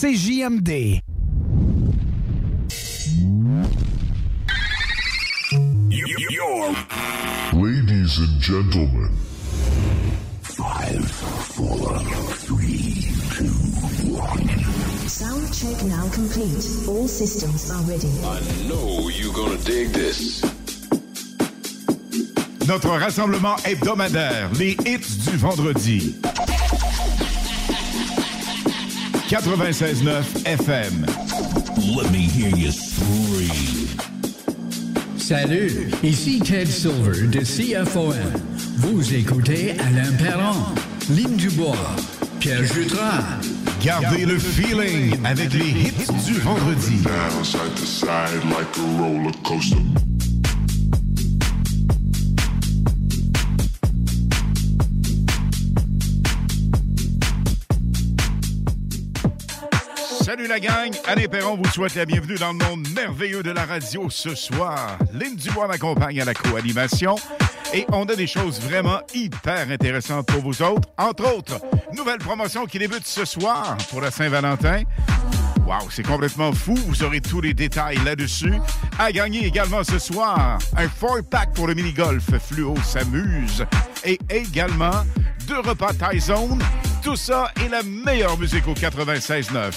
CJMD. Ladies and gentlemen, 5, 4, 3, 2, 1. Sound check now complete. All systems are ready. I know you're gonna dig this. Notre rassemblement hebdomadaire, les hits du vendredi. 96.9 FM. Let me hear you scream. Salut, ici Ted Silver de CFOM. Vous écoutez Alain Perron, Lynne Dubois, Pierre Jutras. Gardez le feeling avec les hits du vendredi. Salut la gang, Alain Perron vous souhaite la bienvenue dans le monde merveilleux de la radio ce soir. Lynne Dubois m'accompagne à la co-animation et on a des choses vraiment hyper intéressantes pour vous autres. Entre autres, nouvelle promotion qui débute ce soir pour la Saint-Valentin. Wow, c'est complètement fou, vous aurez tous les détails là-dessus. À gagner également ce soir, un 4-pack pour le mini-golf Fluo s'amuse et également 2 repas Thaï Zone. Tout ça et la meilleure musique au 96.9.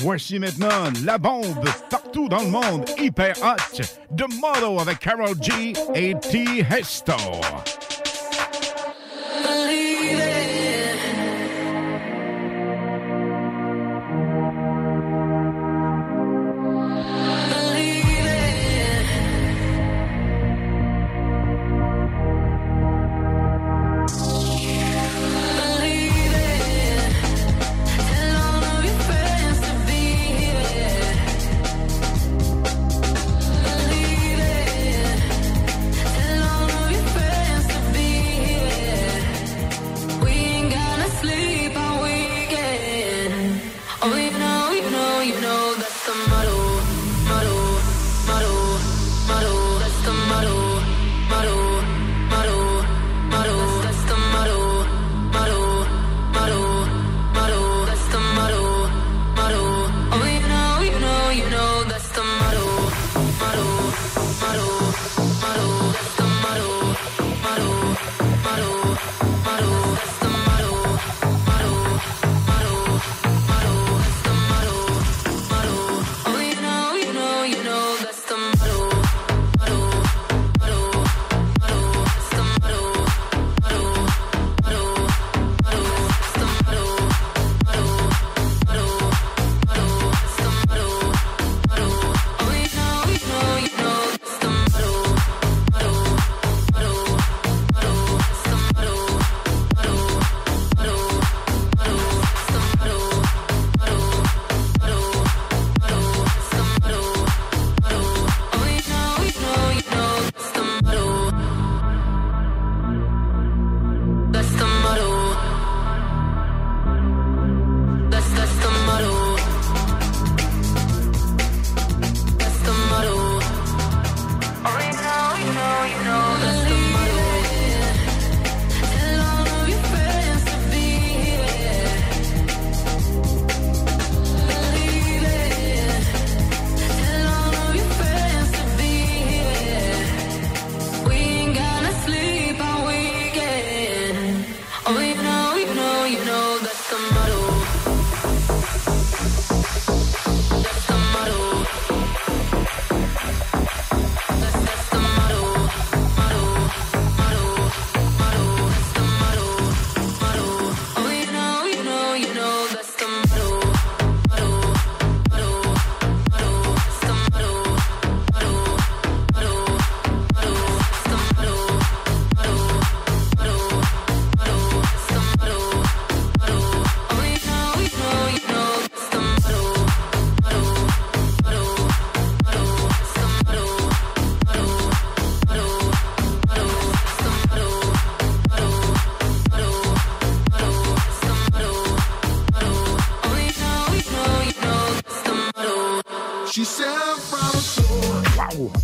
Voici maintenant la bombe partout dans le monde, hyper hot, The Motto avec Carol G et T. Hesto.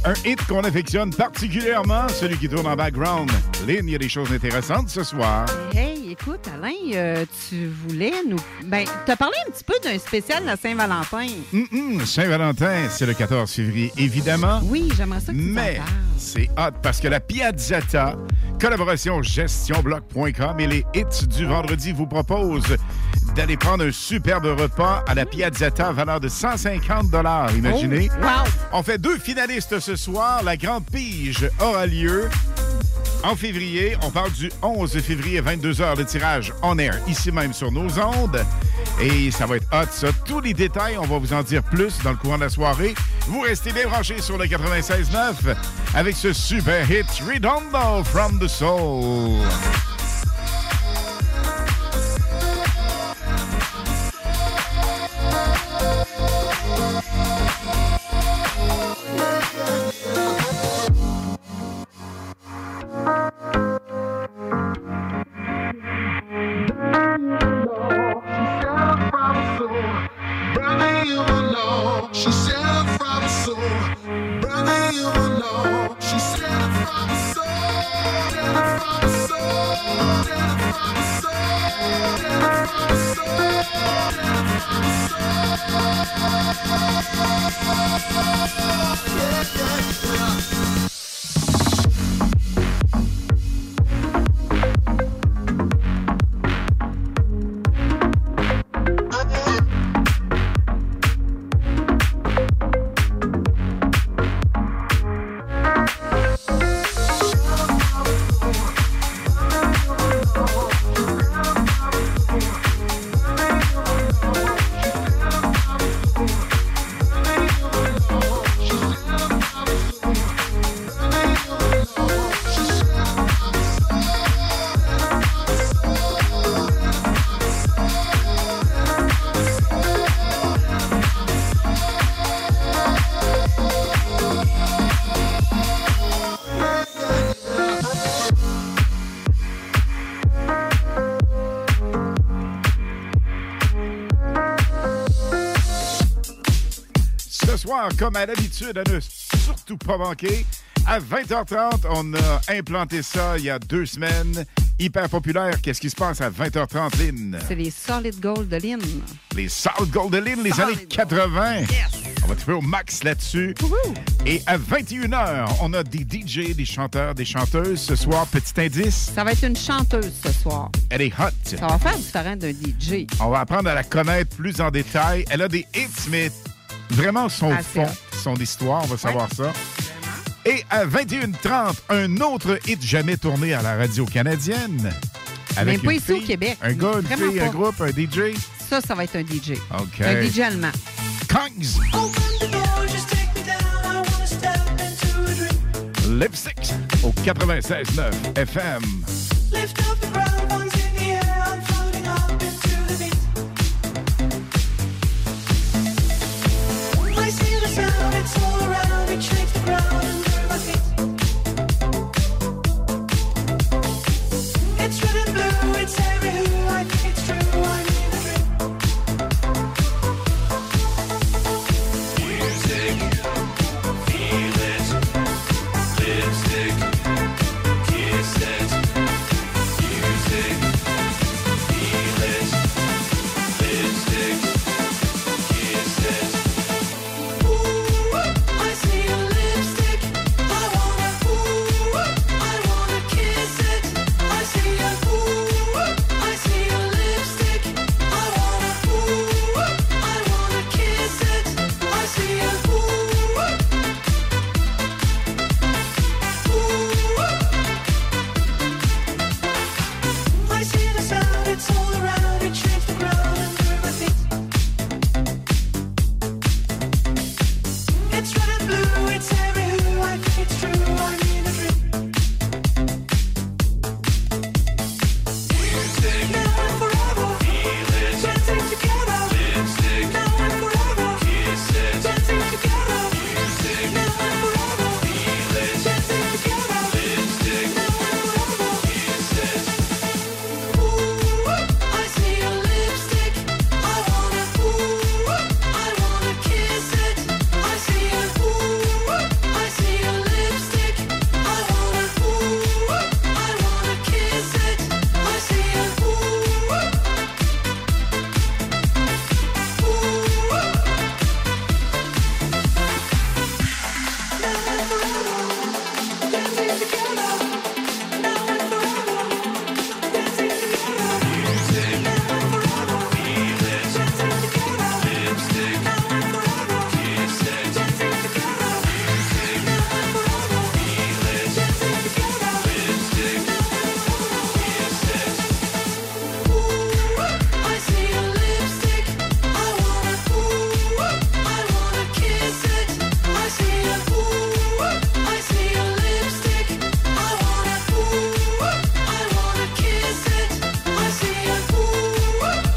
Un hit qu'on affectionne particulièrement, celui qui tourne en background. Lynn, il y a des choses intéressantes ce soir. Hey, écoute, Alain, tu voulais nous... Ben, t'as parlé un petit peu d'un spécial de Saint-Valentin. Saint-Valentin, c'est le 14 février, évidemment. Oui, j'aimerais ça que tu t'en parles. Mais c'est hot parce que la Piazzetta, collaboration GestionBloc.com et les Hits du Vendredi vous proposent d'aller prendre un superbe repas à la Piazzetta, valeur de 150 $, imaginez. Oh, wow. On fait 2 finalistes ce soir. La grande pige aura lieu en février. On parle du 11 février, 22h, le tirage on air, ici même sur nos ondes. Et ça va être hot, ça. Tous les détails, on va vous en dire plus dans le courant de la soirée. Vous restez bien branchés sur le 96.9 avec ce super hit Redondo from the Soul. Brother, you alone. She said it from the soul. soir, comme à l'habitude, à ne surtout pas manquer. À 20h30, on a implanté ça il y a 2 semaines. Hyper populaire. Qu'est-ce qui se passe à 20h30, Lynn? C'est les Solid Gold de Lynn. Les Solid Gold de Lynn, les solid années 80. Yes. On va trouver au max là-dessus. Woohoo. Et à 21h, on a des DJ, des chanteurs, des chanteuses. Ce soir, petit indice. Ça va être une chanteuse ce soir. Elle est hot. Ça va faire différent d'un DJ. On va apprendre à la connaître plus en détail. Elle a des hits, mais vraiment son fond, son histoire. On va savoir ça. Et à 21h30, un autre hit jamais tourné à la radio canadienne. Avec mais pas ici au Québec. Un gars, une fille, un groupe, un DJ. Ça va être un DJ. OK. Un DJ allemand. Kongs. Lipstick au 96.9 FM. Lift up the brown ones in the air. I'm floating up into the beat. I see the sound, it's all around. It shakes the ground under my feet. It's red and blue, it's every who, I think it's true, I need a dream. Music, feel it, lipstick, kiss it. Music, feel it, lipstick, kiss it. Ooh, I see your lipstick, I wanna, ooh, I wanna kiss it. I see your, ooh, I see your lipstick, I wanna, ooh, I wanna kiss it. I see your, ooh, I see the sound, it's all around, it shakes the ground under my feet. It's red and blue, it's every who, I think it's true, I need a dream. Music, now and forever, feel it, dancing together. Lipstick, now and forever, kiss it, dancing together. Music, now and forever, feel it, dancing together. Lipstick, now and forever, kiss it. Ooh, I see your lipstick, I wanna, ooh, I wanna kiss it. I see your, ooh, I see your lipstick, I wanna, ooh, I wanna kiss it. I see your, ooh, now and forever, dancing together. Now and forever, dancing together. Music, now and forever, feel it, dancing together. Lipstick, now and forever, kiss it, dancing together. Music, now and forever, feel it, dancing together. Lipstick, now and forever, kiss it. Ooh, I see your lipstick, I wanna, ooh, I wanna kiss it. I see your, ooh, I see your lipstick, I wanna, ooh, I wanna kiss it. I see your,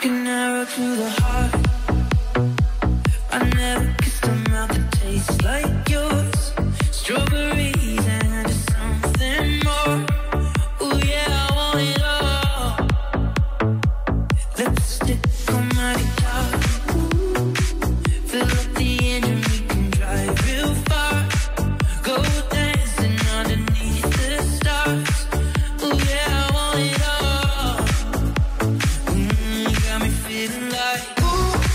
an arrow to the heart. I never kissed a mouth that tastes like yours. Strawberries and just something more. Oh yeah, I want it all. Lipstick on my guitar. Fill up the engine, we can drive real far. Go dancing underneath the stars. Oh yeah, I want it all. You got me feeling like, ooh,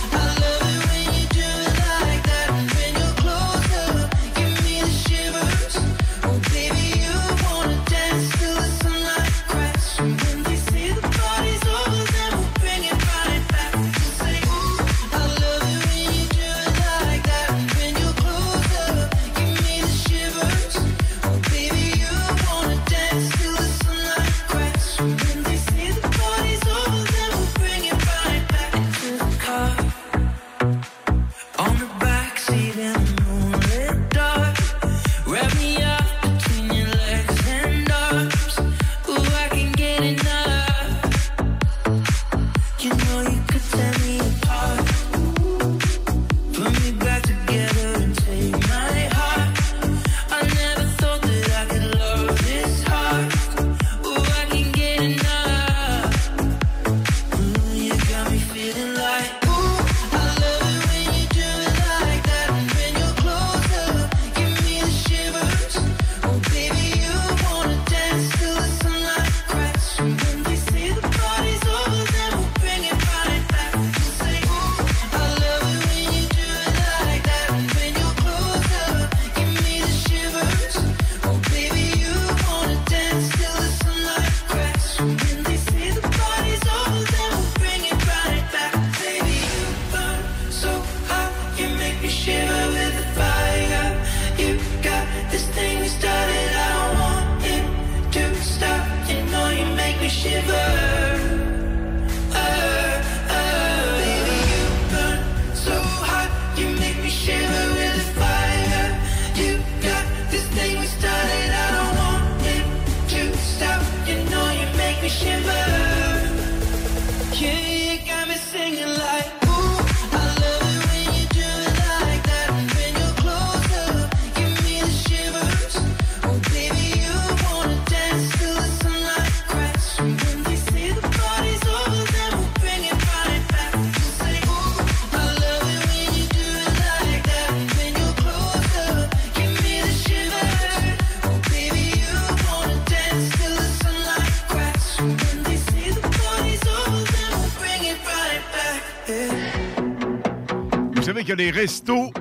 Vous savez que les restos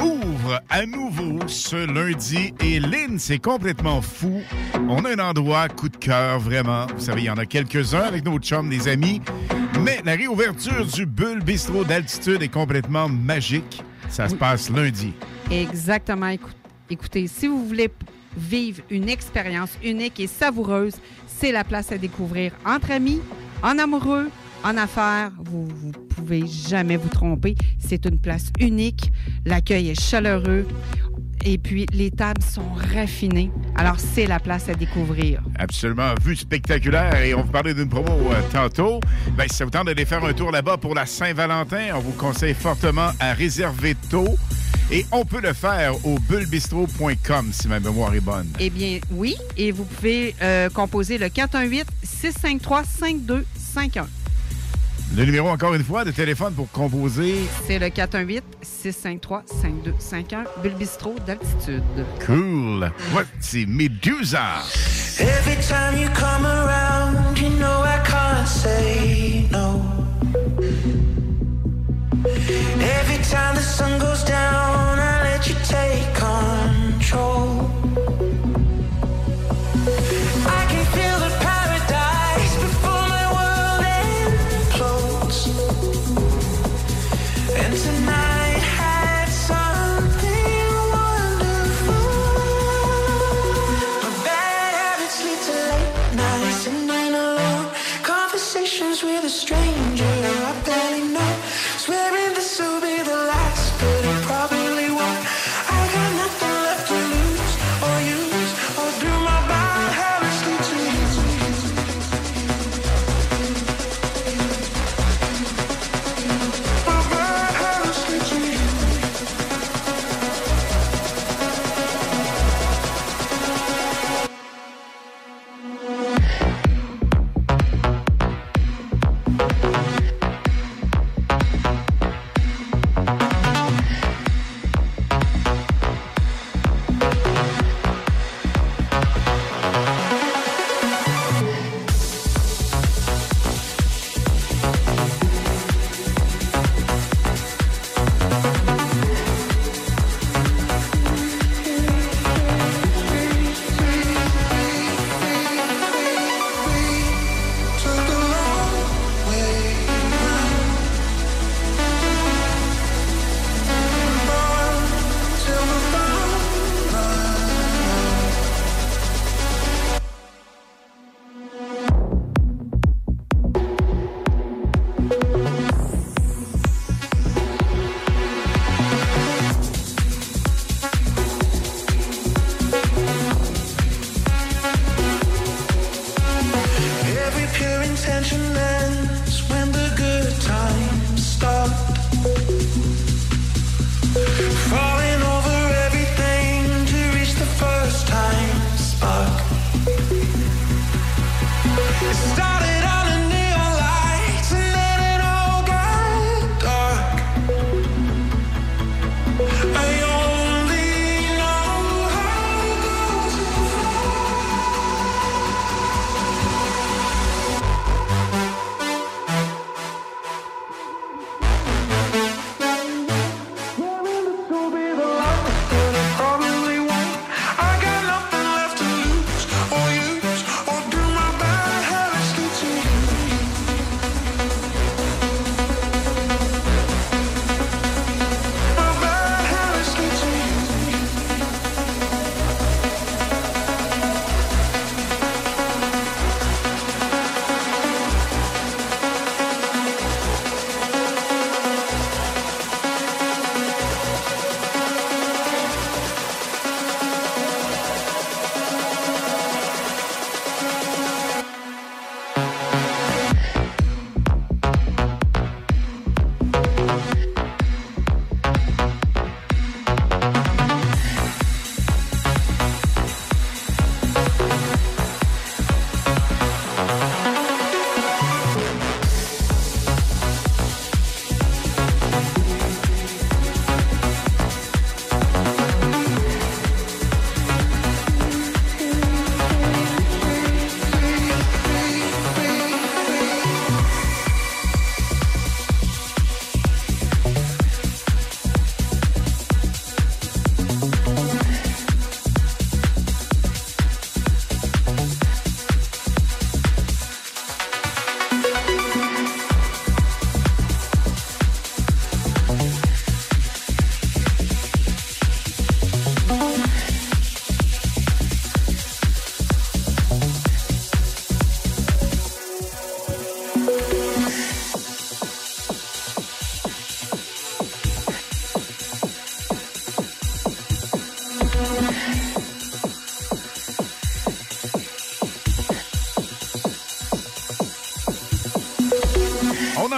ouvrent à nouveau ce lundi. Et Lynn, c'est complètement fou. On a un endroit coup de cœur, vraiment. Vous savez, il y en a quelques-uns avec nos chums, les amis. Mais la réouverture du Bulle Bistrot d'altitude est complètement magique. Ça se passe lundi. Exactement. Écoutez, si vous voulez vivre une expérience unique et savoureuse, c'est la place à découvrir entre amis, en amoureux, en affaires. Vous pouvez jamais vous tromper. C'est une place unique. L'accueil est chaleureux. Et puis, les tables sont raffinées. Alors, c'est la place à découvrir. Absolument. Vue spectaculaire. Et on vous parlait d'une promo tantôt. Bien, si ça vous tente d'aller faire un tour là-bas pour la Saint-Valentin, on vous conseille fortement à réserver tôt. Et on peut le faire au bullebistro.com, si ma mémoire est bonne. Eh bien, oui. Et vous pouvez composer le 418-653-5251. Le numéro, encore une fois, de téléphone pour composer... C'est le 418-653-5251, Bulle Bistrot d'altitude. Cool. What? C'est Meduza. Every time you come around, you know I can't say no. Every time the sun goes down, I let you take control. I can feel the paradise before my world implodes. And tonight had something wonderful. My bad habits lead to late nights and night alone. Conversations with a stranger.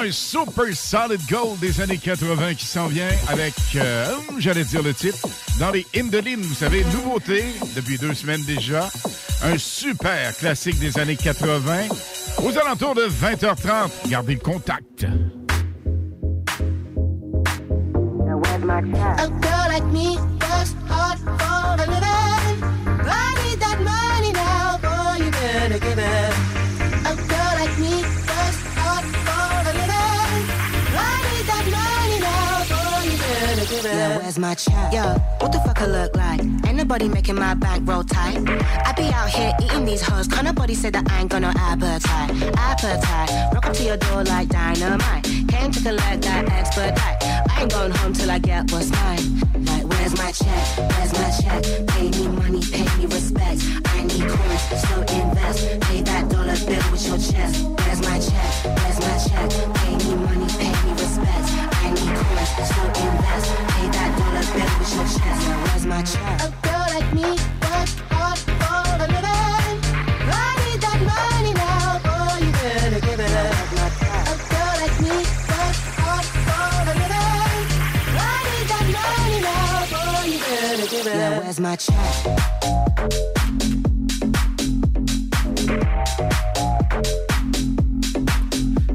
un super solid gold des années 80 qui s'en vient avec, j'allais dire le titre, dans les hymnes de Lynn, vous savez, nouveauté depuis 2 semaines déjà, un super classique des années 80, aux alentours de 20h30, gardez le contact. A girl like me works hard for a living. I need that money now, boy, you better give it. A girl like me works hard for a living. I need that money now, boy, you better give it. Now where's my check? Yo, what the fuck I look like? Ain't nobody making my back roll tight. I be out here eating these hoes. Can't nobody say that I ain't got no appetite. Appetite, rock up to your door like dynamite. Can't take a leg that expedite. I ain't going home till I get what's mine. Like, where's my check? Where's my check? Pay me money, pay me respect. I need coins, so invest. Pay that dollar bill with your chest. Where's my check? Where's my check? Pay me money, pay me respect. I need coins, so invest. Pay that dollar bill with your chest. Now, where's my check? A girl like me works hard for a living. I need that money now, boy, you better give it up. A girl like me works hard for a living. Now where's my check?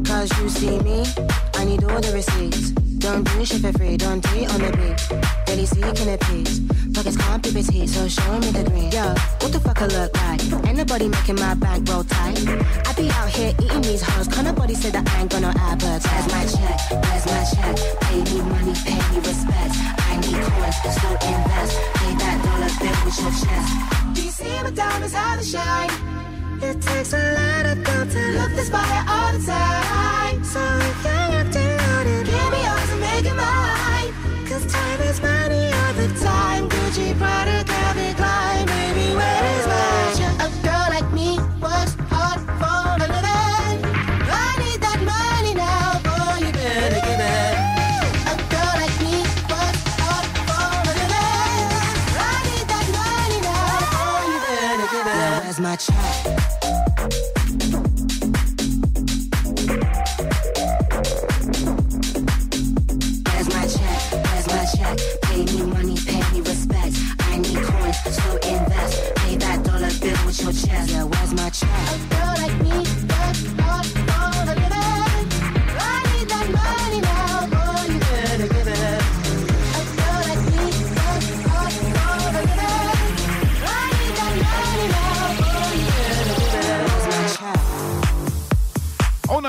Cause you see me, I need all the receipts. Don't do shit for free, don't date on the beat. Really seeking a piece. Pockets can't be petite, so show me the green. Yo, what the fuck I look like? Ain't nobody making my back roll tight. I be out here eating these hoes. Can't nobody say that I ain't got no appetite. Where's my check? Where's my check? Pay me money, pay me respect. I need coins, so invest. Pay that dollar bill with your chest. Do you see my diamonds, how they shine? It takes a lot of dough to look this body all the time. So if you're acting on it, give me yours and make it mine. Cause time is money all the time. Gucci, Prada, Calvin Klein. Baby, where is my check? A girl like me works hard for a living. I need that money now, boy, you better give it. A girl like me works hard for a living. I need that money now, boy, you better give it. Now where's my check?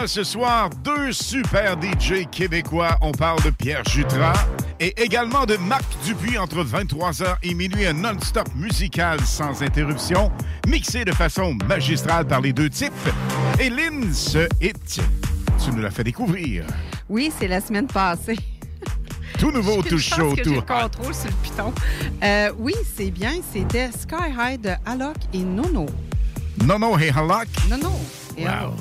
Ce soir, 2 super DJ québécois. On parle de Pierre Jutras et également de Marc Dupuis entre 23h et minuit, un non-stop musical sans interruption, mixé de façon magistrale par les 2 types. Et Lynn, ce hit, tu nous l'as fait découvrir. Oui, c'est la semaine passée. Tout nouveau, tout chaud, tout hot. J'ai le contrôle sur le piton. Oui, c'est bien, c'était Sky High de Halock et Nono. Nono et Halock? Nono et wow.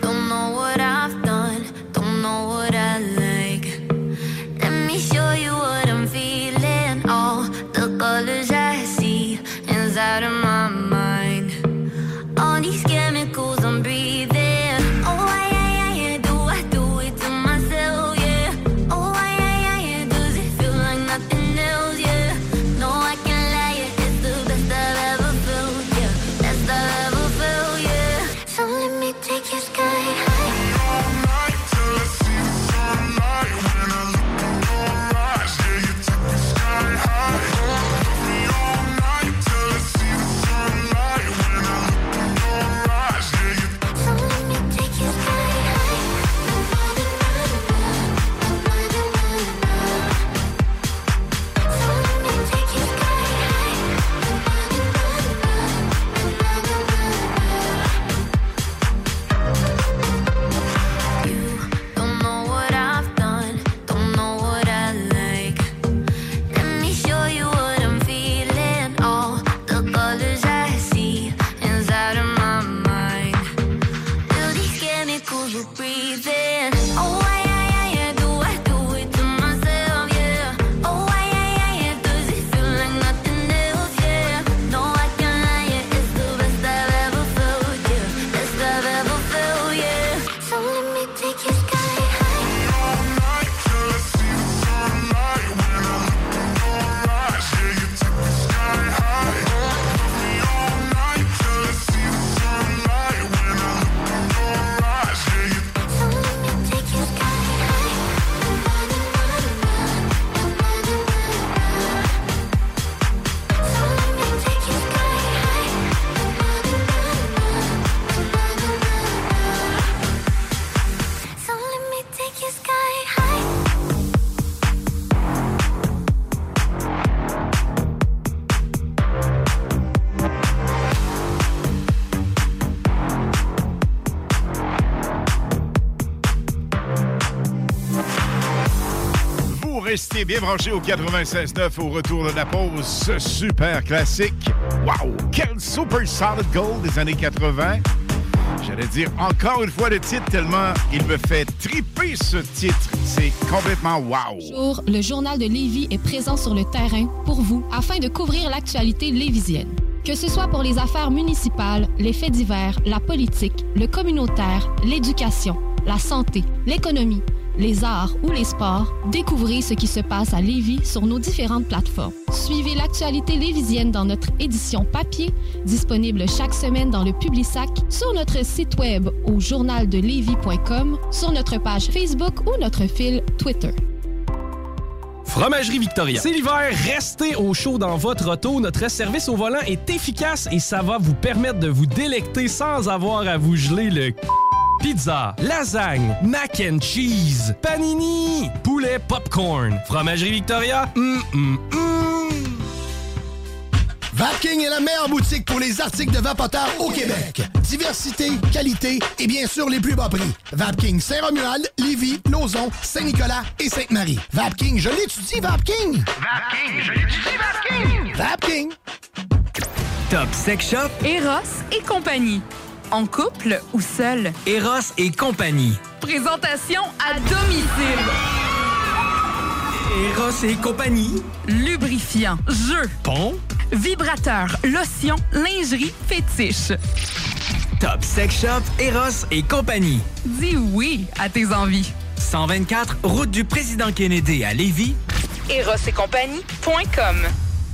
Don't know what I've done, don't know what I like. Let me show you what I'm feeling. All the colors I see inside of my mind. All these chemicals I'm breathing. Oh, I do I do it to myself, yeah. Oh, I does it feel like nothing else, yeah. No, I can't lie, yeah. It's the best I've ever felt, yeah. Best I've ever felt, yeah. So let me take your sky high. All night till I see the sunlight. restez bien branchés au 96.9 au retour de la pause. Ce super classique. Wow! Quel super solid gold des années 80. J'allais dire encore une fois le titre tellement il me fait triper ce titre. C'est complètement wow! Jour, le Journal de Lévis est présent sur le terrain pour vous afin de couvrir l'actualité lévisienne. Que ce soit pour les affaires municipales, les faits divers, la politique, le communautaire, l'éducation, la santé, l'économie, les arts ou les sports, découvrez ce qui se passe à Lévis sur nos différentes plateformes. Suivez l'actualité lévisienne dans notre édition papier, disponible chaque semaine dans le Publisac, sur notre site web au journaldelevis.com, sur notre page Facebook ou notre fil Twitter. Fromagerie Victoria. C'est l'hiver, restez au chaud dans votre auto. Notre service au volant est efficace et ça va vous permettre de vous délecter sans avoir à vous geler le c***. Pizza, lasagne, mac and cheese, panini, poulet popcorn. Fromagerie Victoria, Vapking est la meilleure boutique pour les articles de vapoteurs au Québec. Diversité, qualité et bien sûr les plus bas prix. Vapking Saint-Romuald, Lévis, Lauson, Saint-Nicolas et Sainte-Marie. Vapking, je l'étudie, Vapking! Vapking, je l'étudie, Vapking! Vapking! Top Sex Shop, Eros et compagnie. En couple ou seul? Eros et compagnie. Présentation à domicile. Eros et compagnie. Lubrifiant, jeu, pompe, vibrateur, lotion, lingerie, fétiche. Top Sex Shop, Eros et compagnie. Dis oui à tes envies. 124, route du Président Kennedy à Lévis. Erosetcompagnie.com.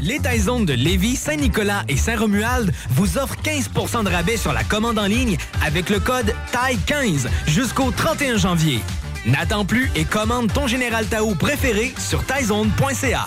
Les Thaï Zone de Lévis, Saint-Nicolas et Saint-Romuald vous offrent 15 % de rabais sur la commande en ligne avec le code THAI15 jusqu'au 31 janvier. N'attends plus et commande ton Général Tao préféré sur thaizone.ca.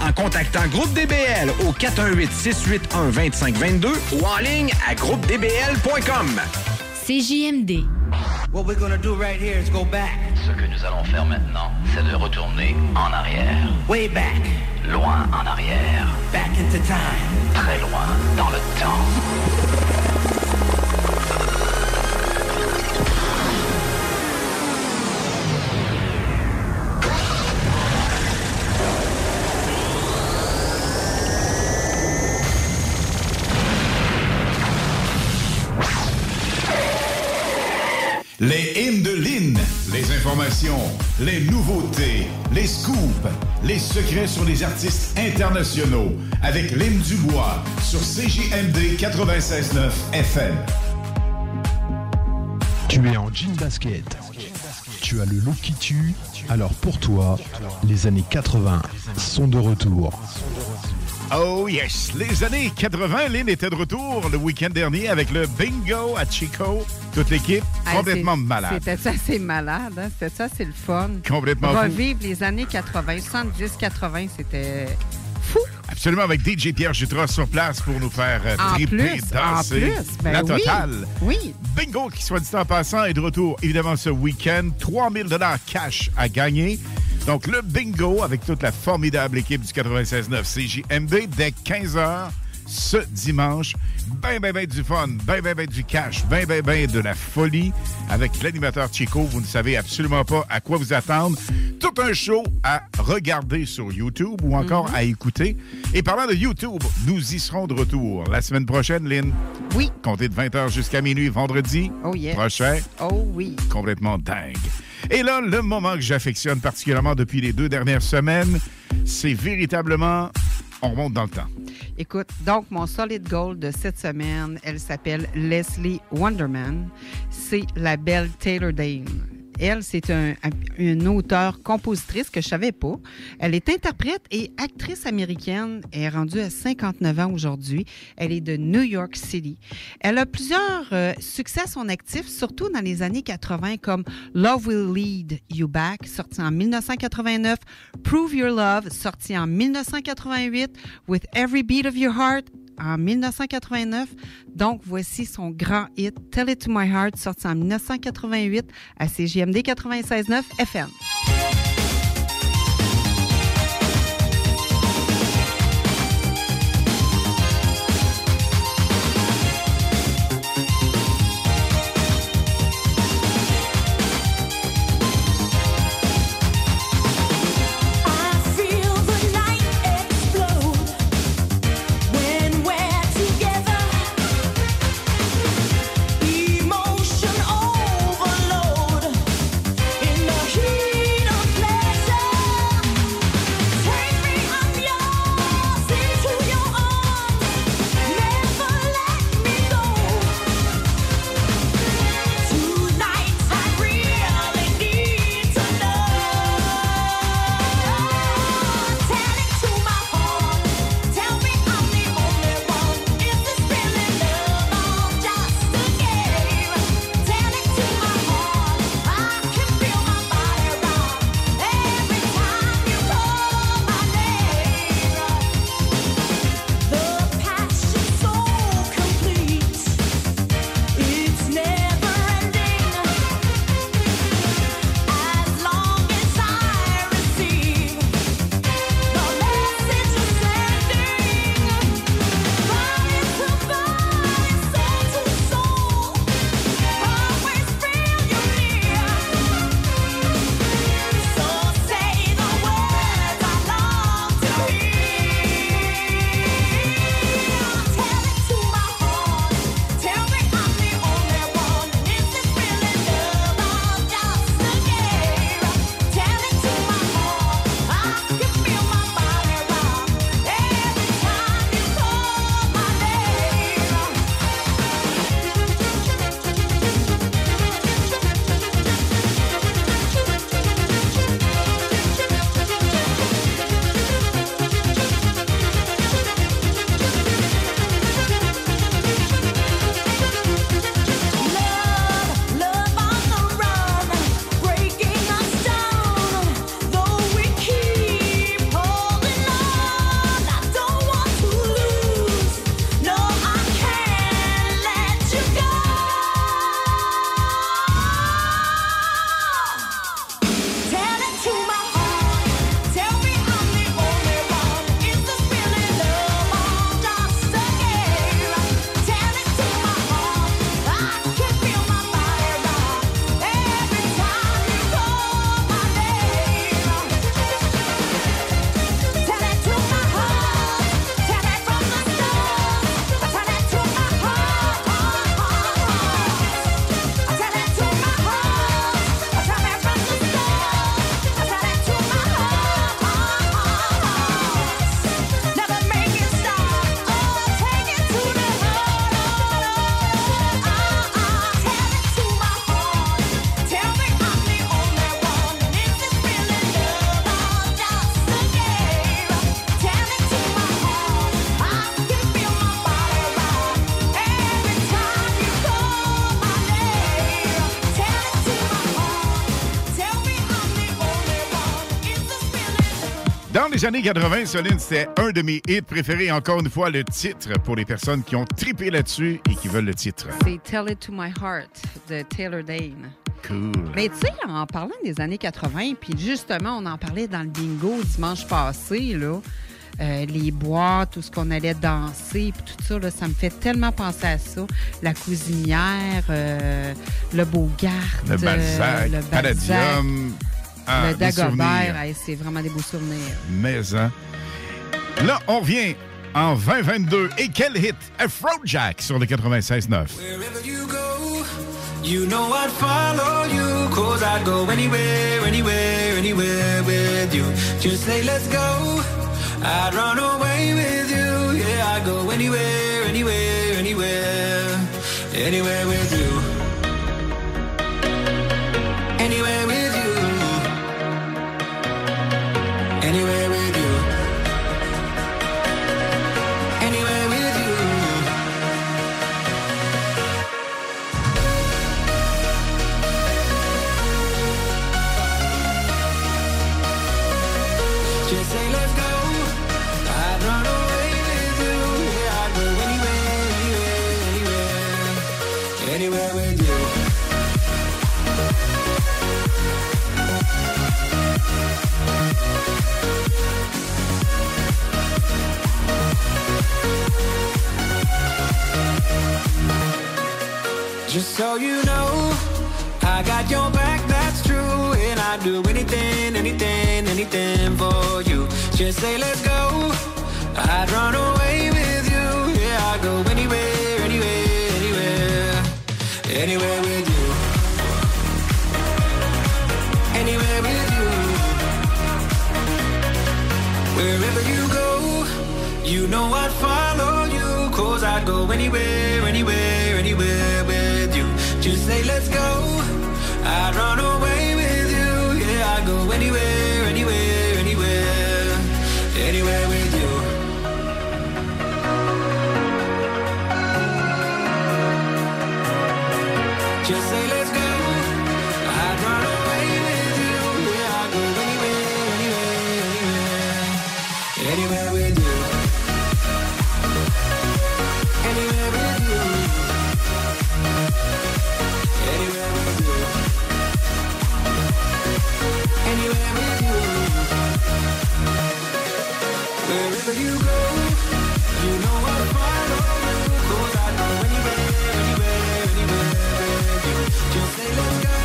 en contactant Groupe DBL au 418-681-2522 ou en ligne à groupedbl.com. CJMD. What we're gonna do right here is go back. Ce que nous allons faire maintenant, c'est de retourner en arrière. Way back. Loin en arrière. Back into time. Très loin dans le temps. Les hymnes de Lynn, les informations, les nouveautés, les scoops, les secrets sur les artistes internationaux avec Lynne Dubois sur CJMD 96.9 FM. Tu es en jean basket, tu as le look qui tue, alors pour toi, les années 80 sont de retour. Oh yes! Les années 80, Lynn était de retour le week-end dernier avec le bingo à Chico. Toute l'équipe complètement malade. C'était ça, c'est malade. Hein? C'était ça, c'est le fun. Complètement revivre fou. Les années 80, 70-80, c'était fou. Absolument, avec DJ Pierre Jutras sur place pour nous faire triper, danser. En plus, ben la totale. Oui. Bingo, qui soit dit en passant, est de retour évidemment ce week-end. 3 000 $ cash à gagner. Donc, le bingo avec toute la formidable équipe du 96.9 CJMD dès 15h ce dimanche. Ben du fun, ben du cash, ben de la folie avec l'animateur Chico. Vous ne savez absolument pas à quoi vous attendre. Tout un show à regarder sur YouTube ou encore à écouter. Et parlant de YouTube, nous y serons de retour la semaine prochaine, Lynn. Oui. Comptez de 20h jusqu'à minuit vendredi. Oh yeah. Prochain. Oh oui. Complètement dingue. Et là, le moment que j'affectionne particulièrement depuis les 2 dernières semaines, c'est véritablement... On remonte dans le temps. Écoute, donc, mon solid gold de cette semaine, elle s'appelle Leslie Wonderman. C'est la belle Taylor Dayne. Elle, c'est une auteure-compositrice que je ne savais pas. Elle est interprète et actrice américaine. Elle est rendue à 59 ans aujourd'hui. Elle est de New York City. Elle a plusieurs succès à son actif, surtout dans les années 80, comme Love Will Lead You Back, sorti en 1989, Prove Your Love, sorti en 1988, With Every Beat of Your Heart, en 1989. Donc, voici son grand hit, Tell It To My Heart, sorti en 1988 à CJMD 96.9 FM. Les années 80, Soline, c'était un de mes hits préférés. Encore une fois, le titre pour les personnes qui ont trippé là-dessus et qui veulent le titre. C'est « Tell It To My Heart » de Taylor Dayne. Cool. Mais tu sais, en parlant des années 80, puis justement, on en parlait dans le bingo dimanche passé, là, les boîtes, tout ce qu'on allait danser, puis tout ça, là, ça me fait tellement penser à ça. La Cuisinière, le Beaugarde, le Balzac, le Palladium. Ah, le Dagobert, c'est vraiment des beaux souvenirs. Mais, hein? Là, on revient en 2022. Et quel hit? Afrojack sur le 96.9. Wherever you go, You know I'd follow you, cause I'd go anywhere, anywhere, anywhere with you. Just say let's go, I'd run away with you. Yeah, I'd go anywhere, anywhere, anywhere, anywhere with you. Anywhere with you. Anywhere with you. Anywhere with you. Just say let's go. I'd run away with you. Yeah, I'd go anywhere, anywhere, anywhere, anywhere with you. Just so you know, I got your back, that's true. And I'd do anything, anything, anything for you. Just say let's go, I'd run away with you. Yeah, I'd go anywhere, anywhere, anywhere, anywhere with you. Anywhere with you. Wherever you go, you know I'd follow you. Cause I'd go anywhere, anywhere, anywhere with you. Just say let's go, I'd run away with you. Yeah, I'd go anywhere, anywhere, anywhere, anywhere with you. Just say let's go, I'd run away with you. Yeah, I'd go anywhere, anywhere, anywhere, anywhere with you. Anywhere with you. Anywhere with you. Anywhere with you. Wherever you go, you know I'll follow you. Cause I go anywhere, anywhere, anywhere with you. Just say let's go,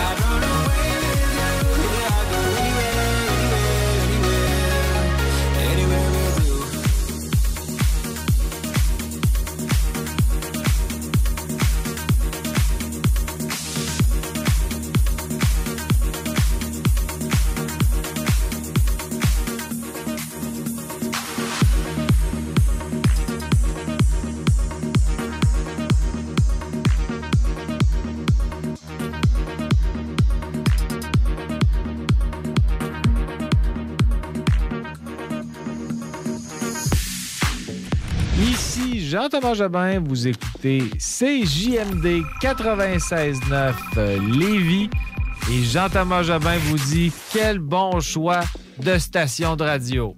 I'd run away with you. Yeah, I'll go anywhere, anywhere, anywhere, anywhere with you. Jean-Thomas Jobin, vous écoutez CJMD 96.9 Lévis. Et Jean-Thomas Jobin vous dit quel bon choix de station de radio.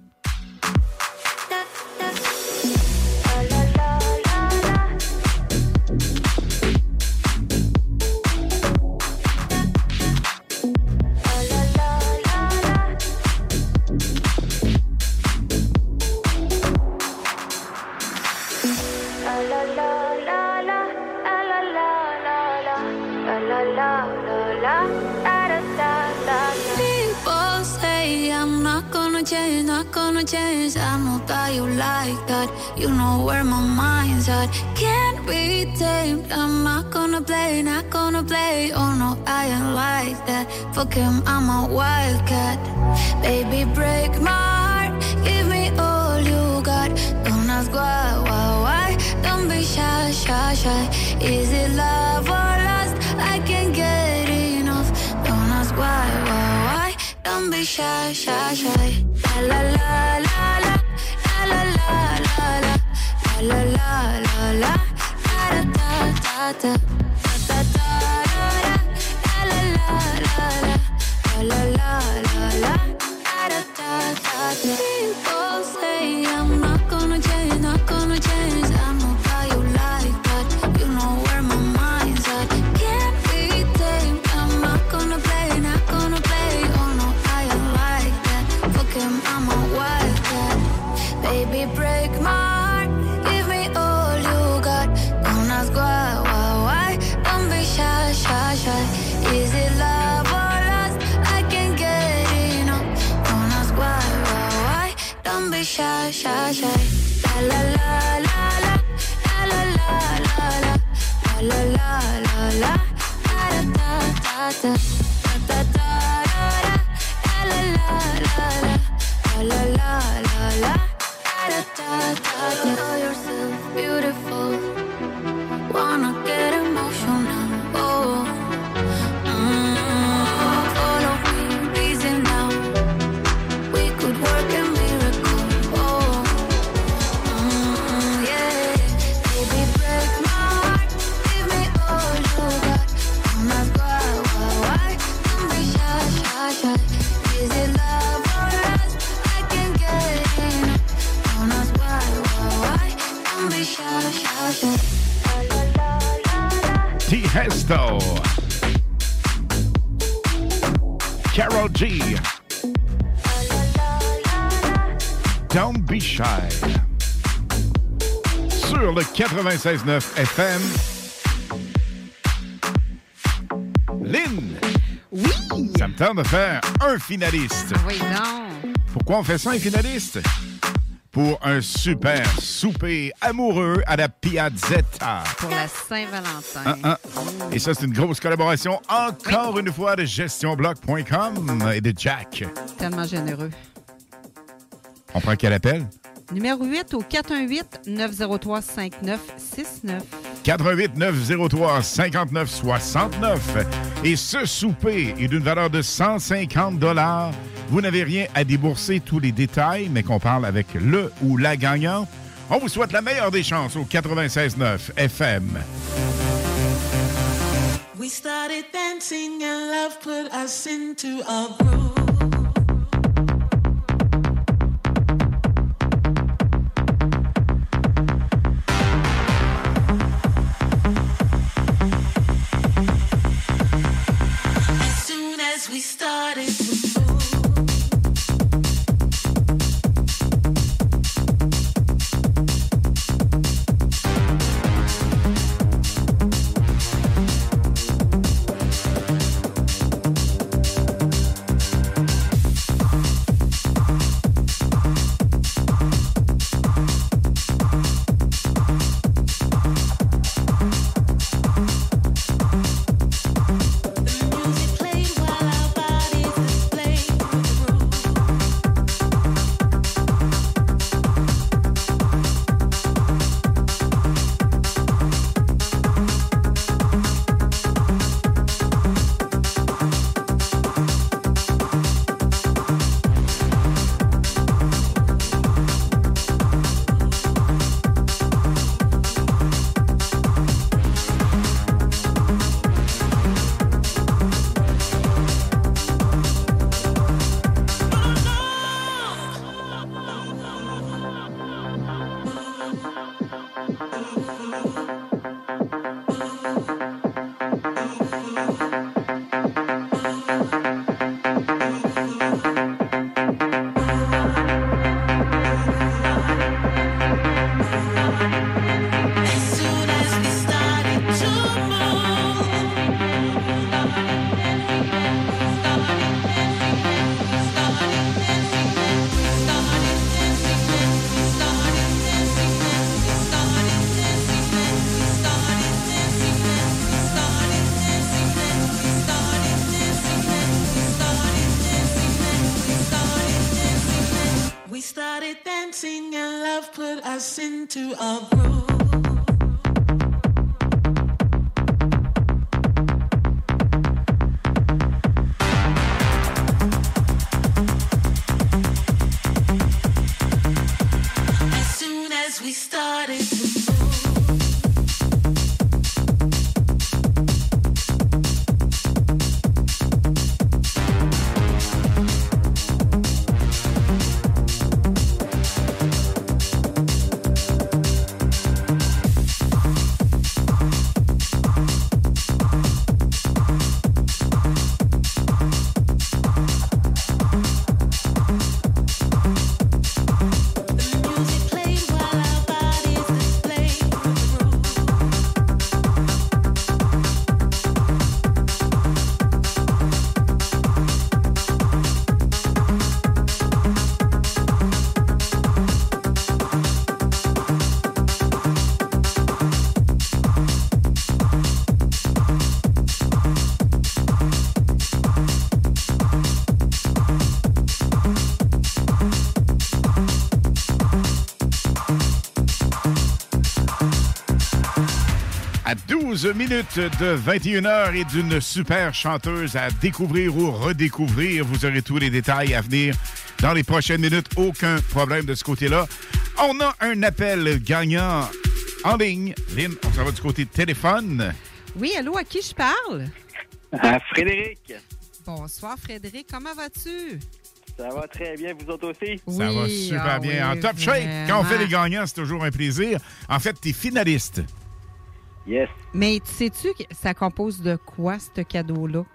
You know where my mind's at. Can't be tamed. I'm not gonna play, not gonna play. Oh no, I ain't like that. Fuck him, I'm a wildcat. Baby, break my heart. Give me all you got. Don't ask why. Don't be shy. Is it love or lust? I can't get enough. Don't ask why. Don't be shy. La la la la. La la la la la la la la da da da da da da la la la la la la da da da da. People say I'm not gonna change, not gonna change. I know how you like that. You know where my mind's at. Can't be tamed. I'm not gonna play, not gonna play. Oh no, I ain't like that. Fuck him, I'm a wildcat. Baby, break my heart. Give me all you got. Don't ask why. Don't be shy. Is it love or lust? I can't get enough. Don't ask why. Don't be shy. La la la la la la la la la la la la. 96.9 FM. Lynn! Oui! Ça me tente de faire un finaliste. Oui, non! Pourquoi on fait ça, un finaliste? Pour un super souper amoureux à la Piazzetta. Pour la Saint-Valentin. Et ça, c'est une grosse collaboration, encore une fois, de GestionBloc.com et de Jack. Tellement généreux. On prend quel appel? Numéro 8 au 418-903-5969. 418-903-5969. Et ce souper est d'une valeur de 150 $. Vous n'avez rien à débourser, tous les détails, mais qu'on parle avec le ou la gagnant. On vous souhaite la meilleure des chances au 96.9 FM. We started dancing and love put us into a groove. 12 minutes de 21h et d'une super chanteuse à découvrir ou redécouvrir. Vous aurez tous les détails à venir dans les prochaines minutes. Aucun problème de ce côté-là. On a un appel gagnant en ligne. Lynn, on s'en va du côté téléphone. Oui, allô, à qui je parle? À Frédéric. Bonsoir, Frédéric. Comment vas-tu? Ça va très bien, vous autres aussi? Oui, ça va super bien. Oui, en top shape, quand on fait les gagnants, c'est toujours un plaisir. En fait, t'es finaliste. Yes. Mais sais-tu que ça compose de quoi, ce cadeau-là?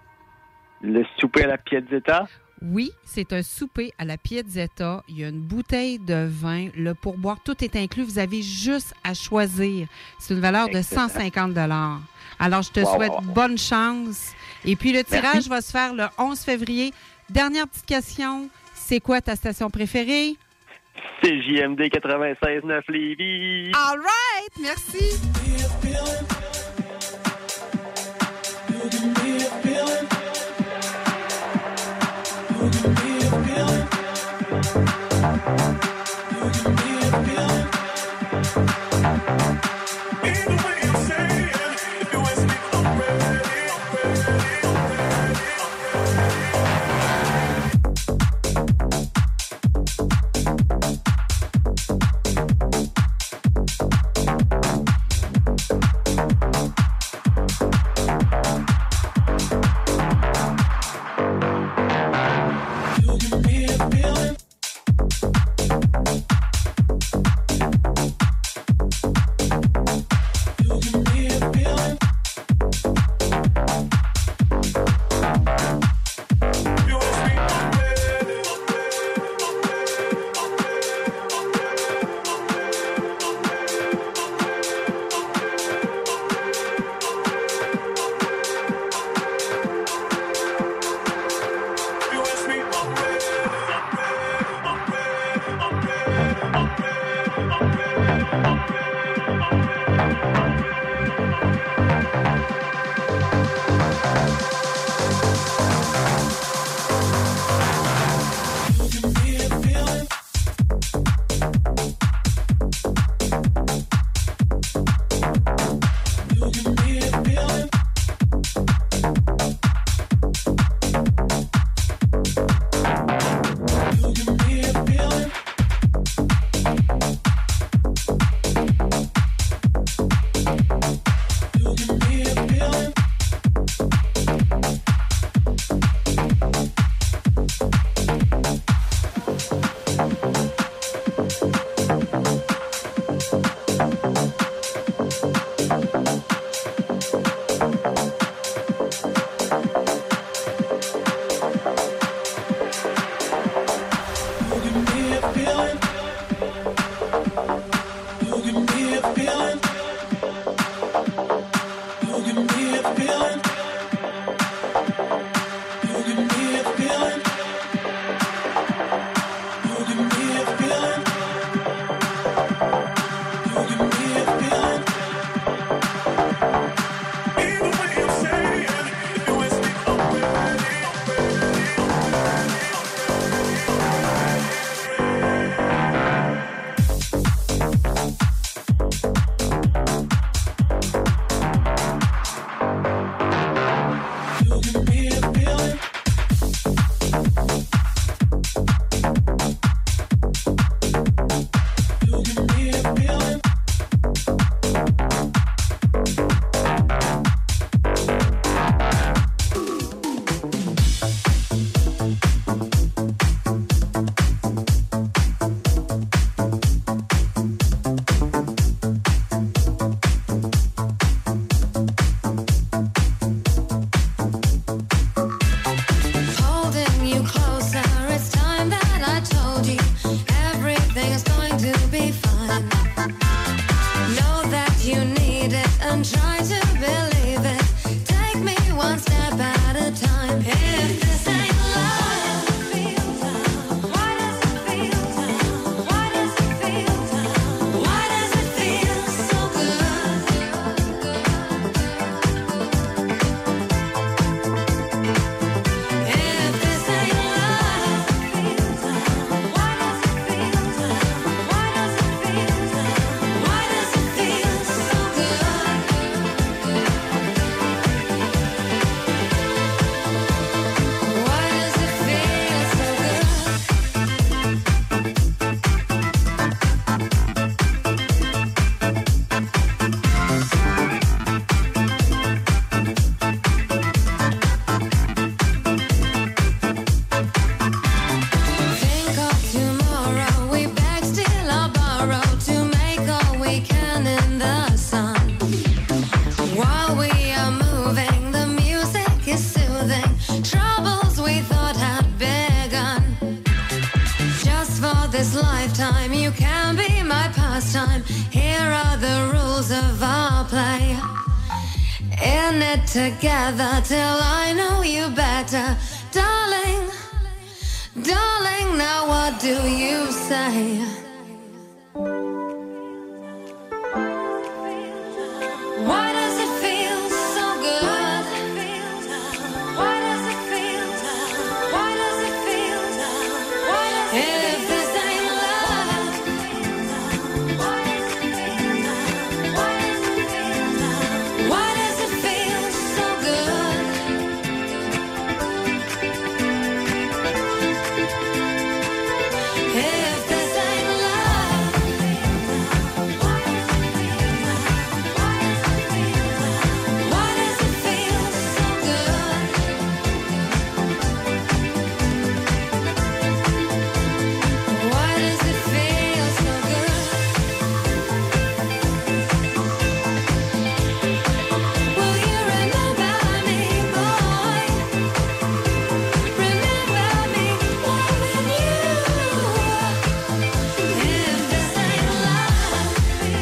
Le souper à la Piazzetta? Oui, c'est un souper à la Piazzetta. Il y a une bouteille de vin, le pourboire, tout est inclus. Vous avez juste à choisir. C'est une valeur de 150 $. Alors, je te souhaite bonne chance. Et puis, le tirage va se faire le 11 février. Dernière petite question, c'est quoi ta station préférée? CJMD 96.9 Lévis. All right, merci. this lifetime. You can be my pastime. Here are the rules of our play. In it together till I know you better. Darling, darling, now what do you say? Why does it feel so good? Why does it feel? Why does it feel? Why does it feel? If this ain't love, why does it feel? Why does it feel? Why does it feel so good? If this ain't love, why does it feel? Why does it feel so good? Why does it feel so good? Will you remember me, boy? Remember me loving you. If this ain't love, why does it feel? Why does it feel?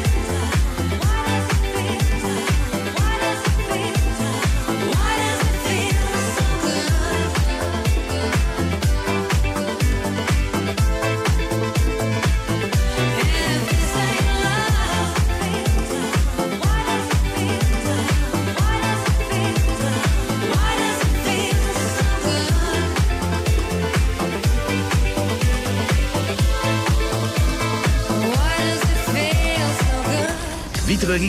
Why does it feel so good? If this ain't love, why does it feel? Why does it feel? Why does it feel so good? Why does it feel so good? Vitrerie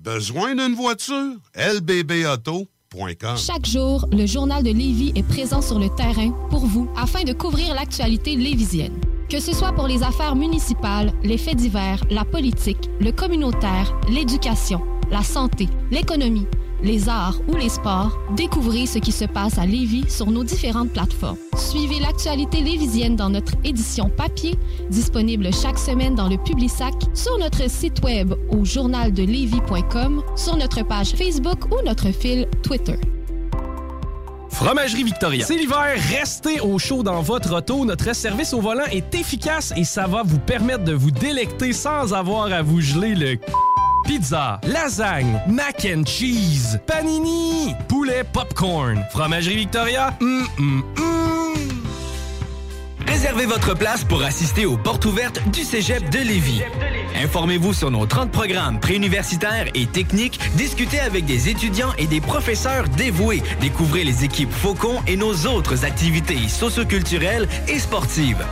Besoin d'une voiture? LBBauto.com. Chaque jour, le Journal de Lévis est présent sur le terrain pour vous afin de couvrir l'actualité lévisienne. Que ce soit pour les affaires municipales, les faits divers, la politique, le communautaire, l'éducation, la santé, l'économie, les arts ou les sports, découvrez ce qui se passe à Lévis sur nos différentes plateformes. Suivez l'actualité lévisienne dans notre édition papier, disponible chaque semaine dans le Publisac, sur notre site web au journaldelevis.com, sur notre page Facebook ou notre fil Twitter. Fromagerie Victoria. C'est l'hiver, restez au chaud dans votre auto. Notre service au volant est efficace et ça va vous permettre de vous délecter sans avoir à vous geler le c***. Pizza, lasagne, mac and cheese, panini, poulet popcorn. Fromagerie Victoria, Réservez votre place pour assister aux portes ouvertes du Cégep de Lévis. Informez-vous sur nos 30 programmes préuniversitaires et techniques, discutez avec des étudiants et des professeurs dévoués, découvrez les équipes Faucon et nos autres activités socio-culturelles et sportives.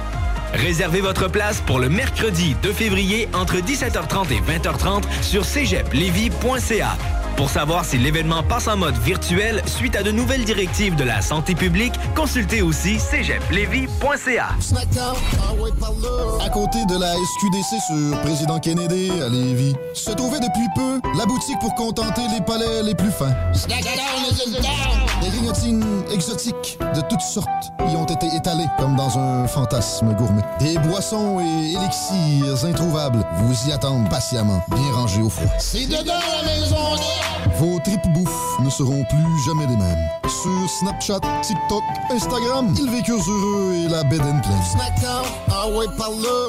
Réservez votre place pour le mercredi 2 février entre 17h30 et 20h30 sur cégeplevis.ca. Pour savoir si l'événement passe en mode virtuel suite à de nouvelles directives de la santé publique, consultez aussi cégeplevis.ca. Snackdown, ah ouais, par là. À côté de la SQDC sur Président Kennedy à Lévis, se trouvait depuis peu la boutique pour contenter les palais les plus fins. Snackdown, des grignotines exotiques de toutes sortes y ont été étalées comme dans un fantasme gourmet. Des boissons et élixirs introuvables vous y attendent patiemment, bien rangés au froid. C'est dedans la maison. Vos tripes bouffes ne seront plus jamais les mêmes. Sur Snapchat, TikTok, Instagram, ils vécurent heureux et la bed and play. Snackdown, ah ouais, par là.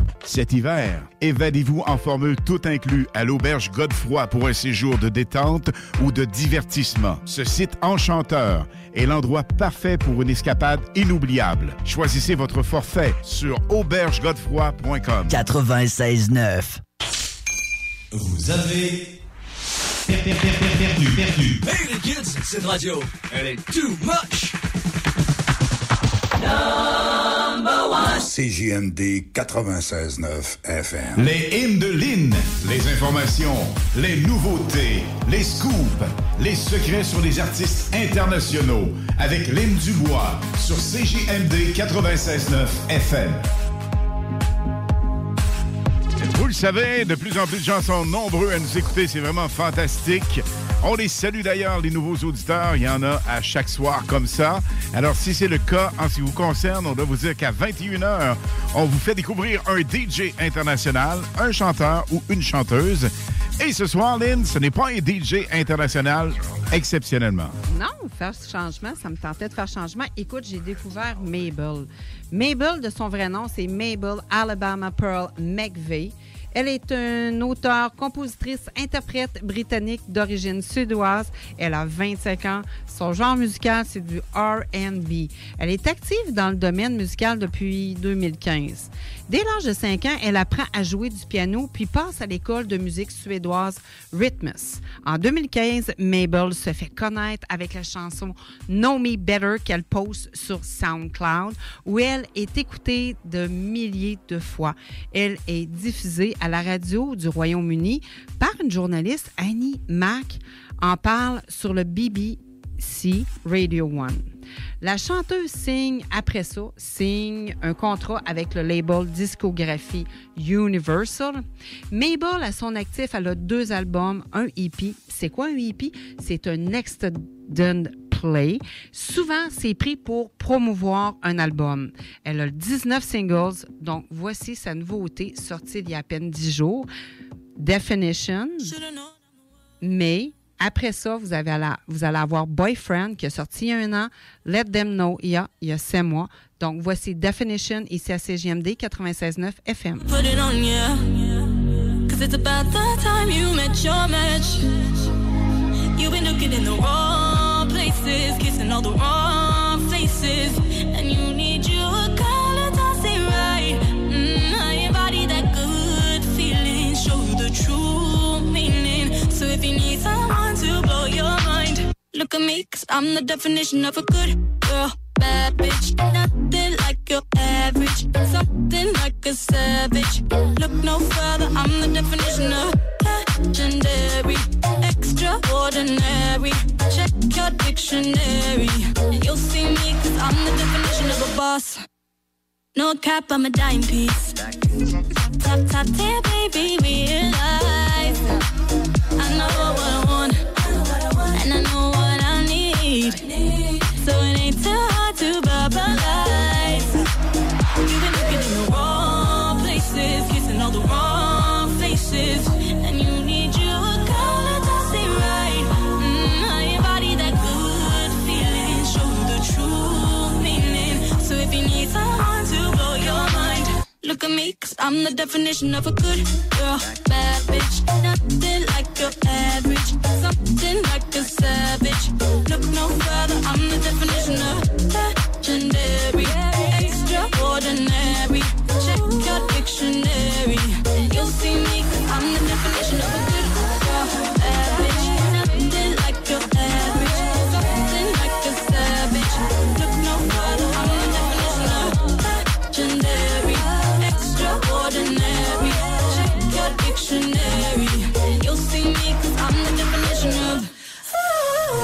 Cet hiver, évadez-vous en formule tout inclus à l'Auberge Godefroy pour un séjour de détente ou de divertissement. Ce site enchanteur est l'endroit parfait pour une escapade inoubliable. Choisissez votre forfait sur aubergegodefroy.com. 96.9. Vous avez perdu. Hey les kids, cette radio, elle est too much. Number one. CJMD 96.9 FM. Les hymnes de Lynn, les informations, les nouveautés, les scoops, les secrets sur les artistes internationaux avec Lynne Dubois sur CJMD 96.9 FM. Vous le savez, de plus en plus de gens sont nombreux à nous écouter. C'est vraiment fantastique. On les salue d'ailleurs, les nouveaux auditeurs. Il y en a à chaque soir comme ça. Alors, si c'est le cas, en ce qui vous concerne, on doit vous dire qu'à 21h, on vous fait découvrir un DJ international, un chanteur ou une chanteuse. Et ce soir, Lynn, ce n'est pas un DJ international exceptionnellement. Non, faire ce changement, ça me tentait de faire changement. Écoute, j'ai découvert Mabel. Mabel, de son vrai nom, c'est Mabel Alabama-Pearl McVey. Elle est une auteure, compositrice, interprète britannique d'origine suédoise. Elle a 25 ans. Son genre musical, c'est du R&B. Elle est active dans le domaine musical depuis 2015. Dès l'âge de 5 ans, elle apprend à jouer du piano puis passe à l'école de musique suédoise Rytmus. En 2015, Mabel se fait connaître avec la chanson Know Me Better qu'elle poste sur SoundCloud où elle est écoutée de milliers de fois. Elle est diffusée à la radio du Royaume-Uni par une journaliste, Annie Mac, en parle sur le BBC Radio 1. La chanteuse signe un contrat avec le label discographie Universal. Mabel, à son actif, elle a 2 albums, un EP. C'est quoi un EP? C'est un extended play. Souvent, c'est pris pour promouvoir un album. Elle a 19 singles, donc voici sa nouveauté sortie il y a à peine 10 jours. Definition. Mais après ça, vous allez avoir Boyfriend qui a sorti il y a 1 an, Let Them Know il y a 7 mois. Donc, voici Definition ici à CJMD 96.9 FM. Put it on you, 'cause it's about the time you met your match. You've been looking in the wrong places, kissing all the wrong faces, and you need you a color to say right. I embody that good feeling, show you the true meaning. So if you need someone to blow your mind, look at me, 'cause I'm the definition of a good girl, bad bitch. Nothing like your average, something like a savage. Look no further, I'm the definition of legendary, extraordinary. Check your dictionary, and you'll see me, 'cause I'm the definition of a boss. No cap, I'm a dime piece. Top tier, baby, realize I know what I want, and I know what I need, so it ain't too hard to verbalize. You've been looking in the wrong places, kissing all the wrong faces, and you need you a color to stay right. I embody that good feeling, show you the true meaning. So if you need someone to blow your mind, look at me, 'cause I'm the definition of a good girl, bad bitch. Nothing like your average, something like a savage. Look no further, I'm the definition of legendary, extraordinary. Check your dictionary, and you'll see me, 'cause I'm the definition of a good girl, bad bitch. Nothing like your average, something like a savage. Look no further, I'm the definition of legendary. Ordinary, check your dictionary, and you'll see me, 'cause I'm the definition of.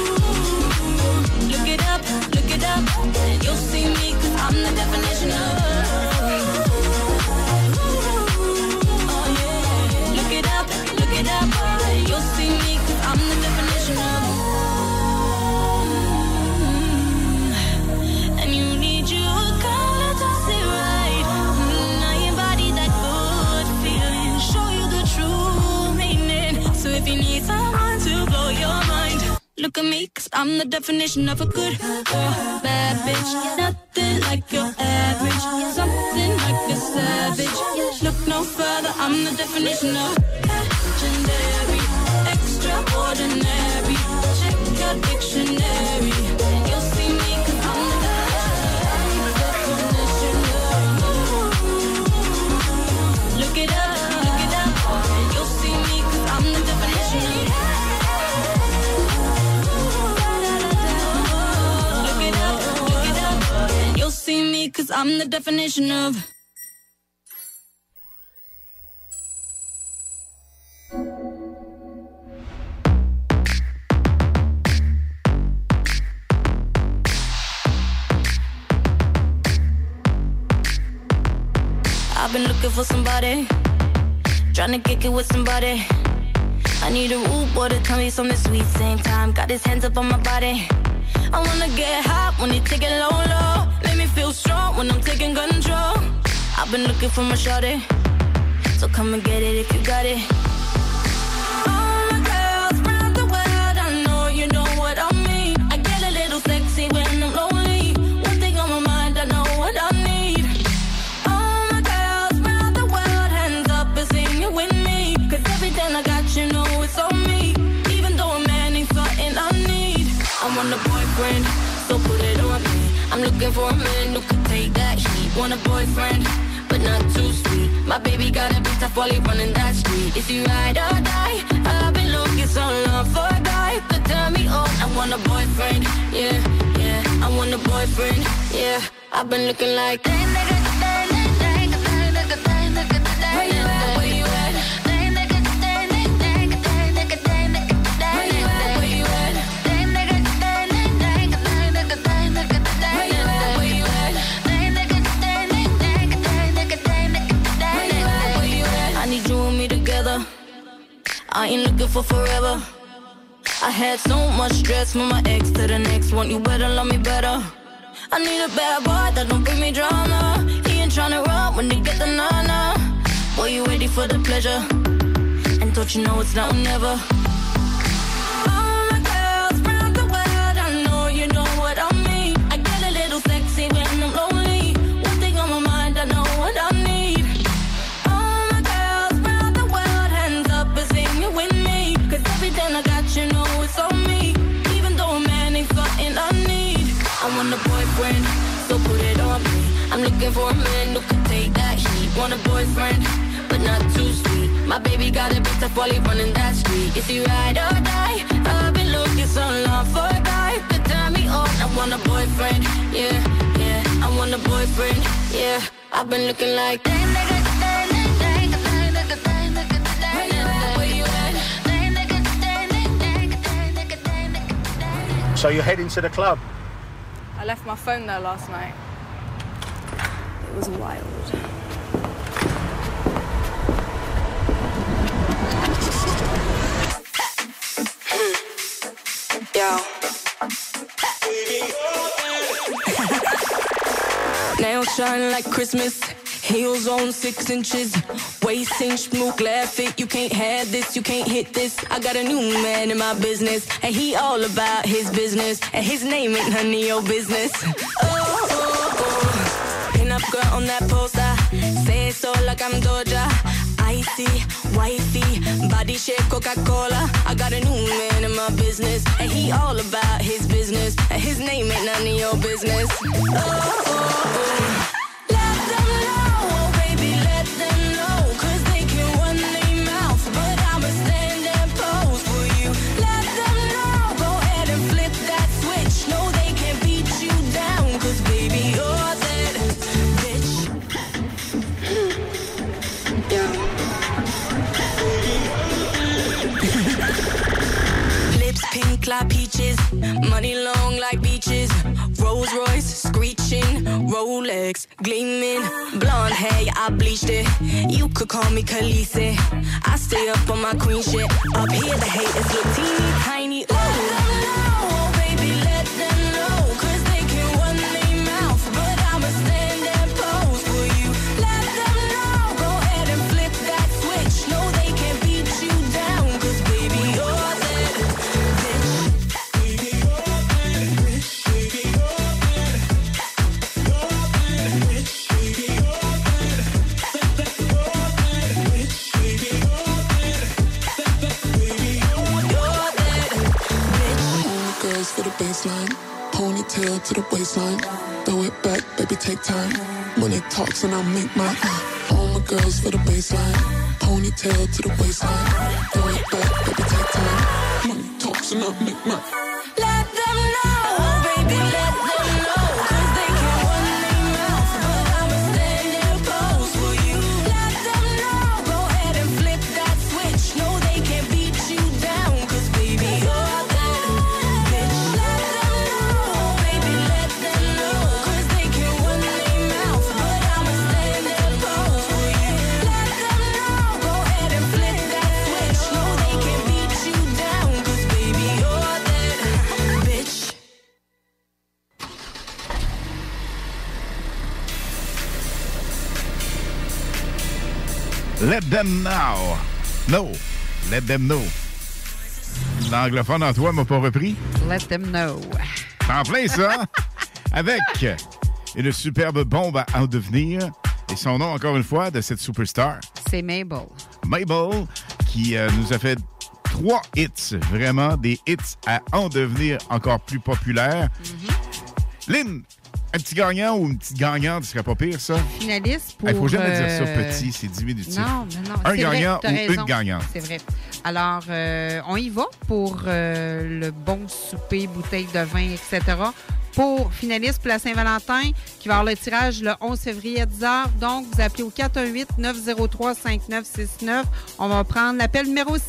Look it up, and you'll see me, 'cause I'm the definition of. Oh yeah, look it up, and you'll see me, 'cause I'm the definition of. And you need you a color to see right. If you need someone to blow your mind, look at me, 'cause I'm the definition of a good girl, bad bitch. Nothing like your average, something like a savage. Look no further, I'm the definition of legendary, extraordinary. Check your dictionary, and you'll see me, 'cause I'm the definition of. Look it up, and you'll see me, 'cause I'm the definition. See me. I'm the definition of... I've been looking for somebody, trying to kick it with somebody. I need a root boy to tell me something sweet. Same time, got his hands up on my body. I wanna get hot when they take it low, low. Make me feel strong when I'm taking control. I've been looking for my shawty, so come and get it if you got it. All my girls round the world, I know you know what I mean. I get a little sexy when I'm lonely. One thing on my mind, I know what I need. I got you, know it's on me. Even though a man ain't something I need, I want a boyfriend, so put it on me. I'm looking for a man who could take that heat. Want a boyfriend, but not too sweet. My baby gotta be tough while he running that street. Is he ride or die? I've been looking so long for a guy to turn me on. I want a boyfriend, yeah, yeah. I want a boyfriend, yeah. I've been looking like I ain't looking for forever. I had so much stress from my ex to the next one. You better love me better. I need a bad boy that don't bring me drama. He ain't tryna run when they get the nana. Boy, you ready for the pleasure? And don't you know it's now or never? All my girls round the world, I know you know what I mean. I get a little sexy when I'm lonely. One thing on my mind, I know what I need. Then I got you, know it's on me. Even though a man ain't something I need, I want a boyfriend, so put it on me. I'm looking for a man who could take that heat. Want a boyfriend, but not too sweet. My baby got a bit tough while he running that street. Is he ride or die? I've been looking so long for a guy to turn me on. I want a boyfriend, yeah, yeah. I want a boyfriend, yeah. I've been looking like damn nigga. So you're heading to the club? I left my phone there last night. It was wild. Yo. Nails shine like Christmas. Heels on 6 inches. Waist inch, smook, laugh it. You can't have this, you can't hit this. I got a new man in my business, and he all about his business, and his name ain't none of your business. Oh, oh, oh. Pin up girl on that poster, say it so like I'm Doja. Icy, wifey, body shape Coca-Cola. I got a new man in my business, and he all about his business, and his name ain't none of your business. Oh, oh, oh. Pink like peaches, money long like beaches. Rolls Royce screeching, Rolex gleaming. Blonde hair, I bleached it. You could call me Khaleesi. I stay up on my queen shit. Up here, the haters look teeny tiny. Ooh. Baseline, ponytail to the waistline, throw it back, baby, take time. Money talks and I make my all my girls for the baseline, ponytail to the waistline, throw it back, baby, take time. Money talks and I make my let them know, baby, let them know, 'cause they can't run their mouth. Let them now. No. Let them know. L'anglophone en toi m'a pas repris. Let them know. En plein ça. Avec une superbe bombe à devenir. Et son nom, encore une fois, de cette superstar. C'est Mabel. Mabel, qui nous a fait 3 hits. Vraiment, des hits à en devenir encore plus populaires. Mm-hmm. Lynn, un petit gagnant ou une petite gagnante, ce serait pas pire, ça? Finaliste pour... Il faut jamais dire ça petit, c'est diminutif. Non, non, non. Un gagnant ou une gagnante. C'est vrai. Alors, on y va pour le bon souper, bouteille de vin, etc., pour finaliste pour la Saint-Valentin, qui va avoir le tirage le 11 février à 10h. Donc, vous appelez au 418-903-5969. On va prendre l'appel numéro 6.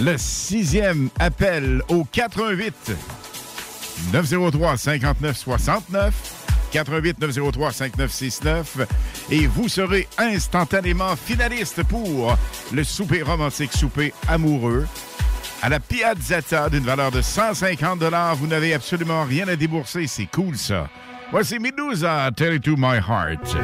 Le 6e appel au 418-903-5969. 418-903-5969. Et vous serez instantanément finaliste pour le souper romantique, souper amoureux. À la Piazzetta, d'une valeur de 150 $, vous n'avez absolument rien à débourser. C'est cool, ça. Voici Meduza, Tell It To My Heart.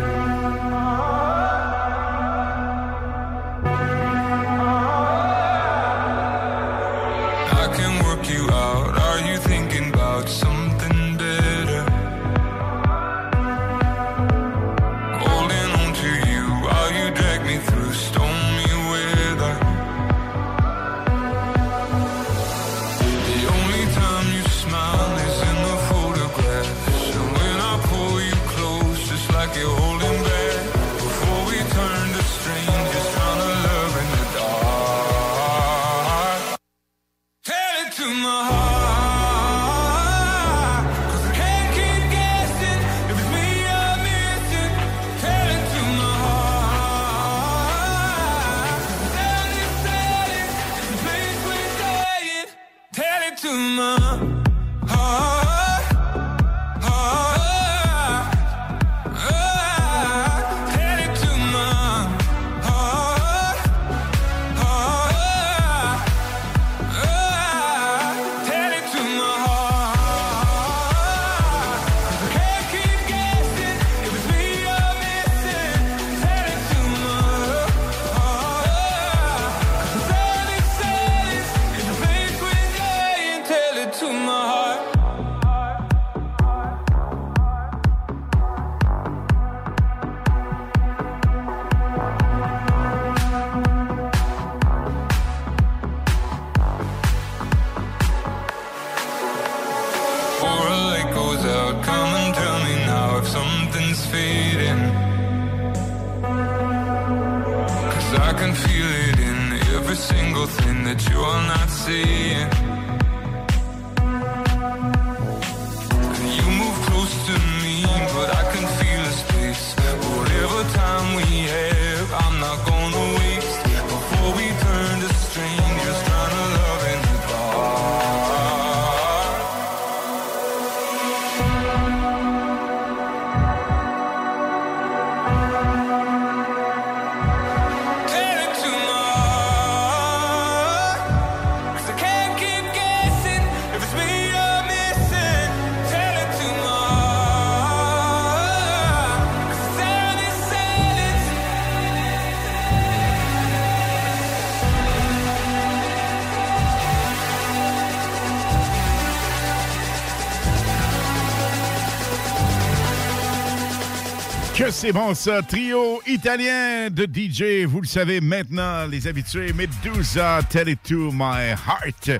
C'est bon ça, trio italien de DJ, vous le savez maintenant, les habitués, Meduza, Tell It To My Heart.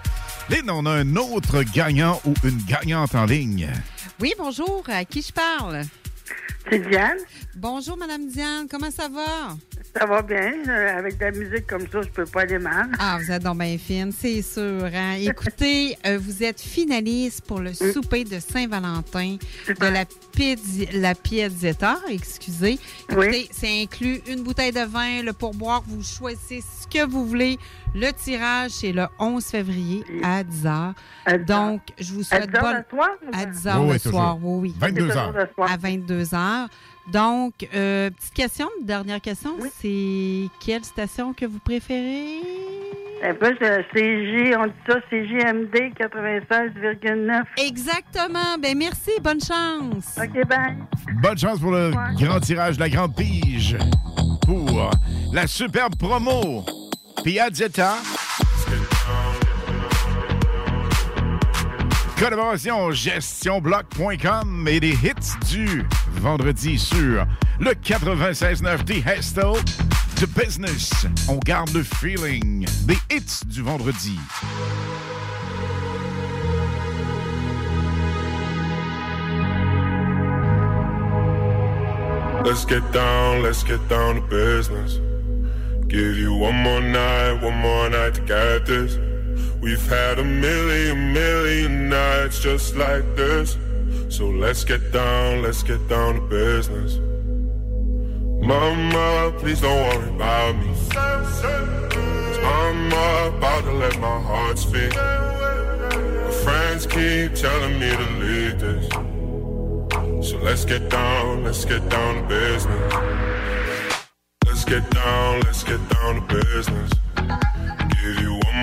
Lynn, on a un autre gagnant ou une gagnante en ligne. Oui, bonjour, à qui je parle? C'est Diane. Bonjour, Madame Diane, comment ça va? Ça va bien, avec de la musique comme ça, je peux pas aller mal. Ah, vous êtes donc bien fine, c'est sûr. Hein? Écoutez, vous êtes finaliste pour le souper de Saint-Valentin de la Piazzetta, excusez. Écoutez, c'est inclus une bouteille de vin, le pourboire, vous choisissez ce que vous voulez. Le tirage, c'est le 11 février à 10h. Donc, je vous souhaite bonne... À 10h le soir? Oui, à 10h le soir, oui. 22h. À 22h. Donc, petite question, dernière question, c'est quelle station que vous préférez? Un peu, on dit ça, CJMD 96,9. Exactement. Ben merci. Bonne chance. OK, bye. Bonne chance pour le grand tirage, la grande pige pour la superbe promo Piazzetta. Collaboration GestionBloc.com et les hits du vendredi sur le 96.9 des Hesto de Business. On garde le feeling des hits du vendredi. Let's get down to business. Give you one more night to get this. We've had a million nights just like this. So let's get down to business. Mama, please don't worry about me. 'Cause I'm about to let my heart speak. My friends keep telling me to leave this. So let's get down to business. Let's get down to business. Give you one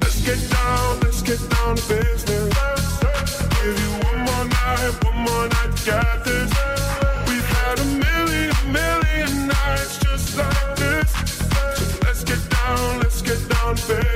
Let's get down to business. Give you one more night to get this. We've had a million nights just like this. So let's get down to business.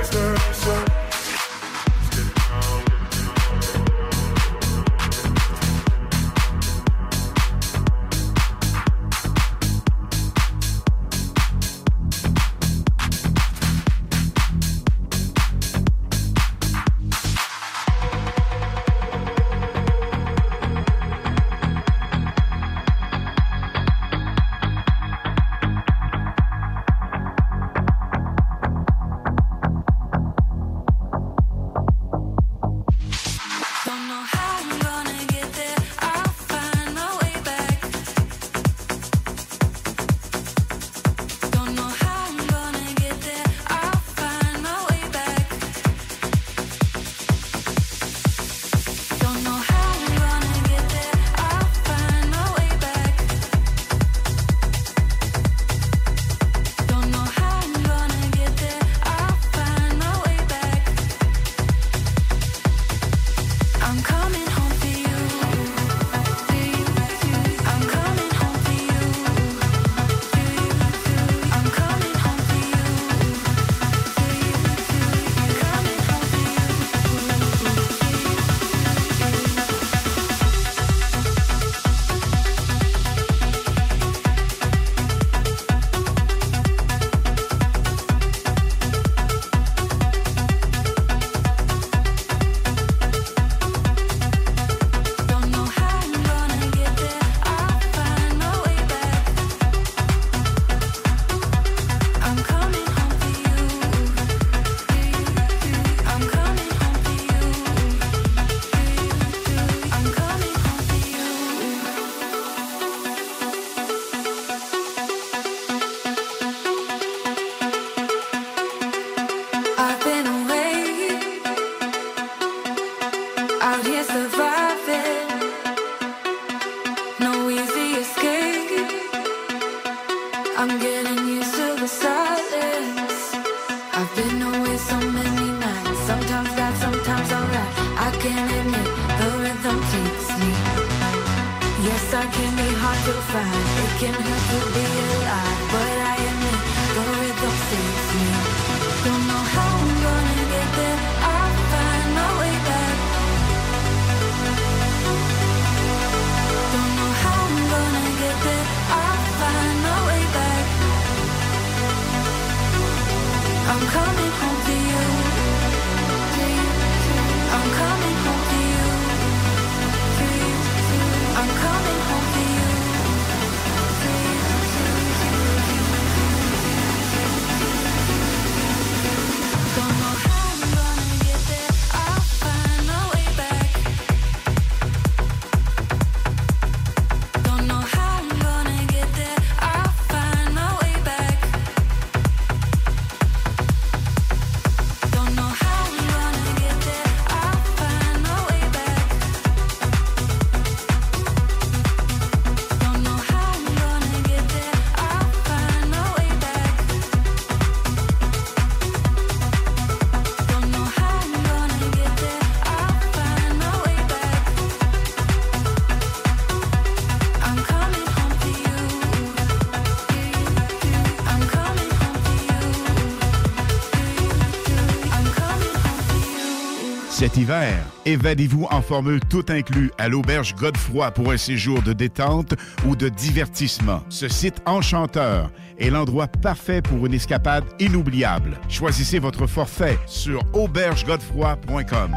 Cet hiver, évadez-vous en formule tout inclus à l'Auberge Godefroy pour un séjour de détente ou de divertissement. Ce site enchanteur est l'endroit parfait pour une escapade inoubliable. Choisissez votre forfait sur aubergegodefroy.com.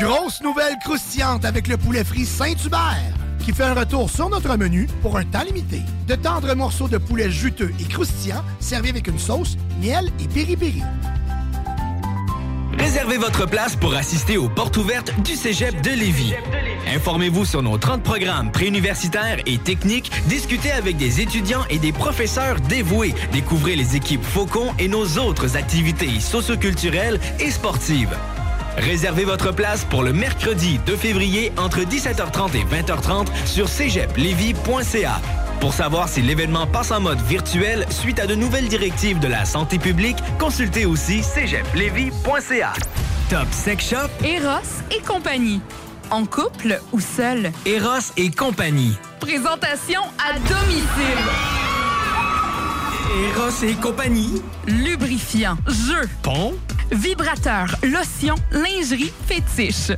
Grosse nouvelle croustillante avec le poulet frit Saint-Hubert qui fait un retour sur notre menu pour un temps limité. De tendres morceaux de poulet juteux et croustillants servis avec une sauce, miel et piri-piri. Réservez votre place pour assister aux portes ouvertes du Cégep de Lévis. Informez-vous sur nos 30 programmes préuniversitaires et techniques, discutez avec des étudiants et des professeurs dévoués, découvrez les équipes Faucon et nos autres activités socio-culturelles et sportives. Réservez votre place pour le mercredi 2 février entre 17h30 et 20h30 sur cégeplevis.ca. Pour savoir si l'événement passe en mode virtuel suite à de nouvelles directives de la santé publique, consultez aussi cégeplevis.ca. Top Sex Shop, Eros et compagnie. En couple ou seul? Eros et compagnie. Présentation à domicile. Eros et compagnie. Lubrifiant, jeu, pompe, vibrateur, lotion, lingerie, fétiche.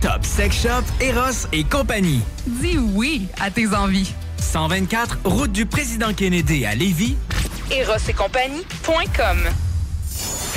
Top Sex Shop, Eros et compagnie. Dis oui à tes envies. 124, route du Président Kennedy à Lévis. Eros et compagnie.com.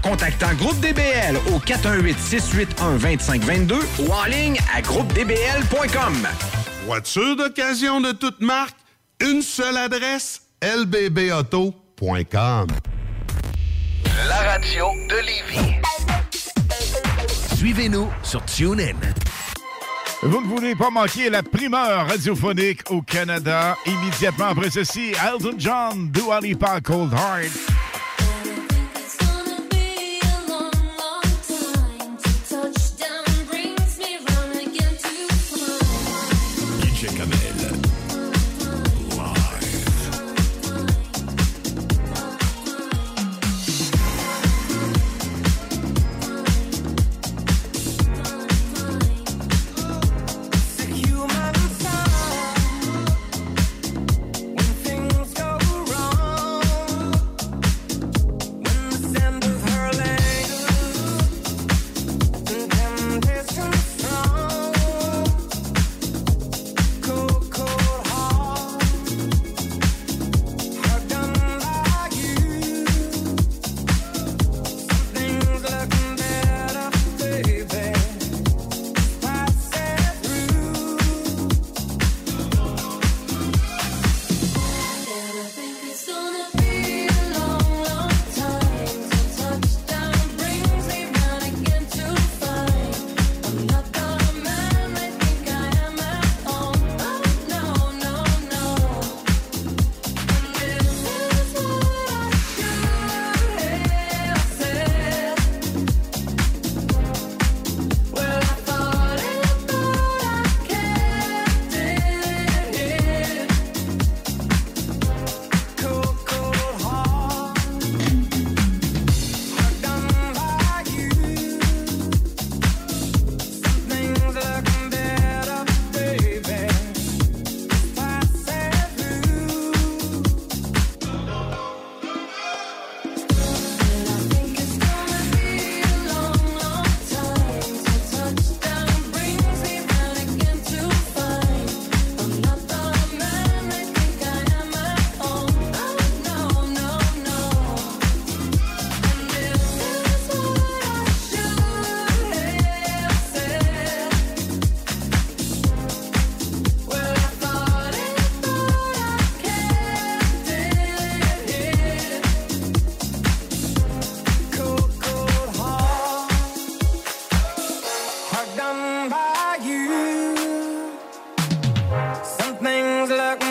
contactant Groupe DBL au 418-681-2522 ou en ligne à groupedbl.com. Voiture d'occasion de toute marque, une seule adresse, lbbauto.com. La radio de Lévis. Suivez-nous sur TuneIn. Vous ne voulez pas manquer la primeur radiophonique au Canada. Immédiatement après ceci, Elton John, Dua Lipa, Cold Heart.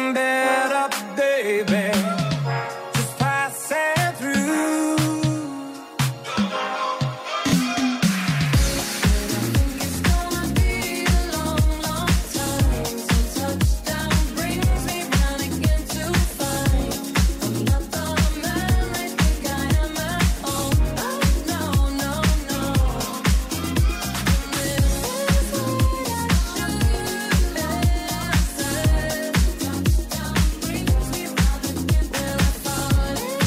some better, baby. Just passing through. And I think it's gonna be a long, long time. So touchdown brings me round again to find I'm not the man they think I am at all. Oh, no, no, no. This is what I should have said. Touchdown brings me round again till I fall into a candid head.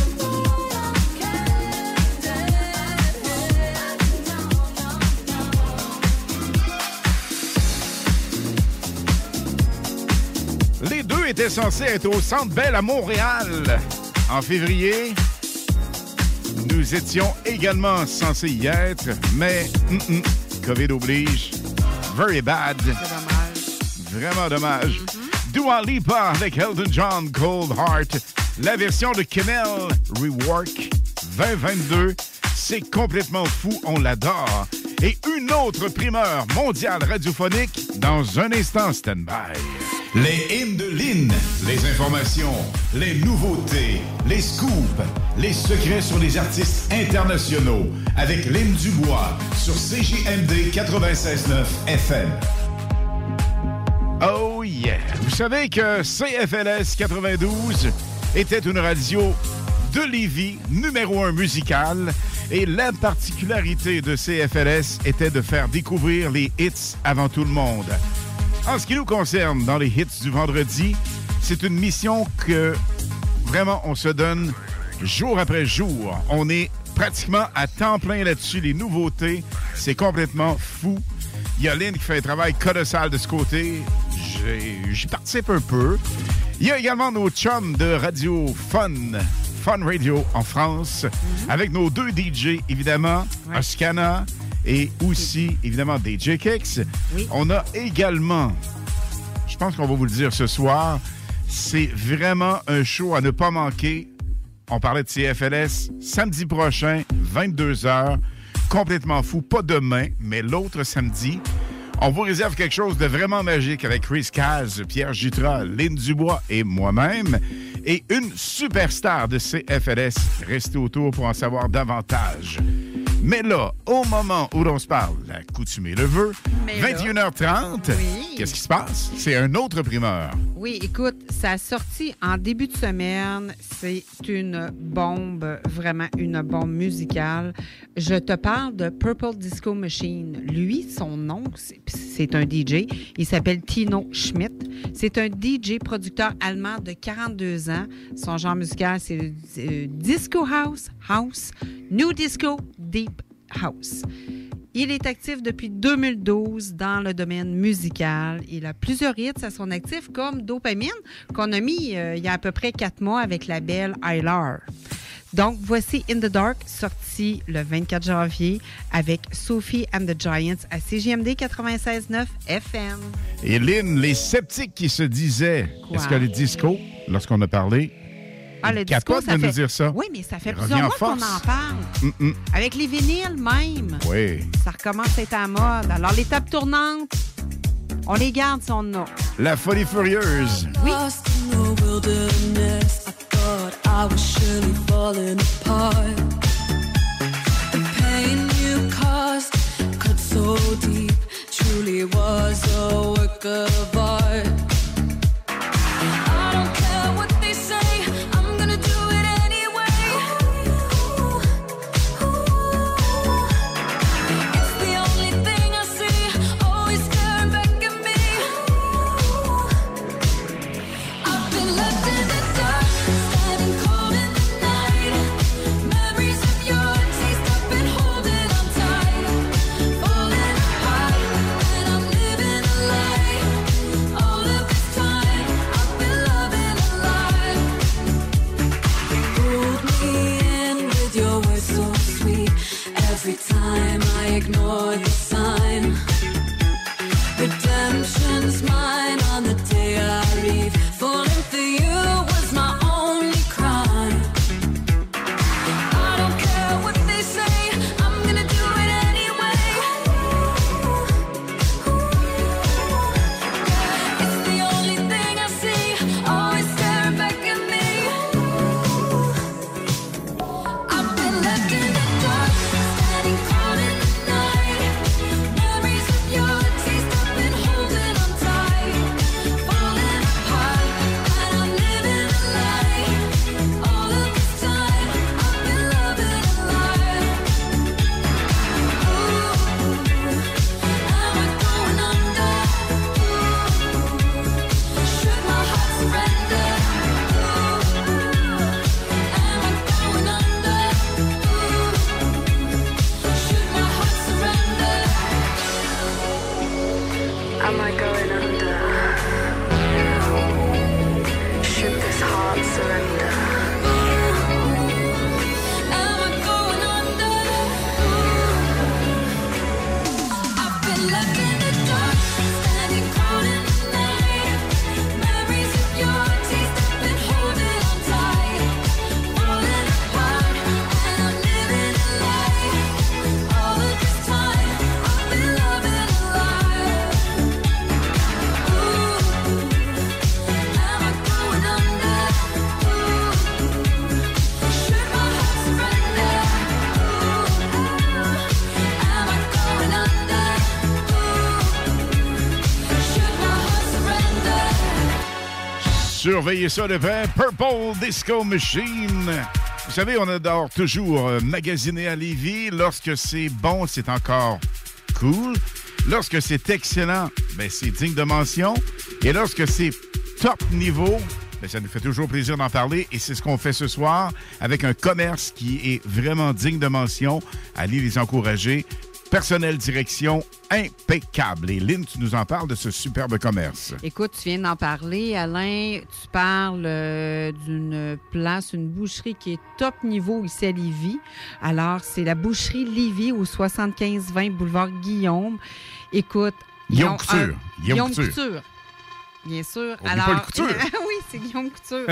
Les deux étaient censés être au Centre Bell à Montréal en février. Nous étions également censés y être, mais COVID oblige. Very bad. Vraiment dommage. Dua Lipa avec Elton John, Cold Heart. La version de Kemel Rework 2022. C'est complètement fou, on l'adore. Et une autre primeur mondiale radiophonique dans un instant, stand-by. Les hymnes de Lynn, les informations, les nouveautés, les scoops, les secrets sur les artistes internationaux avec Lynne Dubois sur CJMD 96.9 FM. Oh yeah! Vous savez que CFLS 92 était une radio de Lévis, numéro 1 musical, et la particularité de CFLS était de faire découvrir les hits avant tout le monde. En ce qui nous concerne, dans les hits du vendredi, c'est une mission que vraiment on se donne jour après jour. On est pratiquement à temps plein là-dessus. Les nouveautés, c'est complètement fou. Il y a Lynn qui fait un travail colossal de ce côté. J'y participe un peu. Il y a également nos chums de Radio Fun Radio en France, avec nos deux DJ, évidemment, Oscana et aussi, évidemment, DJ Kicks. On a également, je pense qu'on va vous le dire ce soir, c'est vraiment un show à ne pas manquer. On parlait de CFLS samedi prochain, 22h, complètement fou, pas demain, mais l'autre samedi. On vous réserve quelque chose de vraiment magique avec Chris Caz, Pierre Jutras, Lynne Dubois et moi-même. Et une superstar de CFLS. Restez autour pour en savoir davantage. Mais là, au moment où l'on se parle, la coutumée le veut, Mais là, 21h30, oui. Qu'est-ce qui se passe? C'est un autre primeur. Oui, écoute, ça a sorti en début de semaine. C'est une bombe, vraiment une bombe musicale. Je te parle de Purple Disco Machine. Lui, son nom, c'est un DJ. Il s'appelle Tino Schmidt. C'est un DJ producteur allemand de 42 ans. Son genre musical, c'est Disco House, House, New Disco, Deep House. Il est actif depuis 2012 dans le domaine musical. Il a plusieurs hits à son actif, comme Dopamine, qu'on a mis il y a à peu près 4 mois avec la belle Aylar. Donc, voici In the Dark, sorti le 24 janvier avec Sophie and the Giants à CJMD 96.9 FM. Et Lynn, les sceptiques qui se disaient, est-ce que le disco, lorsqu'on a parlé, le disco, ça fait... dire ça. Oui, mais ça fait plusieurs mois qu'on en parle. Avec les vinyles même. Oui. Ça recommence à être à la mode. Alors, les tables tournantes, on les garde si on en a. La folie furieuse. Oui. I've been left in the dark, standing cold in the night. Memories Surveillez ça de près. Purple Disco Machine. Vous savez, on adore toujours magasiner à Lévis. Lorsque c'est bon, c'est encore cool. Lorsque c'est excellent, ben, c'est digne de mention. Et lorsque c'est top niveau, ben, ça nous fait toujours plaisir d'en parler. Et c'est ce qu'on fait ce soir avec un commerce qui est vraiment digne de mention. Allez les encourager. Personnel direction impeccable. Et Lynn, tu nous en parles de ce superbe commerce. Écoute, tu viens d'en parler, Alain. Tu parles d'une place, une boucherie qui est top niveau ici à Lévis. Alors, c'est la Boucherie Lévis au 75-20 boulevard Guillaume. Écoute, Guillaume Couture. Bien sûr. Oui, c'est Guillaume Couture.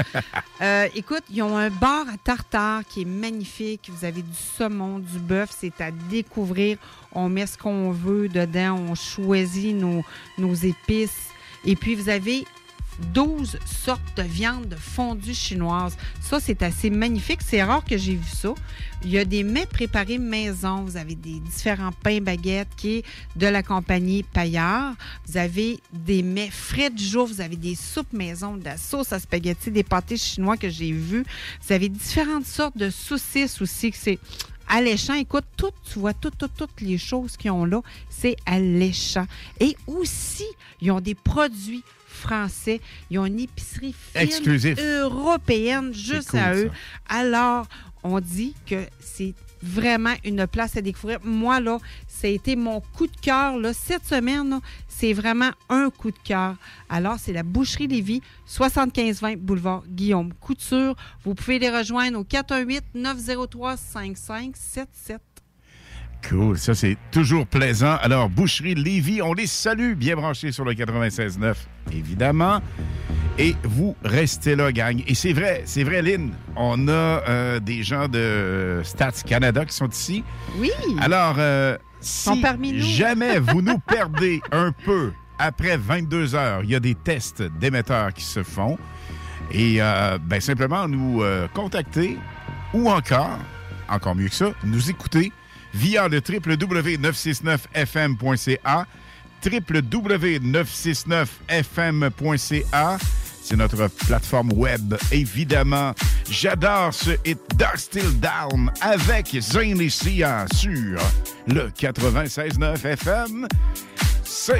Écoute, ils ont un bar à tartare qui est magnifique. Vous avez du saumon, du bœuf. C'est à découvrir. On met ce qu'on veut dedans. On choisit nos épices. Et puis, vous avez 12 sortes de viandes fondues chinoises. Ça, c'est assez magnifique. C'est rare que j'ai vu ça. Il y a des mets préparés maison. Vous avez des différents pains baguettes qui est de la compagnie Paillard. Vous avez des mets frais du jour. Vous avez des soupes maison, de la sauce à spaghetti, des pâtés chinois que j'ai vus. Vous avez différentes sortes de saucisses aussi. C'est alléchant. Écoute, tu vois toutes les choses qu'ils ont là. C'est alléchant. Et aussi, ils ont des produits français. Ils ont une épicerie fine exclusive européenne juste cool, à eux. Ça. Alors, on dit que c'est vraiment une place à découvrir. Moi, là, ça a été mon coup de cœur. Là, cette semaine, là, c'est vraiment un coup de cœur. Alors, c'est la Boucherie Lévis, 75-20 boulevard Guillaume Couture. Vous pouvez les rejoindre au 418-903-5577. Cool, ça, c'est toujours plaisant. Alors, Boucherie Lévis, on les salue. Bien branchés sur le 96.9, évidemment. Et vous restez là, gang. Et c'est vrai, Lynn. On a des gens de Stats Canada qui sont ici. Oui. Alors, si jamais vous nous perdez un peu après 22 heures, il y a des tests d'émetteurs qui se font. Et, bien, simplement, nous contacter ou encore mieux que ça, nous écouter via le www.969fm.ca, www.969fm.ca. C'est notre plateforme web, évidemment. J'adore ce hit Dark Still Down avec Zane et Sia sur le 96.9 FM. CJMD.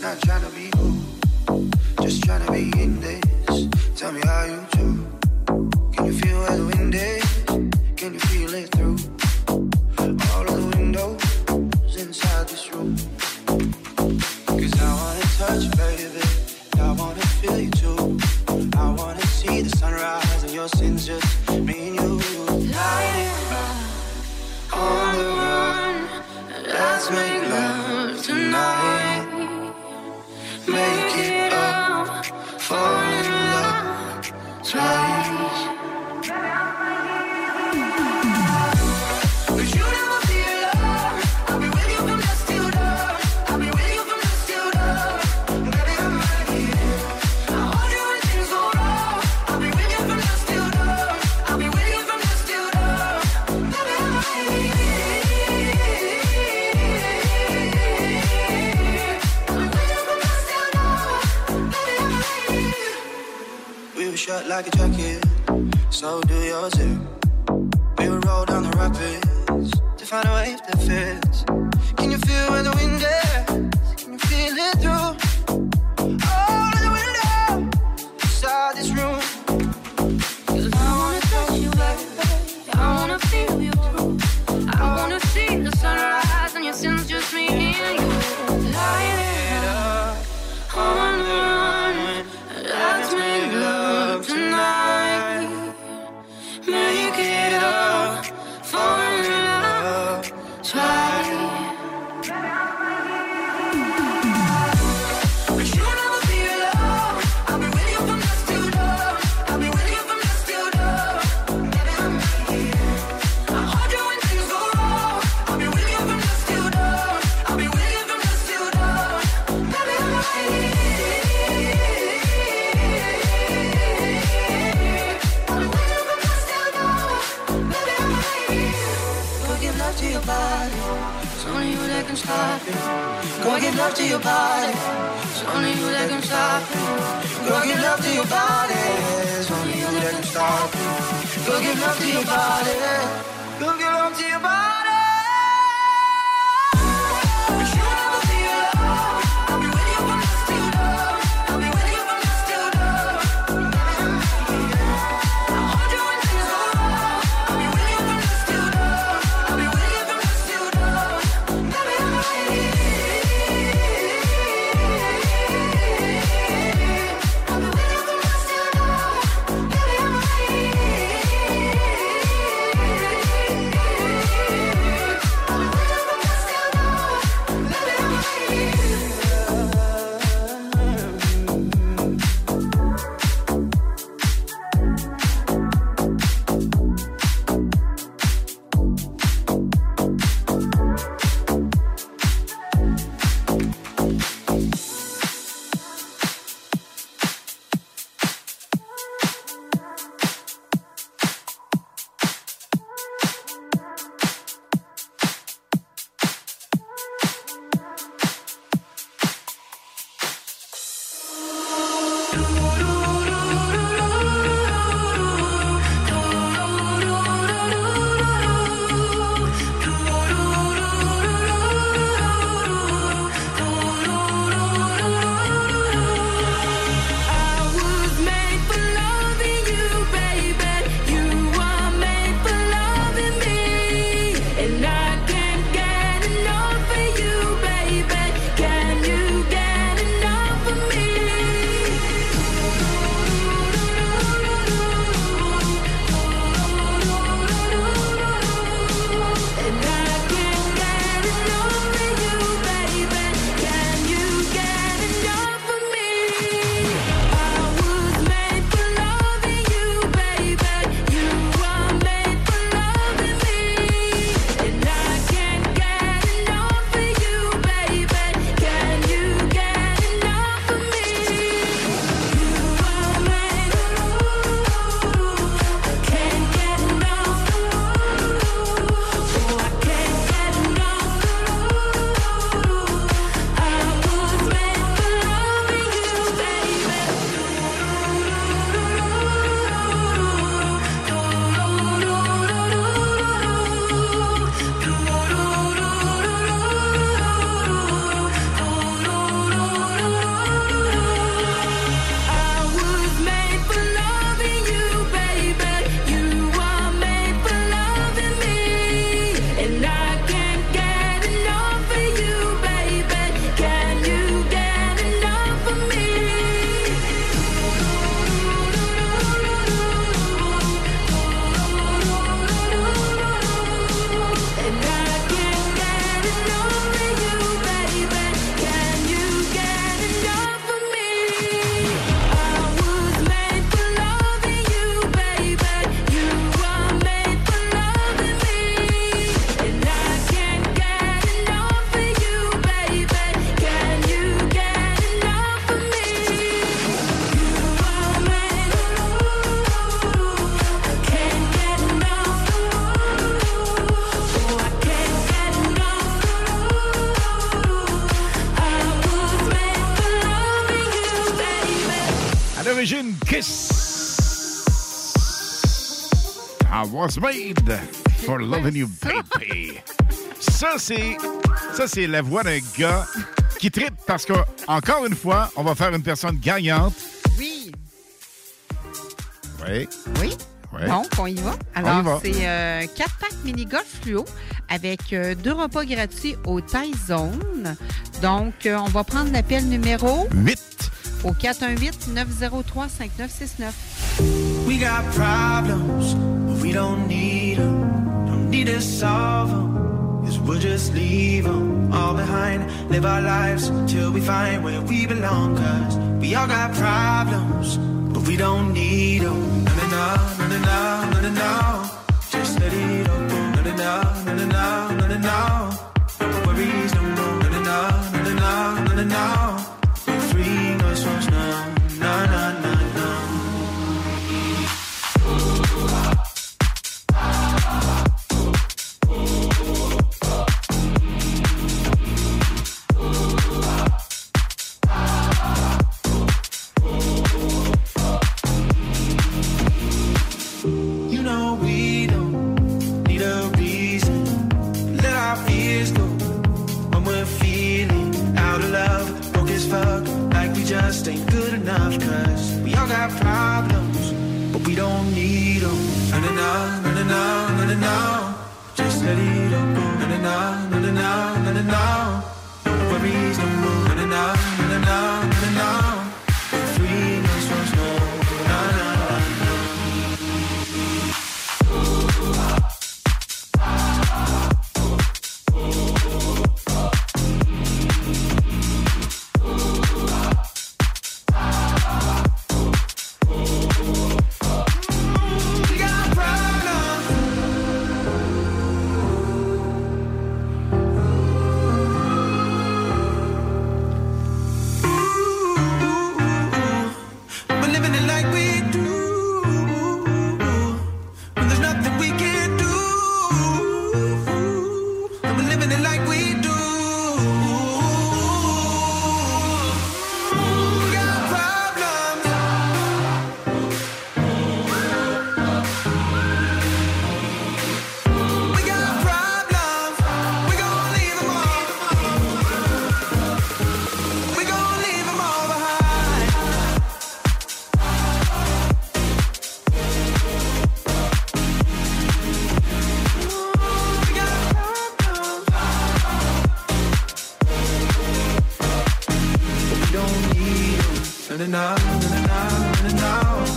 Not trying to be cool, just trying to be in this. Tell me how you do. Can you feel where the wind is? Can you feel it through all of the windows inside this room? Cause I wanna touch you, baby, I wanna feel you too. I wanna see the sunrise and your sins, just me and you. Light it up, on the run, let's make love tonight. Make it up, fall in love twice. Shut like a jacket, so do yours too. We will roll down the rapids to find a wave that fits. Can you feel where the wind is? Can you feel it through all of the windows inside this room? Cause I wanna touch you, baby, I wanna feel you too. I wanna see the sunrise and your sins, just me and you. Light it up, on the run, let's make love tonight. Make it up, fall in love, try. shopping. Go and give love to your body. It's only you that can stop it. Go and give love to your body. It's only you that can stop it. Go and give love to your body. Go and give love to your body. I was made for loving you, baby. Ça, c'est la voix d'un gars qui trippe parce que, encore une fois, on va faire une personne gagnante. Oui. Oui. Oui. Ouais. Donc, on y va. Alors, c'est 4 packs mini-golf fluo avec 2 repas gratuits au Thaï Zone. Donc, on va prendre l'appel numéro 8 au 418-903-5969. We got problems, but we don't need them. Don't need to solve them, cause we'll just leave them all behind. Live our lives till we find where we belong, cause we all got problems, but we don't need them. No, no, no, no, no, no, no, no. Just let it all go. No, no, no, no, no, no, no. No worries no more. No, no, no, no, no, no, no, no. We're free, no songs, no, no, no, no. just ain't good enough, cause we all got problems, but we don't need them. No, just let it all go. No, no worries, no more. No.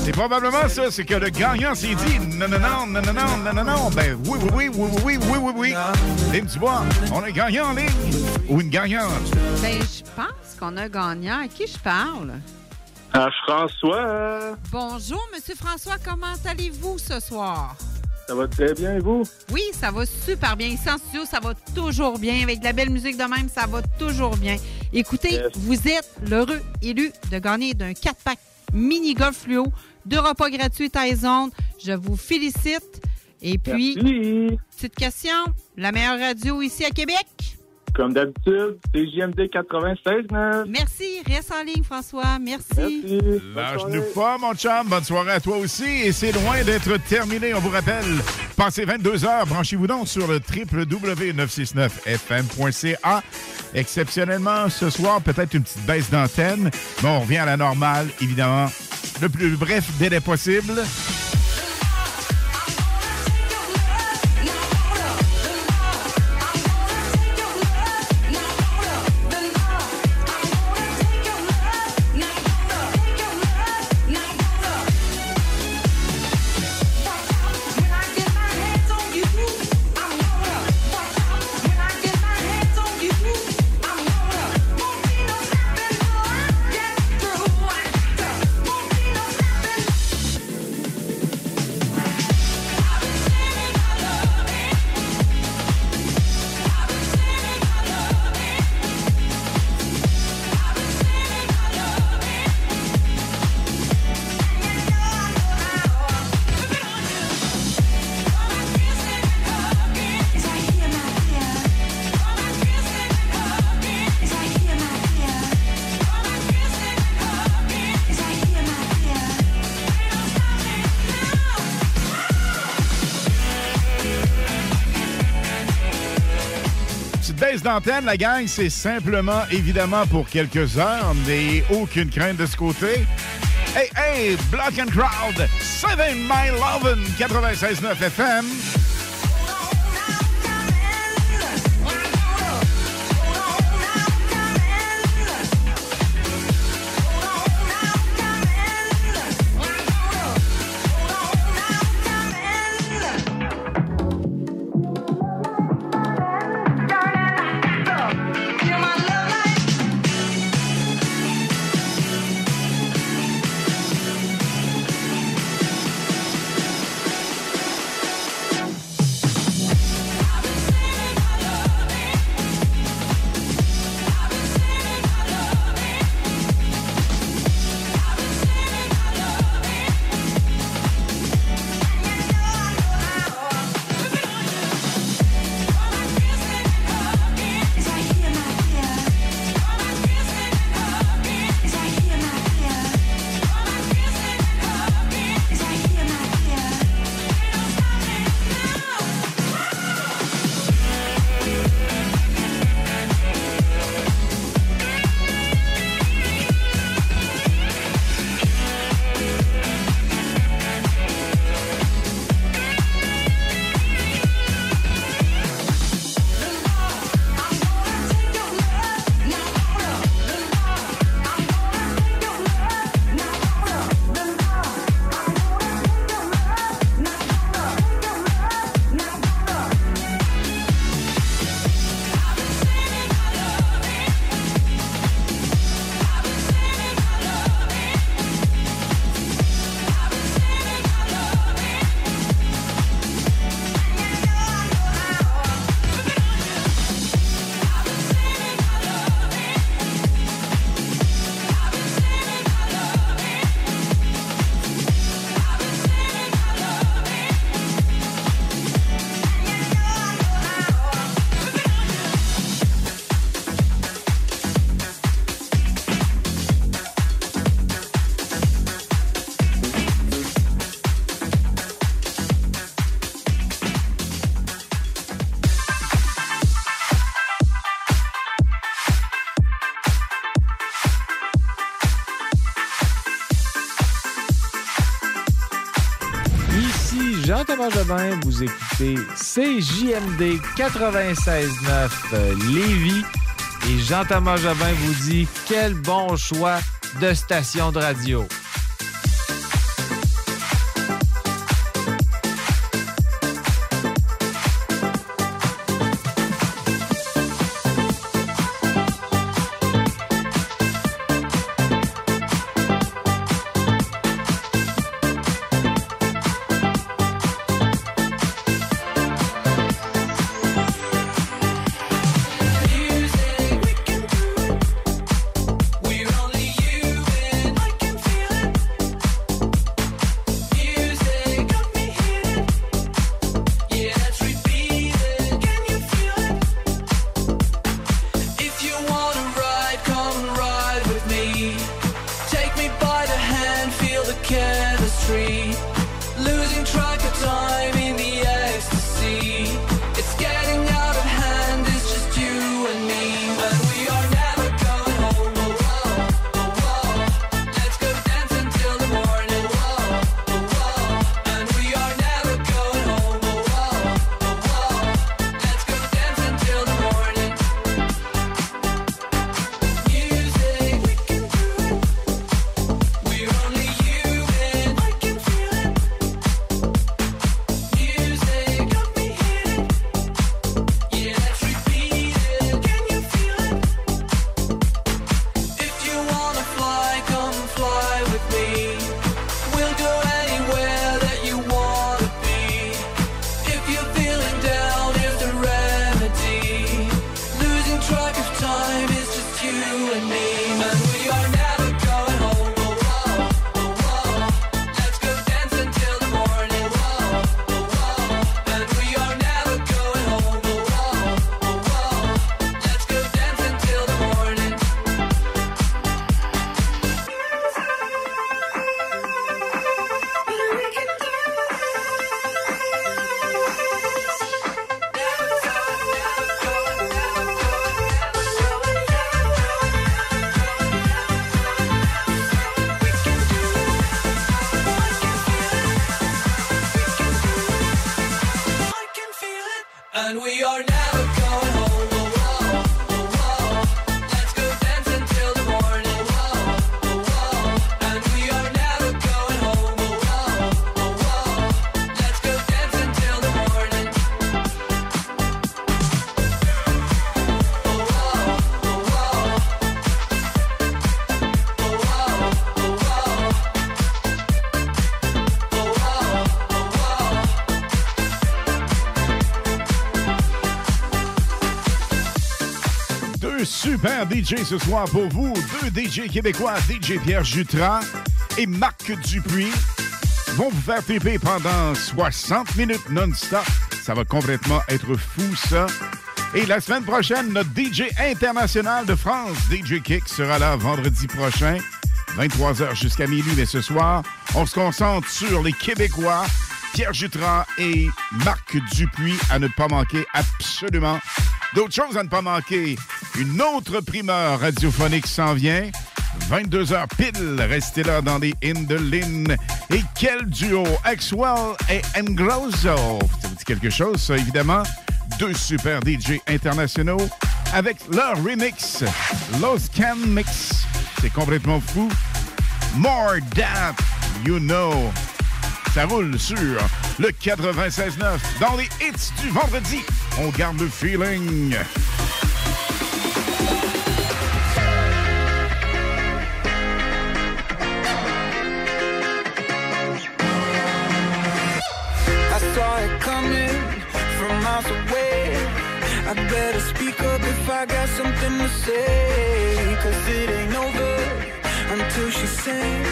C'est probablement ça, c'est que le gagnant s'est dit non. Ben oui. Lynne Dubois, on a un gagnant en ligne ou une gagnante? Ben, je pense qu'on a un gagnant. À qui je parle? À François. Bonjour, Monsieur François. Comment allez-vous ce soir? Ça va très bien, et vous? Oui, ça va super bien. Ici en studio, ça va toujours bien. Avec de la belle musique de même, ça va toujours bien. Écoutez, yes. Vous êtes l'heureux élu de gagner d'un 4-pack mini-golf fluo, 2 repas gratuits Thaï Zone. Je vous félicite. Et puis, merci. Petite question, la meilleure radio ici à Québec? Comme d'habitude, c'est CJMD 96.9. Merci. Reste en ligne, François. Merci. Lâche-nous pas, mon chum. Bonne soirée à toi aussi. Et c'est loin d'être terminé, on vous rappelle. Passez 22 heures. Branchez-vous donc sur le www.969fm.ca. Exceptionnellement, ce soir, peut-être une petite baisse d'antenne. Bon, on revient à la normale, évidemment. Le plus bref délai possible. D'antenne, la gang, c'est simplement, évidemment, pour quelques heures, mais aucune crainte de ce côté. Hey, Block and Crowd, 7 Mile Lovin', 96.9 FM. Jean Cabangevin, vous écoutez CJMD 96.9 Lévis. Et Jean-Thomas Jobin vous dit quel bon choix de station de radio. Super DJ ce soir pour vous. Deux DJ québécois, DJ Pierre Jutras et Marc Dupuis, vont vous faire triper pendant 60 minutes non-stop. Ça va complètement être fou, ça. Et la semaine prochaine, notre DJ international de France, DJ Kick, sera là vendredi prochain, 23h jusqu'à minuit. Mais ce soir, on se concentre sur les Québécois, Pierre Jutras et Marc Dupuis, à ne pas manquer absolument. D'autres choses à ne pas manquer. Une autre primeur radiophonique s'en vient. 22h pile, restez là dans les hymnes de Lynne. Et quel duo, Axwell et Engrosso. Ça vous dit quelque chose, ça, évidemment. Deux super DJ internationaux avec leur remix, Los Can Mix. C'est complètement fou. More That You Know. Ça roule sur le 96.9 dans les hits du vendredi. On garde le feeling. Away. I better speak up if I got something to say, 'cause it ain't over until she sings.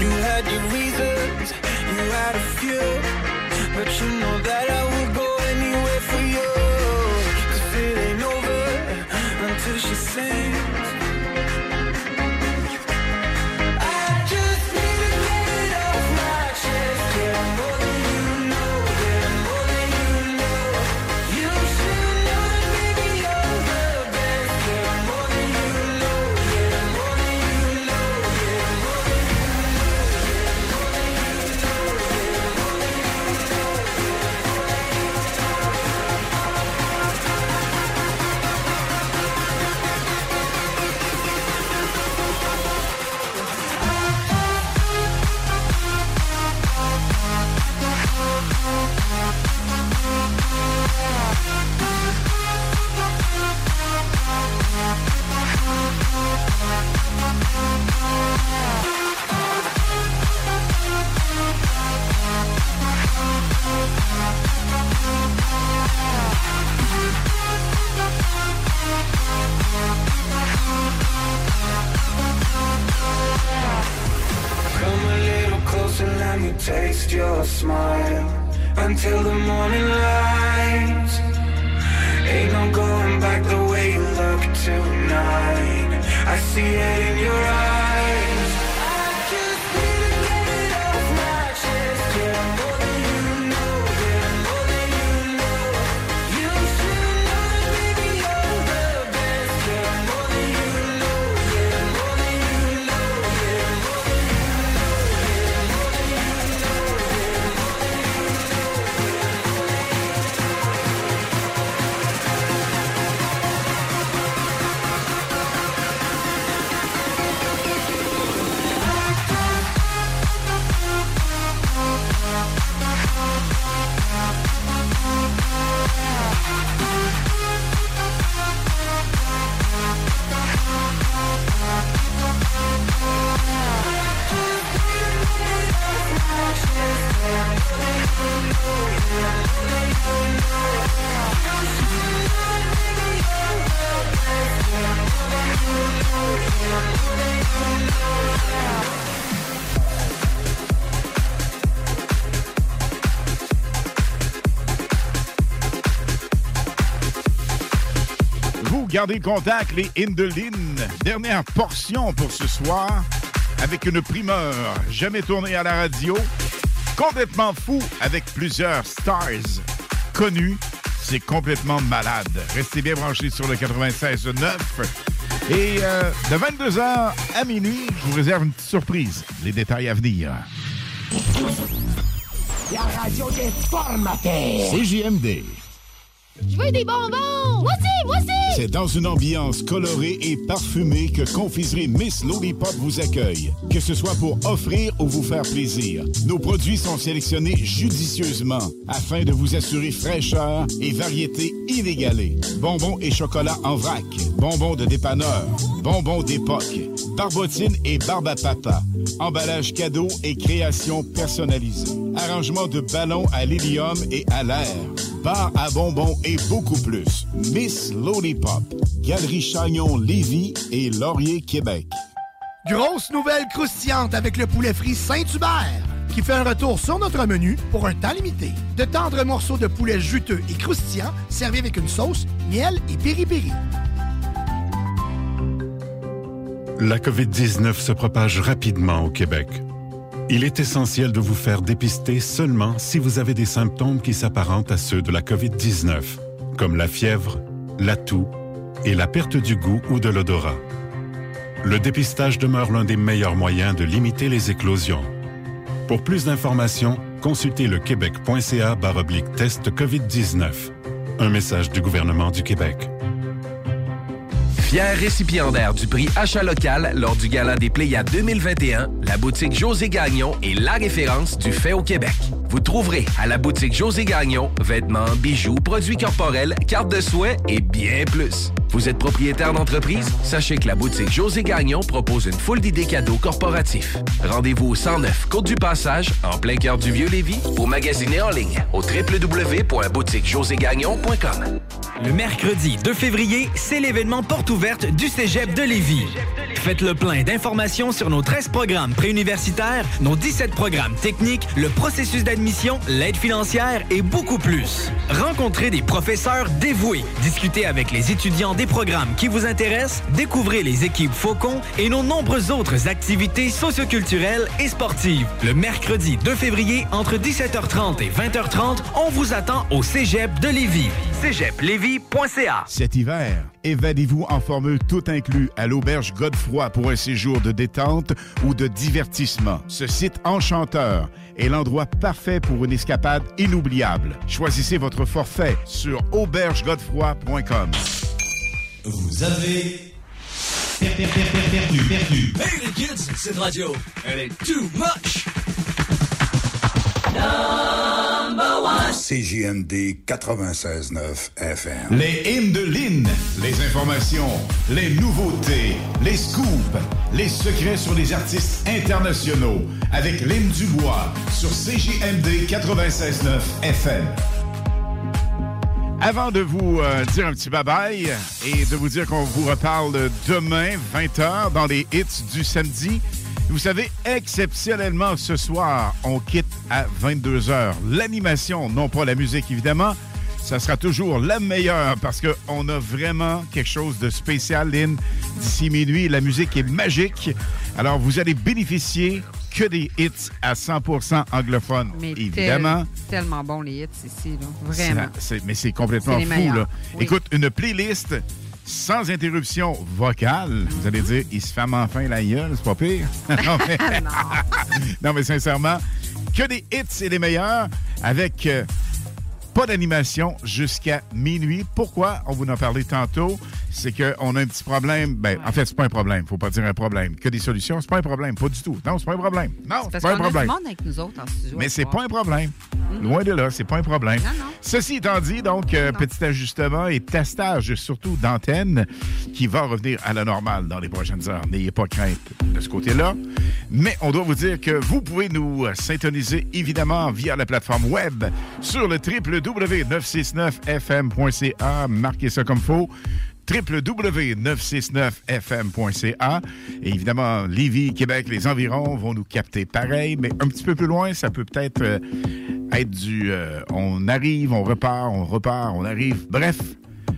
You had your reasons, you had a few, but you know that I would go anywhere for you, 'cause it ain't over until she sings. More taste your smile until the morning light. Ain't no going back the way you look tonight. I see it in your eyes. I just need to get it off my chest. Yeah, more than you know. Yeah, more than you know. You should know that baby you're the best. Yeah, more than you know. Yeah, more than you know. Yeah, more than you know. Yeah, more than you know. Yeah, more than you Vous gardez le contact, les Indelines. Dernière portion pour ce soir avec une primeur jamais tournée à la radio. Complètement fou avec plusieurs stars connues. C'est complètement malade. Restez bien branchés sur le 96.9. Et de 22h à minuit, je vous réserve une petite surprise. Les détails à venir. La radio des formateurs. CJMD. Je veux des bonbons! Voici, voici! C'est dans une ambiance colorée et parfumée que Confiserie Miss Lollipop vous accueille. Que ce soit pour offrir ou vous faire plaisir, nos produits sont sélectionnés judicieusement afin de vous assurer fraîcheur et variété inégalée. Bonbons et chocolat en vrac, bonbons de dépanneur, bonbons d'époque, barbotines et barbe à papa, emballage cadeau et création personnalisée, arrangement de ballons à l'hélium et à l'air, bar à bonbons et beaucoup plus. Miss Lollipop, Galerie Chagnon Lévis et Laurier Québec. Grosse nouvelle croustillante avec le poulet frit Saint-Hubert qui fait un retour sur notre menu pour un temps limité. De tendres morceaux de poulet juteux et croustillants servis avec une sauce, miel et piri-piri. La COVID-19 se propage rapidement au Québec. Il est essentiel de vous faire dépister seulement si vous avez des symptômes qui s'apparentent à ceux de la COVID-19, comme la fièvre, la toux et la perte du goût ou de l'odorat. Le dépistage demeure l'un des meilleurs moyens de limiter les éclosions. Pour plus d'informations, consultez le québec.ca/test COVID-19. Un message du gouvernement du Québec. Fier récipiendaire du prix Achat local lors du Gala des Pléiades 2021, la boutique José Gagnon est la référence du fait au Québec. Vous trouverez à la boutique José Gagnon vêtements, bijoux, produits corporels, cartes de soins et bien plus. Vous êtes propriétaire d'entreprise? Sachez que la boutique José Gagnon propose une foule d'idées cadeaux corporatifs. Rendez-vous au 109 Côte-du-Passage, en plein cœur du Vieux-Lévis, ou magasinez en ligne au www.boutiquejoségagnon.com. Le mercredi 2 février, c'est l'événement porte ouverte du Cégep de Lévis. Faites le plein d'informations sur nos 13 programmes préuniversitaires, nos 17 programmes techniques, le processus d'admission, l'aide financière et beaucoup plus. Rencontrez des professeurs dévoués, discutez avec les étudiants des programmes qui vous intéressent, découvrez les équipes Faucon et nos nombreuses autres activités socioculturelles et sportives. Le mercredi 2 février, entre 17h30 et 20h30, on vous attend au Cégep de Lévis. cégeplevis.ca. Cet hiver, évadez-vous en formule tout inclus à l'Auberge Godefroy pour un séjour de détente ou de divertissement. Ce site enchanteur est l'endroit parfait pour une escapade inoubliable. Choisissez votre forfait sur aubergegodefroy.com. Vous avez perdu. Hey les kids, cette radio, elle est too much! Number one. CJMD 96.9 FM. Les hymnes de Lynn, les informations, les nouveautés, les scoops, les secrets sur les artistes internationaux avec Lynne Dubois sur CJMD 96.9 FM. Avant de vous dire un petit bye-bye et de vous dire qu'on vous reparle demain 20h dans les hits du samedi. Vous savez, exceptionnellement, ce soir, on quitte à 22h. L'animation, non pas la musique, évidemment, ça sera toujours la meilleure parce qu'on a vraiment quelque chose de spécial, Lynn. D'ici minuit, la musique est magique. Alors, vous allez bénéficier que des hits à 100% anglophones, mais évidemment. Tellement bon, les hits ici, là. Vraiment. Mais c'est complètement fou, là. Oui. Écoute, une playlist sans interruption vocale. Vous allez dire, il se ferme enfin la gueule, c'est pas pire. Non, mais... non, mais sincèrement, que des hits et des meilleurs avec pas d'animation jusqu'à minuit. Pourquoi? On vous en parlait tantôt. C'est qu'on a un petit problème. Ben, ouais. En fait, c'est pas un problème. Faut pas dire un problème. Que des solutions, c'est pas un problème. Pas du tout. Non, c'est pas un problème. Non, c'est pas un problème. Parce qu'on a du monde avec nous autres en studio. Mais c'est pas un problème. Mm-hmm. Loin de là, c'est pas un problème. Non, non. Ceci étant dit, donc, petit ajustement et testage, surtout d'antenne, qui va revenir à la normale dans les prochaines heures. N'ayez pas crainte de ce côté-là. Mais on doit vous dire que vous pouvez nous syntoniser, évidemment, via la plateforme web sur le www.969fm.ca. Marquez ça comme faut. www.969fm.ca. Et évidemment, Lévis, Québec, les environs vont nous capter pareil, mais un petit peu plus loin, ça peut peut-être être du... on arrive, on repart, on arrive. Bref,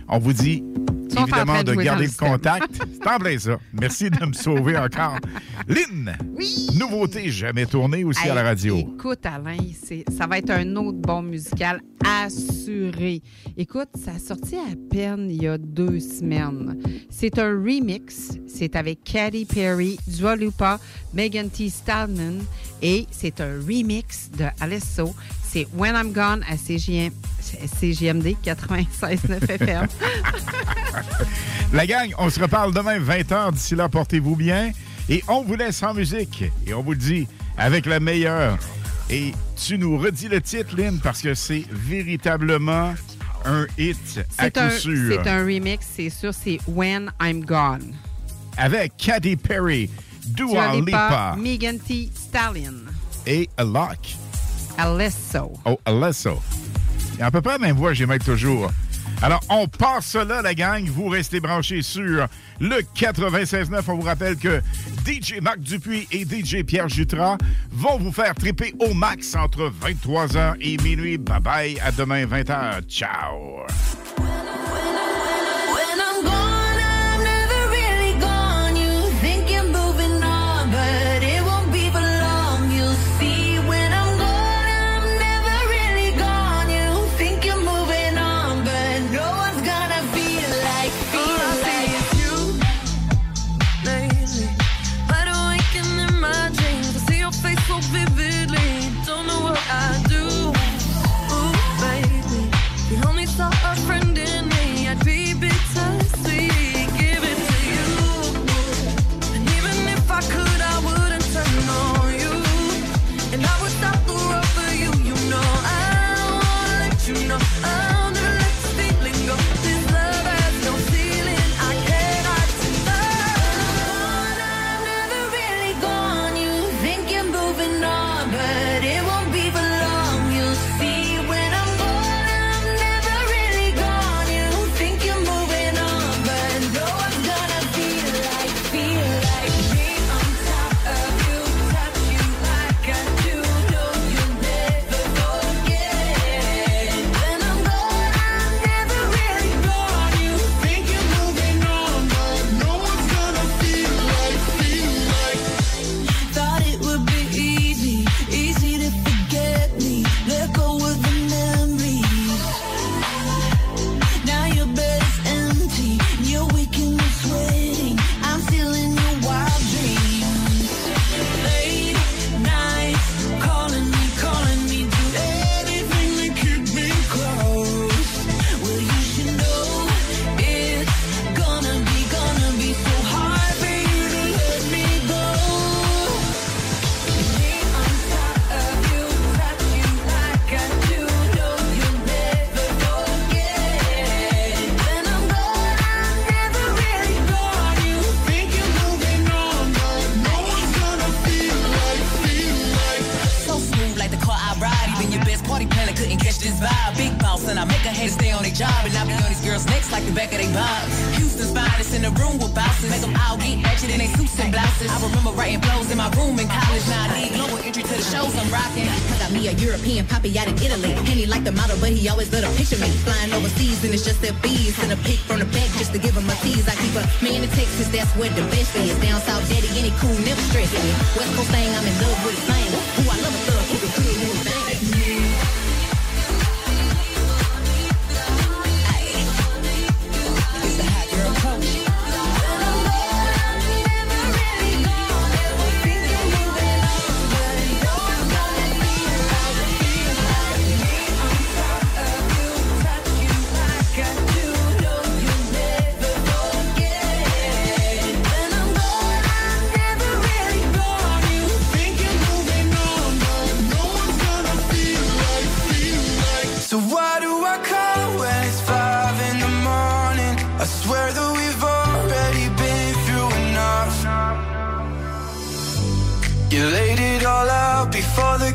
on vous dit, évidemment, de garder le contact. C'est en plein ça. Merci de me sauver encore. Lynn, oui. Nouveauté jamais tournée aussi à la radio. Écoute, Alain, ça va être un autre bon musical assuré. Écoute, ça a sorti à peine il y a 2 semaines. C'est un remix. C'est avec Katy Perry, Dua Lipa, Megan Thee Stallion et c'est un remix de Alesso. C'est When I'm Gone à CJMD 96.9 FM. La gang, on se reparle demain 20h. D'ici là, portez-vous bien. Et on vous laisse en musique. Et on vous le dit avec la meilleure. Et tu nous redis le titre, Lynn, parce que c'est véritablement un hit à coup sûr. C'est un remix, c'est sûr. C'est When I'm Gone. Avec Katy Perry, Dua Lipa, Megan Thee Stallion. Et Halock. Alesso. Oh, Alesso. À peu près la même voix, j'ai même toujours. Alors, on part cela, la gang. Vous restez branchés sur le 96.9. On vous rappelle que DJ Marc Dupuis et DJ Pierre Jutras vont vous faire triper au max entre 23h et minuit. Bye-bye, à demain 20h. Ciao! Vibe. Big boss and I make a head stay on their job and I be on these girls' necks like the back of their box. Houston's finest and in the room with bosses. Make them all get ratchet in their suits and blouses. I remember writing blows in my room in college. Now I need global entry to the shows I'm rocking. I got me a European poppy out in Italy. And he like the model, but he always let a picture me. Flying overseas and it's just their bees. And a pic from the back just to give him a tease. I keep a man in Texas, that's where the best is. Down south, daddy, any cool, never stressing. West Coast thing, I'm in love with the same. Who I love a thug, keep it cool, who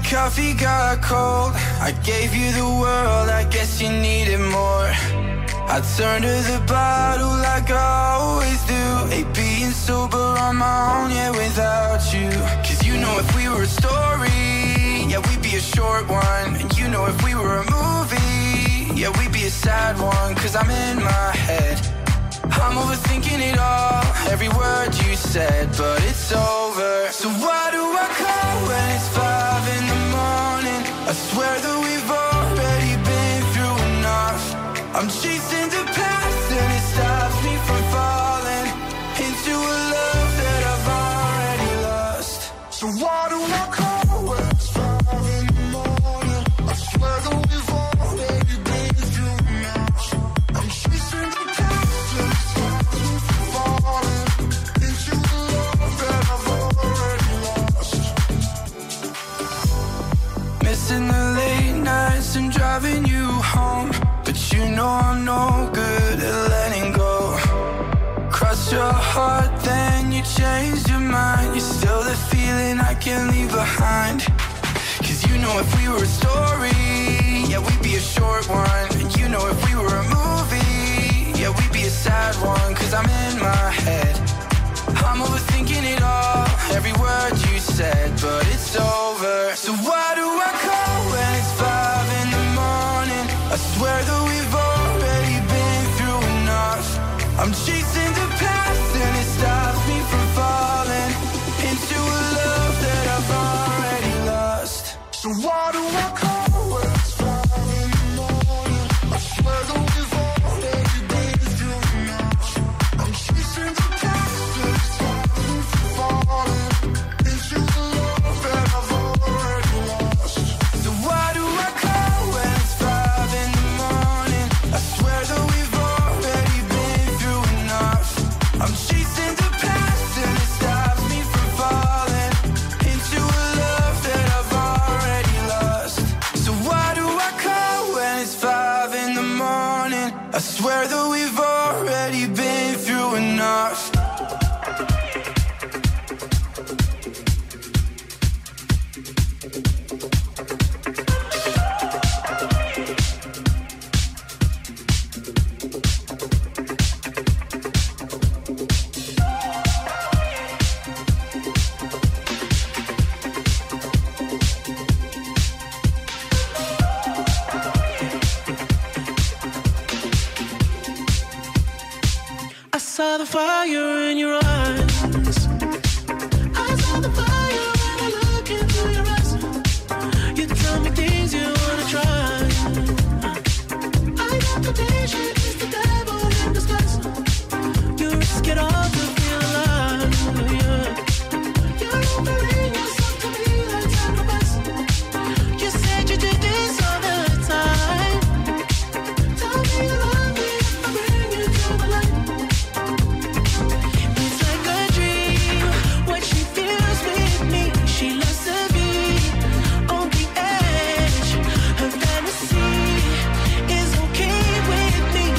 coffee got cold. I gave you the world, I guess you needed more. I turned to the bottle like I always do. Ain't being sober on my own, yeah, without you. Cause you know if we were a story, yeah, we'd be a short one. And you know if we were a movie, yeah, we'd be a sad one. Cause I'm in my head, I'm overthinking it all, every word you said, but it's over. So why do I call when it's 5 a.m? I swear that we've already been through enough. I'm chasing the past and it stops me from falling into a love that I've already lost. So why do I call when it's 5 a.m? I swear that we've already been through enough. I'm chasing the past and it stops me from falling into a love that I've already lost. Missing the late nights and driving you home, but you know I'm no good at letting go. Cross your heart, then you changed your mind. You're still the feeling I can't leave behind. Cause you know if we were a story, yeah, we'd be a short one. And you know if we were a movie, yeah, we'd be a sad one. Cause I'm in my head, I'm overthinking it all, every word you said, but it's over. So why do I call when it's 5 a.m? I swear that we've already been through enough. I'm chasing the past and it stops me from falling into a love that I've already lost. So why do I call when it's 5 a.m? I swear that we've already been through enough. I'm chasing the past and it stops me from falling into a love that I've already lost. So why do I call when it's 5 a.m? I swear that we've already been through enough. I'm chasing the past and it stops me from falling into a love that I've already lost. So why do I call when it's 5 a.m? I swear that we've already been through enough. Fire in your eyes, I saw the fire when I look into your eyes. You tell me things you wanna try. I got the vision, it's the devil in disguise. You risk it all to feel alive, yeah. You're offering yourself to me like sacrifice. You said you did this all the time. Tell me you love me, I bring you to the light. With me.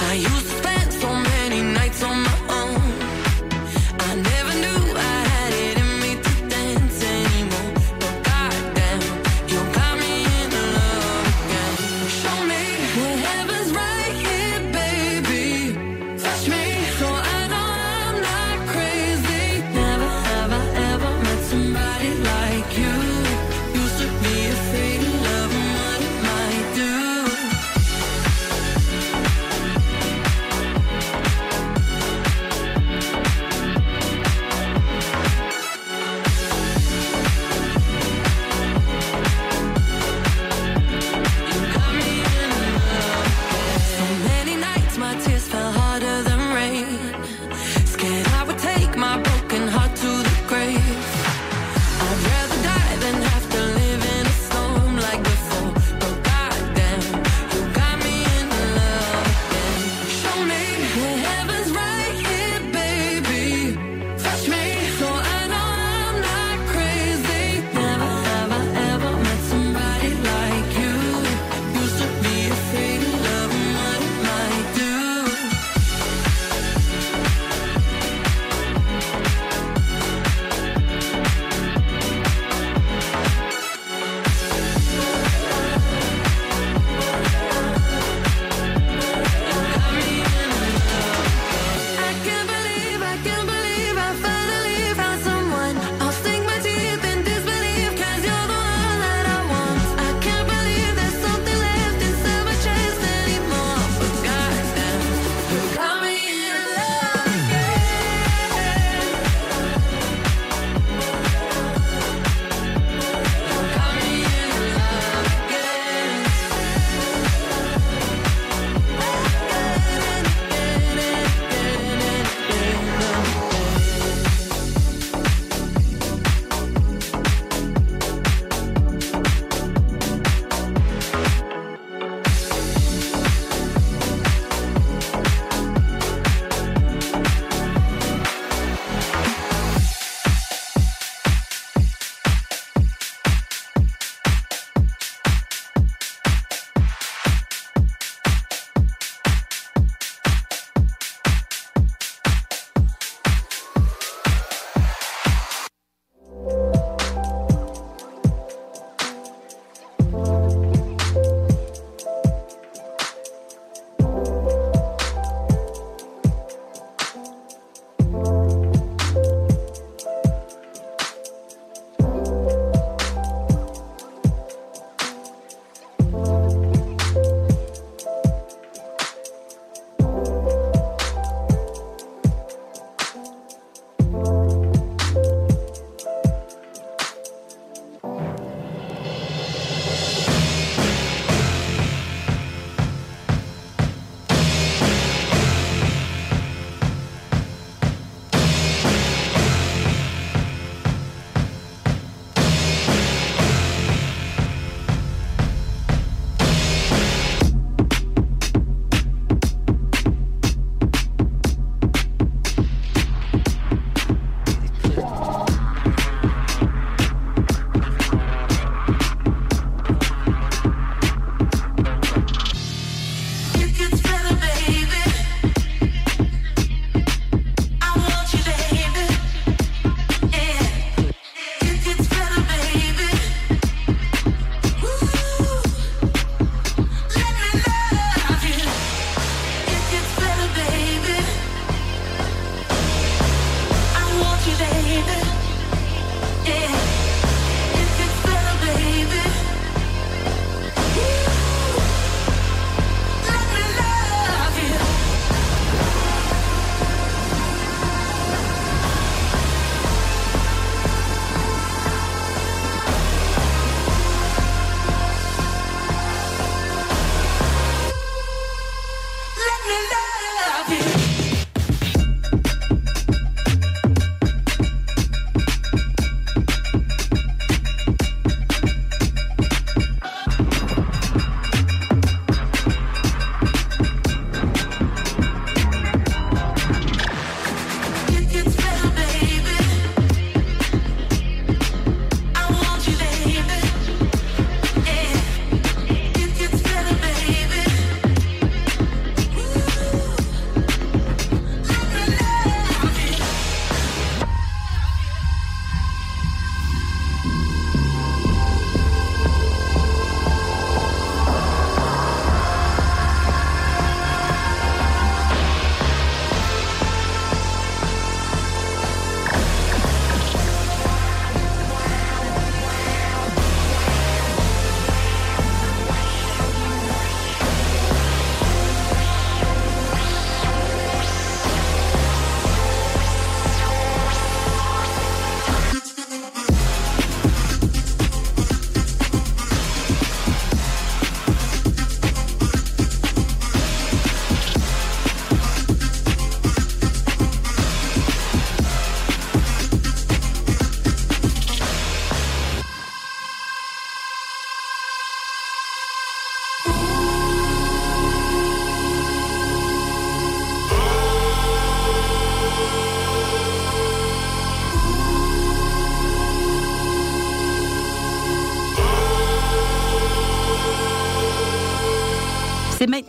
I used to spend so many nights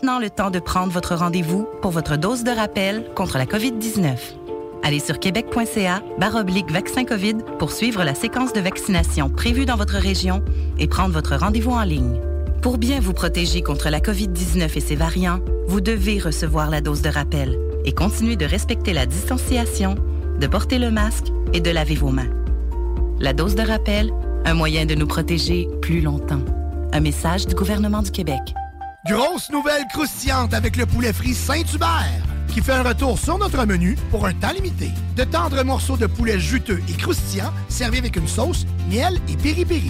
maintenant le temps de prendre votre rendez-vous pour votre dose de rappel contre la COVID-19. Allez sur québec.ca/vaccin-covid pour suivre la séquence de vaccination prévue dans votre région et prendre votre rendez-vous en ligne. Pour bien vous protéger contre la COVID-19 et ses variants, vous devez recevoir la dose de rappel et continuer de respecter la distanciation, de porter le masque et de laver vos mains. La dose de rappel, un moyen de nous protéger plus longtemps. Un message du gouvernement du Québec. Grosse nouvelle croustillante avec le poulet frit Saint-Hubert qui fait un retour sur notre menu pour un temps limité. De tendres morceaux de poulet juteux et croustillants servis avec une sauce, miel et piri-piri.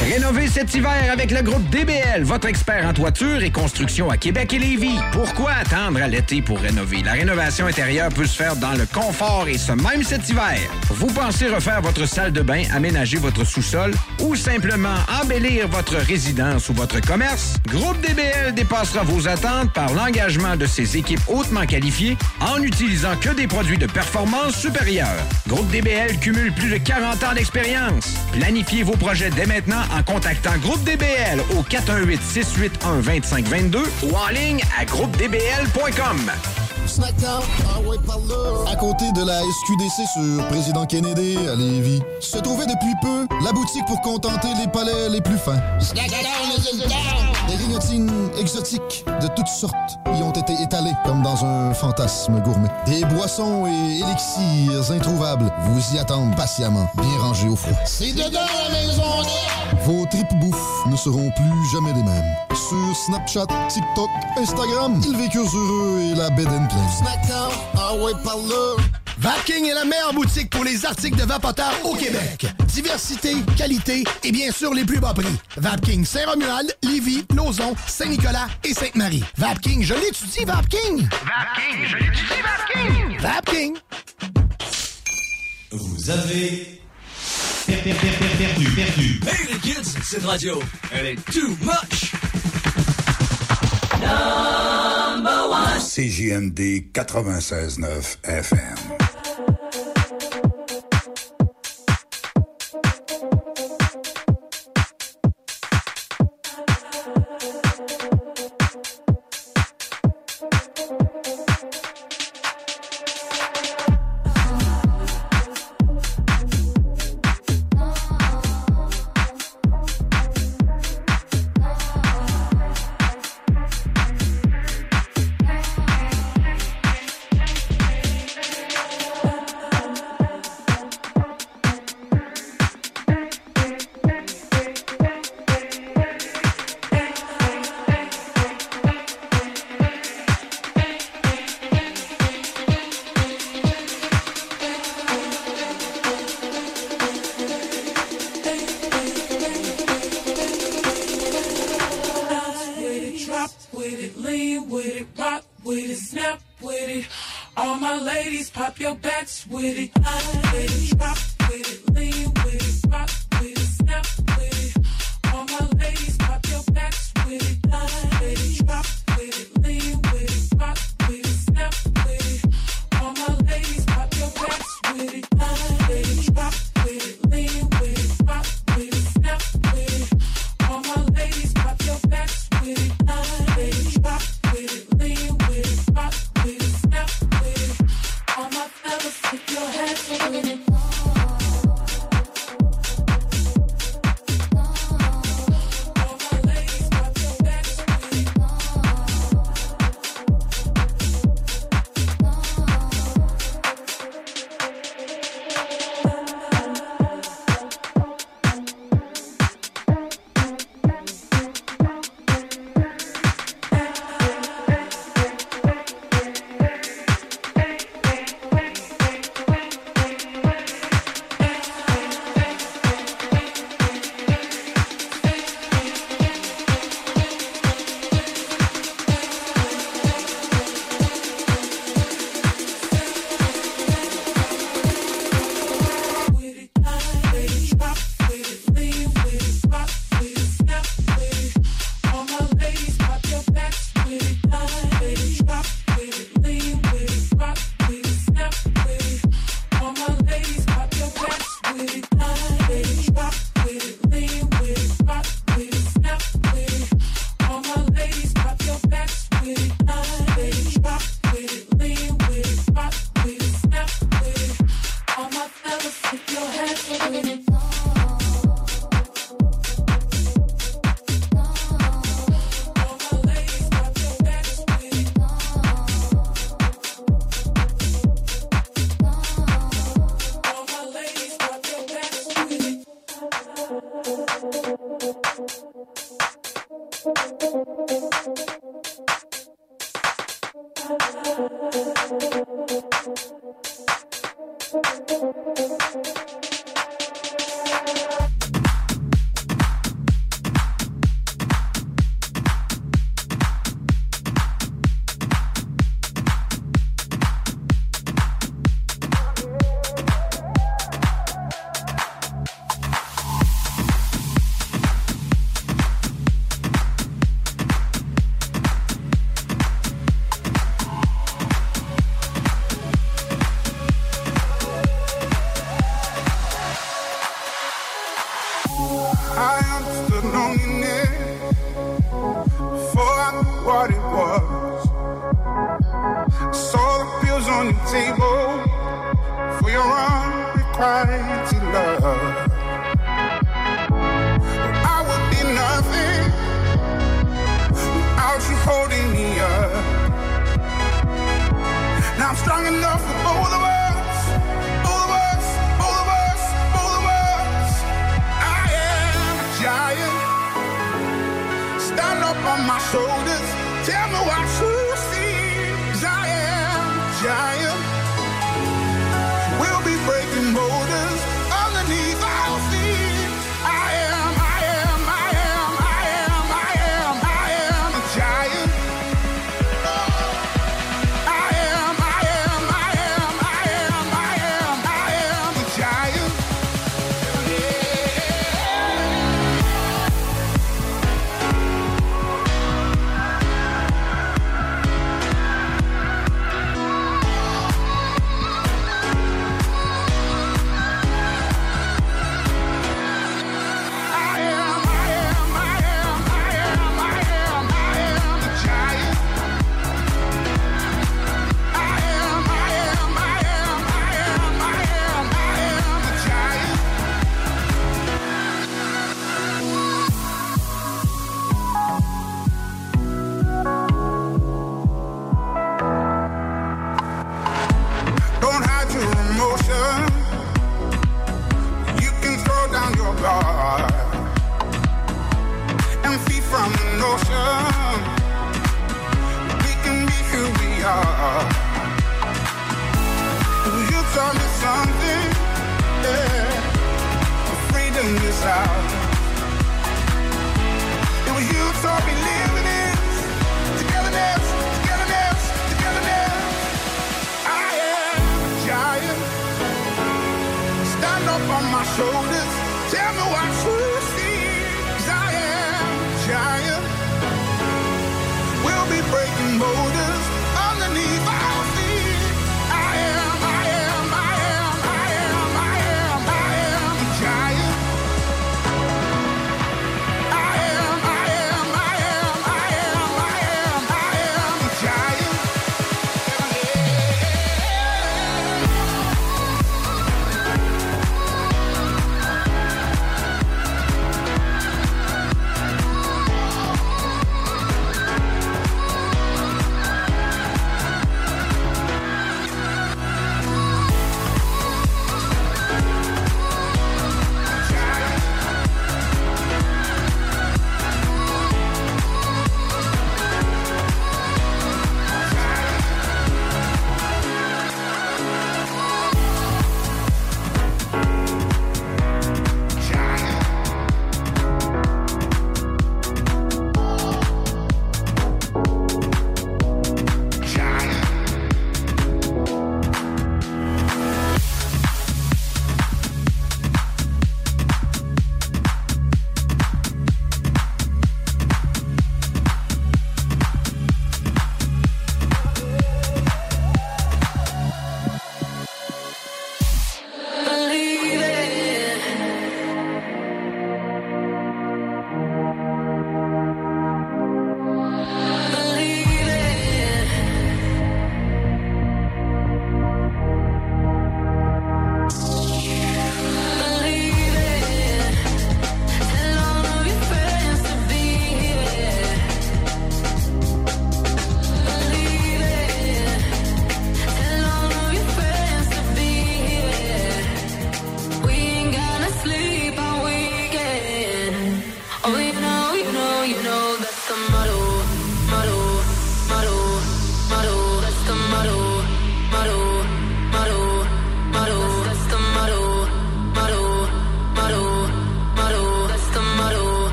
Rénovez cet hiver avec le groupe DBL, votre expert en toiture et construction à Québec et Lévis. Pourquoi attendre à l'été pour rénover? La rénovation intérieure peut se faire dans le confort et ce même cet hiver. Vous pensez refaire votre salle de bain, aménager votre sous-sol ou simplement embellir votre résidence ou votre commerce? Groupe DBL dépassera vos attentes par l'engagement de ses équipes hautement qualifiées en n'utilisant que des produits de performance supérieure. Groupe DBL cumule plus de 40 ans d'expérience. Planifiez vos projets dès maintenant en contactant Groupe DBL au 418-681-2522 ou en ligne à groupedbl.com. Snackdown, ah ouais, par là. À côté de la SQDC sur Président Kennedy à Lévis, se trouvait depuis peu la boutique pour contenter les palais les plus fins. Des grignotines exotiques de toutes sortes y ont été étalées comme dans un fantasme gourmet. Des boissons et élixirs introuvables vous y attendent patiemment, bien rangés au froid. C'est dedans la maison. Vos tripes bouffes ne seront plus jamais les mêmes. Sur Snapchat, TikTok, Instagram, ils vécurent heureux et la bedaine pleine. Snackdown, ah ouais, par là. Vapking est la meilleure boutique pour les articles de vapoteurs au Québec. Diversité, qualité et bien sûr les plus bas prix. Vapking Saint-Romuald, Lévis, Lauson, Saint-Nicolas et Sainte-Marie. Vapking, je l'étudie, Vapking! Vapking, je l'étudie, Vapking! Vapking! Vous avez... perdu. Hey les kids, cette radio, elle est too much! Number one! CJMD 96.9 FM. Take your hands, swing it.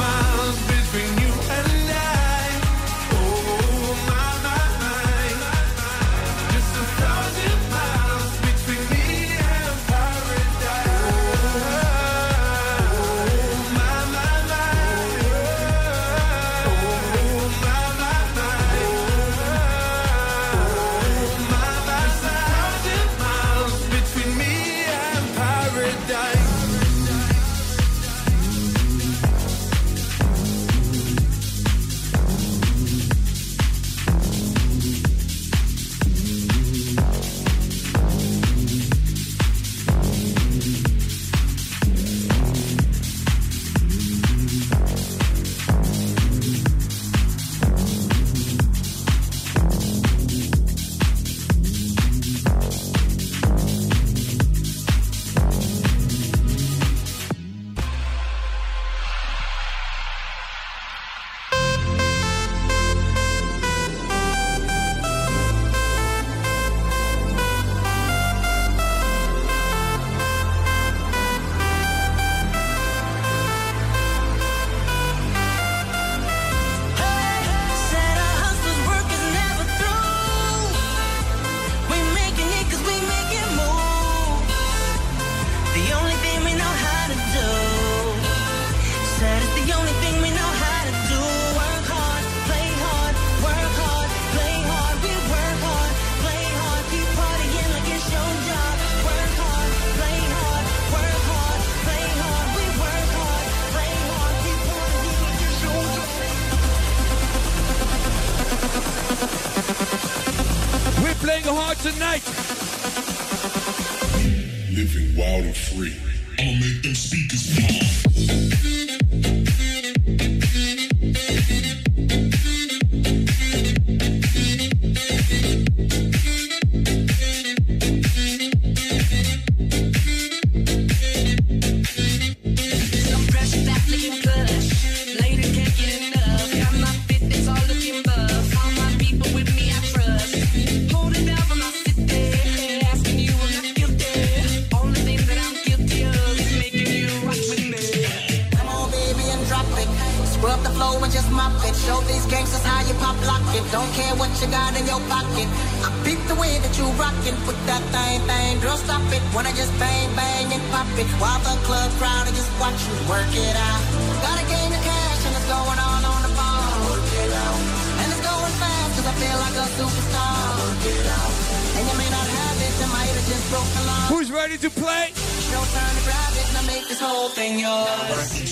miles between you and I. Tonight, living wild and free. I'll make them speakers pop. Superstar. Who's ready to play? There's no time to grab it, and I make this whole thing yours.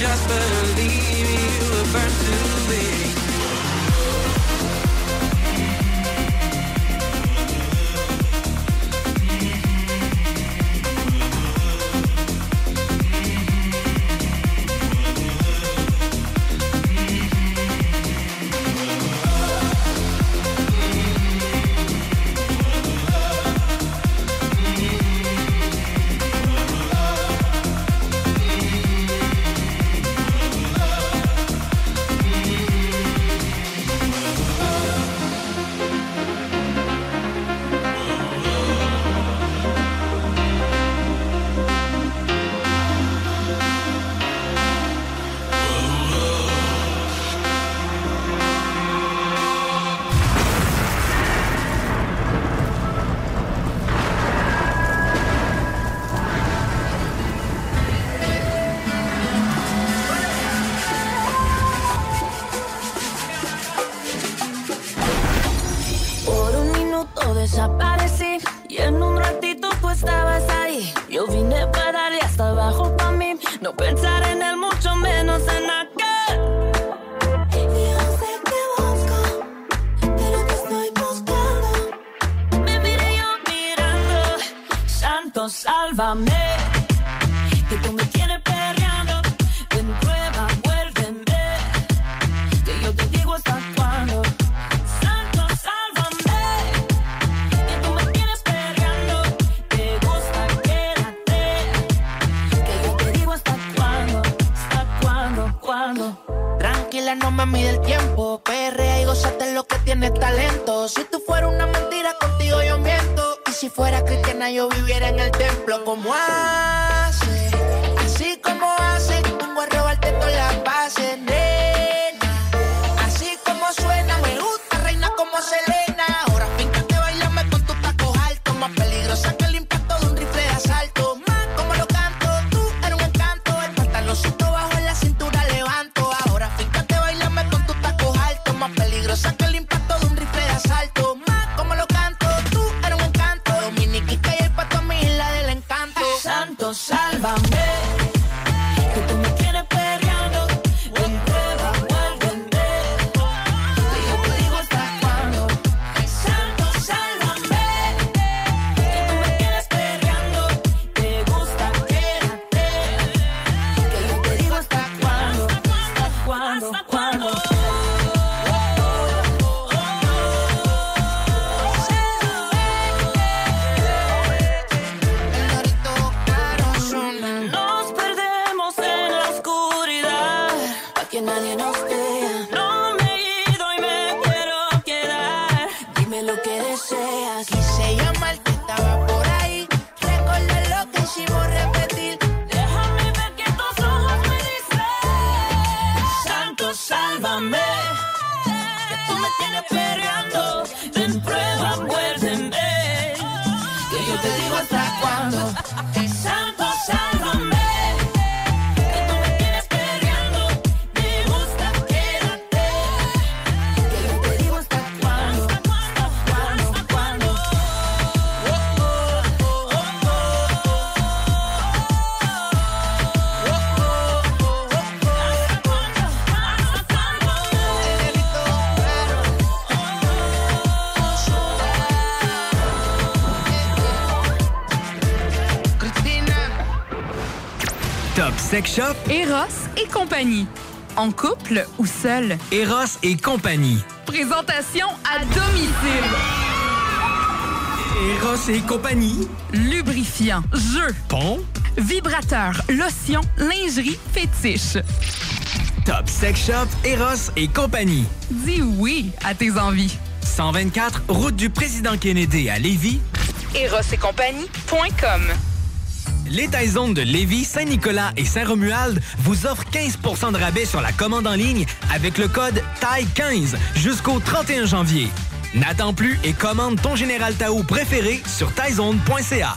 just believe you were burnt to be. Sex Shop, Eros et compagnie. En couple ou seul? Eros et compagnie. Présentation à domicile. Eros et compagnie. Lubrifiant, jeu, pompe, vibrateur, lotion, lingerie, fétiche. Top Sex Shop, Eros et compagnie. Dis oui à tes envies. 124, route du président Kennedy à Lévis. Eros et compagnie.com. Les Thaï Zone de Lévis, Saint-Nicolas et Saint-Romuald vous offrent 15 % de rabais sur la commande en ligne avec le code THAI15 jusqu'au 31 janvier. N'attends plus et commande ton Général Tao préféré sur thaizone.ca.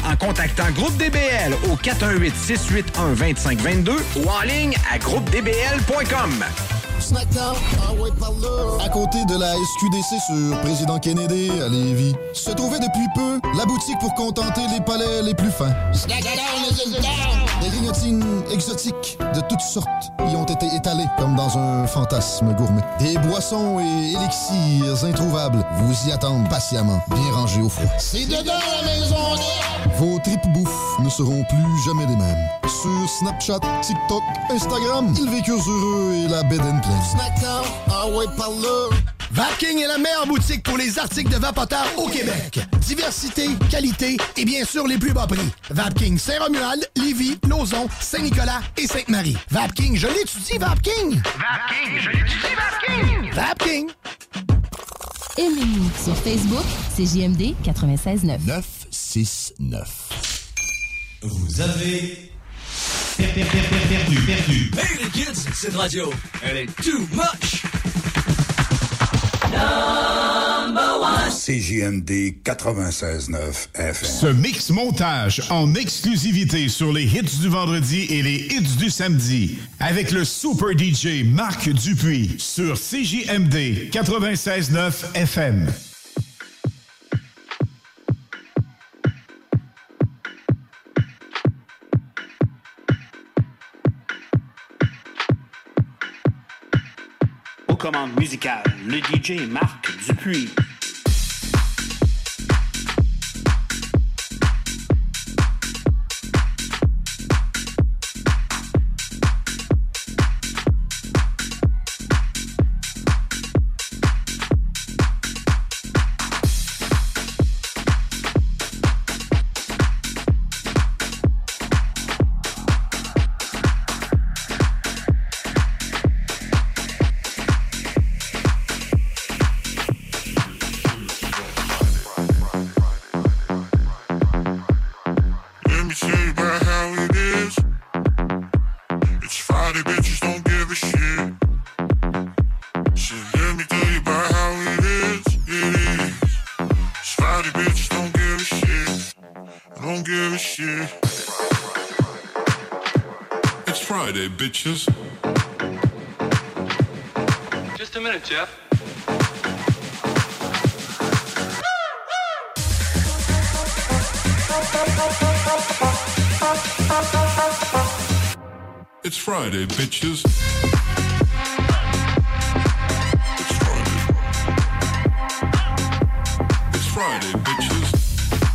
en contactant Groupe DBL au 418-681-2522 ou en ligne à groupedbl.com. Snackdown, ah ouais, par là. À côté de la SQDC sur Président Kennedy à Lévis, se trouvait depuis peu la boutique pour contenter les palais les plus fins. Snackdown! Des grignotines exotiques de toutes sortes y ont été étalées comme dans un fantasme gourmet. Des boissons et élixirs introuvables vous y attendent patiemment, bien rangés au froid. C'est dedans la maison d'air! Vos tripes bouffes ne seront plus jamais les mêmes. Sur Snapchat, TikTok, Instagram, ils vécurent heureux et la bed and play. Snackdown, ah ouais, par là. Vapking est la meilleure boutique pour les articles de vapoteurs au Québec. Diversité, qualité et bien sûr les plus bas prix. Vapking Saint-Romuald, Lévis, Lauson, Saint-Nicolas et Sainte-Marie. Vapking, je l'étudie, Vapking! Vapking, je l'étudie, Vapking! Vapking! Aimez-nous sur Facebook, CJMD 96.9. 969. Vous avez... Perdu. Hey les kids, cette radio, elle est too much. Number one. CJMD 96.9 FM. Ce mix montage en exclusivité sur les hits du vendredi et les hits du samedi avec le super DJ Marc Dupuis sur CJMD 96.9 FM. Commande musicale, le DJ Marc Dupuis. Bitches. Just a minute, Jeff. It's Friday, bitches. It's Friday. It's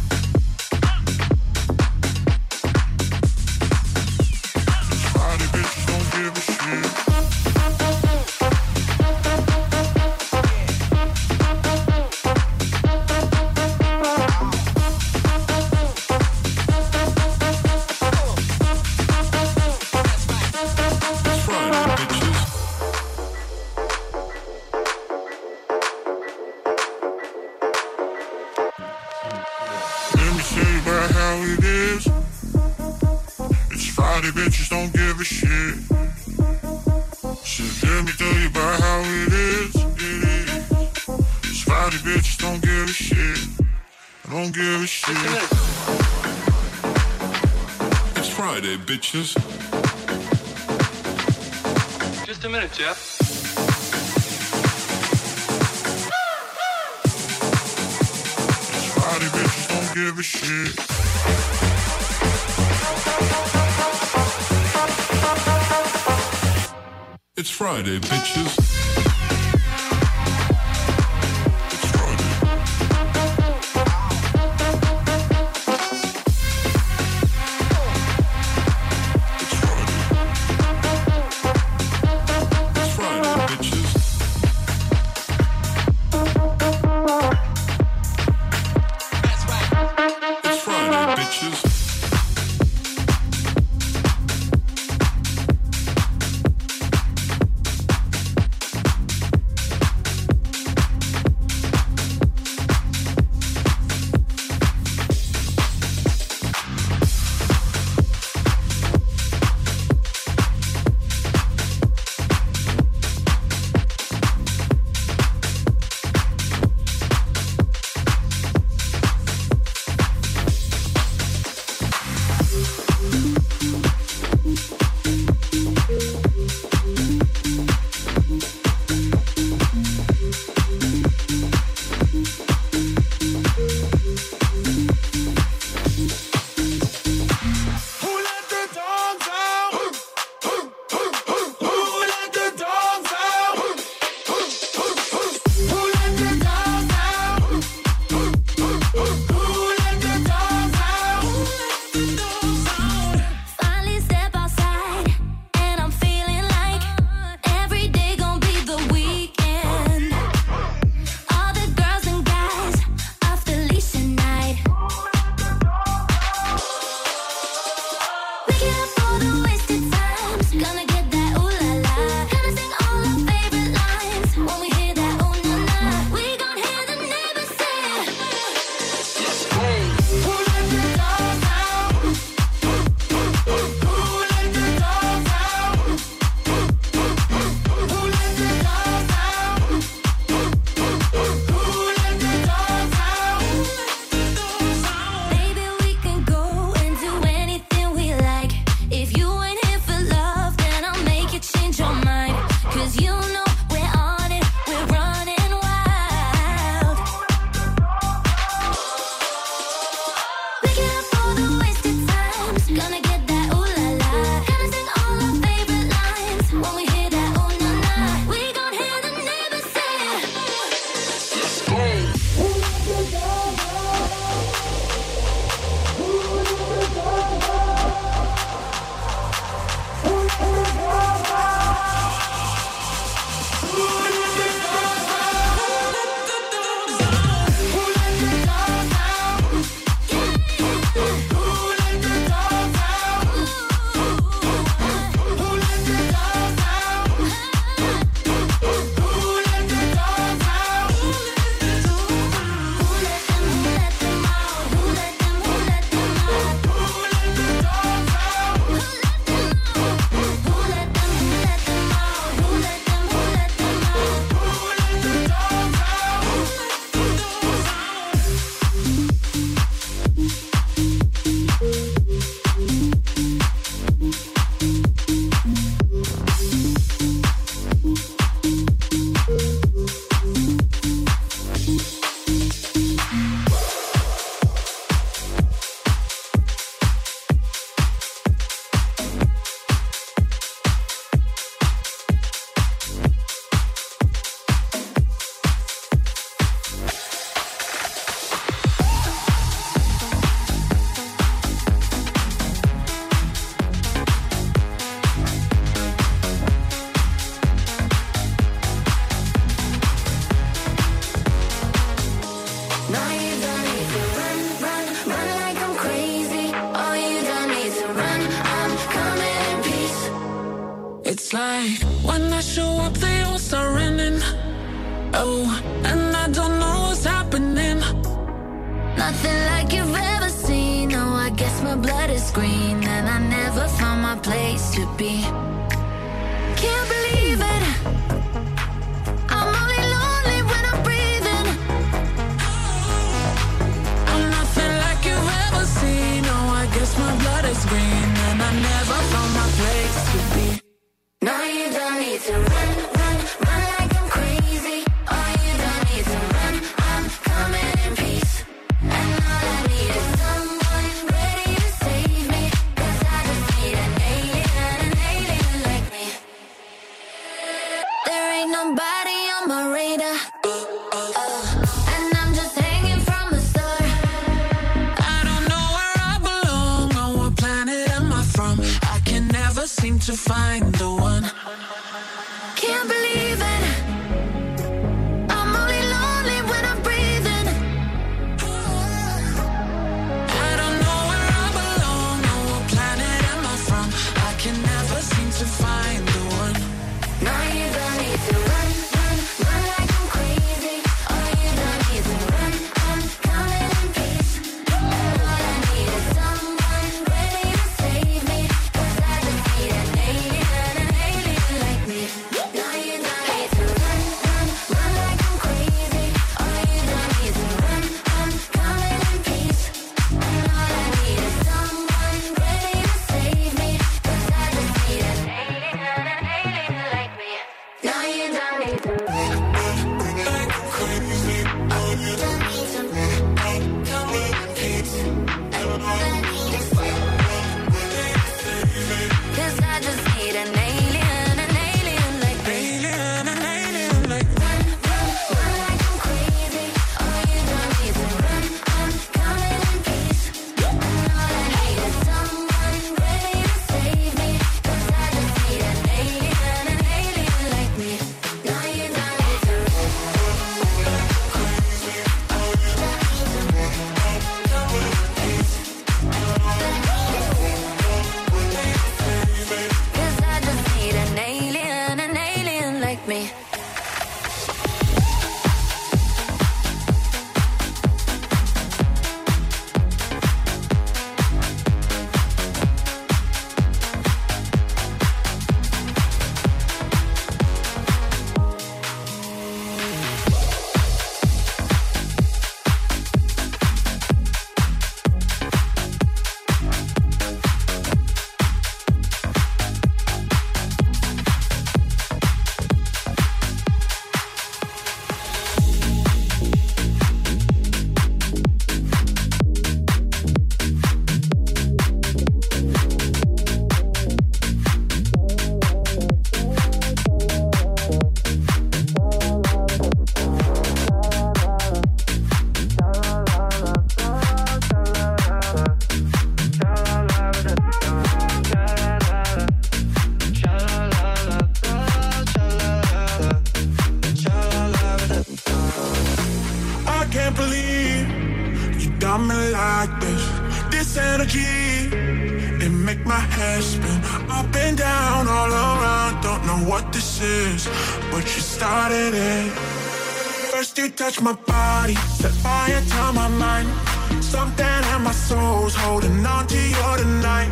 Friday, bitches. Bitches. Just a minute, Jeff. Friday bitches don't give a shit. It's Friday, bitches. It's Friday. It's Friday, bitches. Oh, and I don't know what's happening. Nothing like you've ever seen. Oh, I guess my blood is green, and I never found my place to be. Can't believe it. I'm only lonely when I'm breathing. I'm nothing like you've ever seen. Oh, I guess my blood is green, and I never found my place to be. Now you don't need to run. To find the one. Can't believe it. I'm only lonely when I'm breathing. I don't know where I belong. On what planet am I from? I can never seem to find the one. Now you don't need to run, run, run like I'm crazy. Oh, you don't need to run. I'm coming in peace. All I need is someone ready to save me. Touch my body, set fire to my mind. Something in my soul's holding on to you tonight.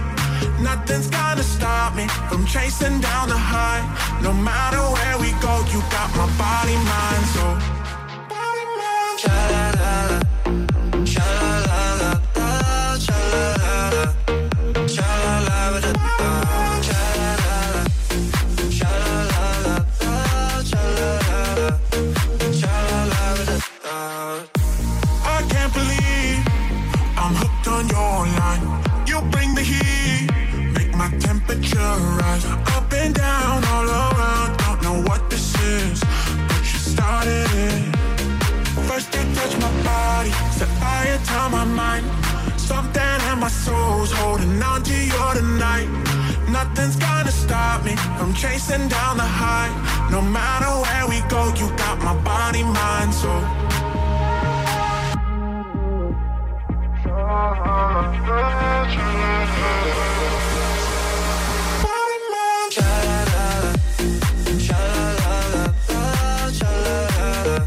Nothing's gonna stop me from chasing down the high. No matter where we go, you got my body, mind, soul. Cha-la-la-la, cha-la-la-la, cha-la-la-la, cha-la-la-la. Rise up and down, all around. Don't know what this is, but you started it. First you touch my body, set fire to my mind. Something in my soul's holding on to you tonight. Nothing's gonna stop me from chasing down the high. No matter where we go, you got my body, mind, soul. Cha la la la, cha la la la, cha la la la,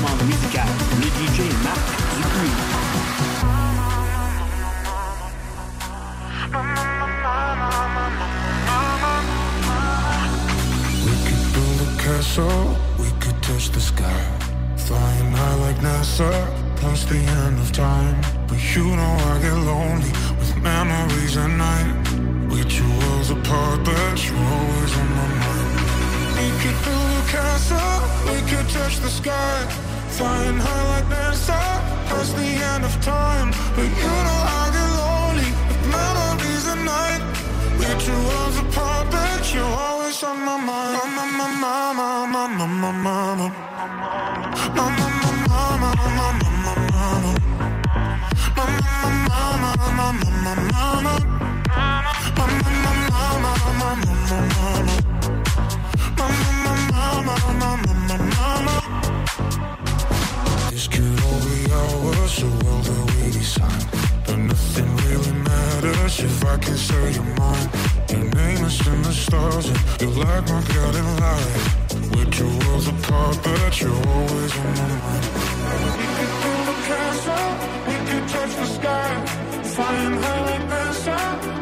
commande musicale, le DJ Marc Dupuis. We could build a castle, we could touch the sky, flying high like NASA, past the end of time. But you know I get lonely with memories at night. We're two worlds apart, but you're always on my mind. We could build a castle, we could touch the sky, flying high like NASA, past the end of time. But you know I get lonely with memories at night. We're two worlds apart, but you're always on my mind. Mama, mama, mama, mama, mama, mama, mama, mama, mama, mama. This could all be ours, a world that we design. But nothing really matters if I can say you're mine. Your name is in the stars and you're like my guiding light. We're two worlds apart, but you're always on my mind. We could build a castle, we could touch the sky, flying high like NASA,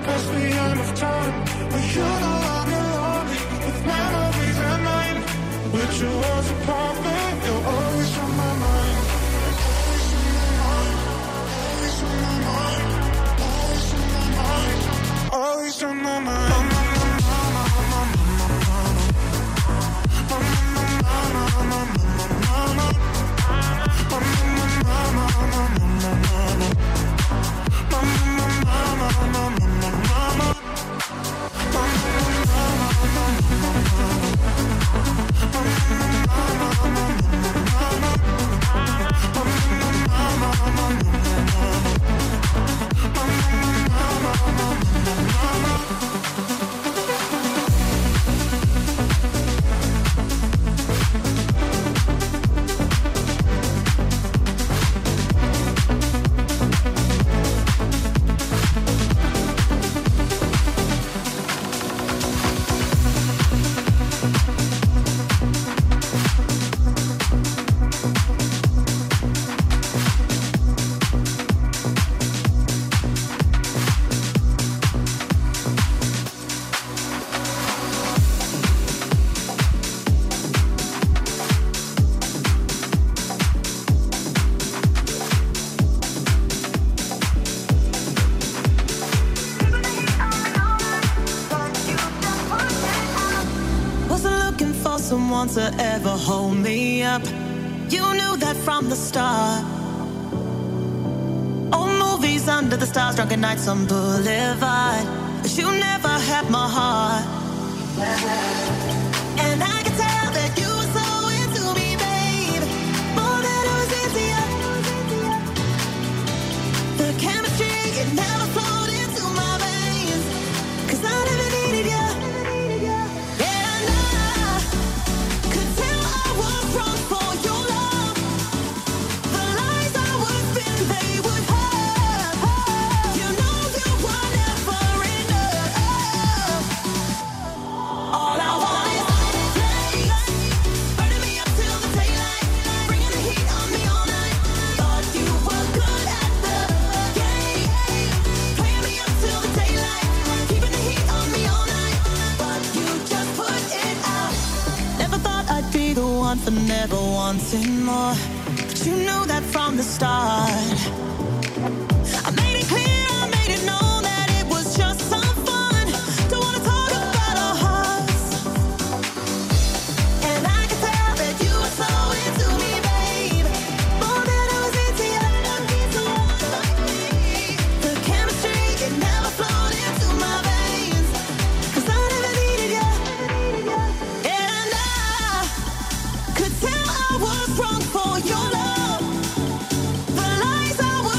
past the end of time. But you're no longer lonely with memories at night. We're two worlds apart, but you're always on my mind. Always on my mind, always on my mind, always on my mind, always on my mind. To ever hold me up, you knew that from the start. Old movies under the stars, drunken nights on Boulevard, but you never had my heart. And I could tell that you were so into me, babe, more than it was easier. The chemistry, it never flowed into my veins, 'cause I never needed you. For never wanting more, but you knew that from the start. I made it clear, I made it known that it was just some fun. Don't wanna talk about our hearts. And I could tell that you were so into me, babe, more than it was easier. The chemistry, it never flowed into my veins, 'cause I never needed you. And I could tell I was wrong for your love, the lies I was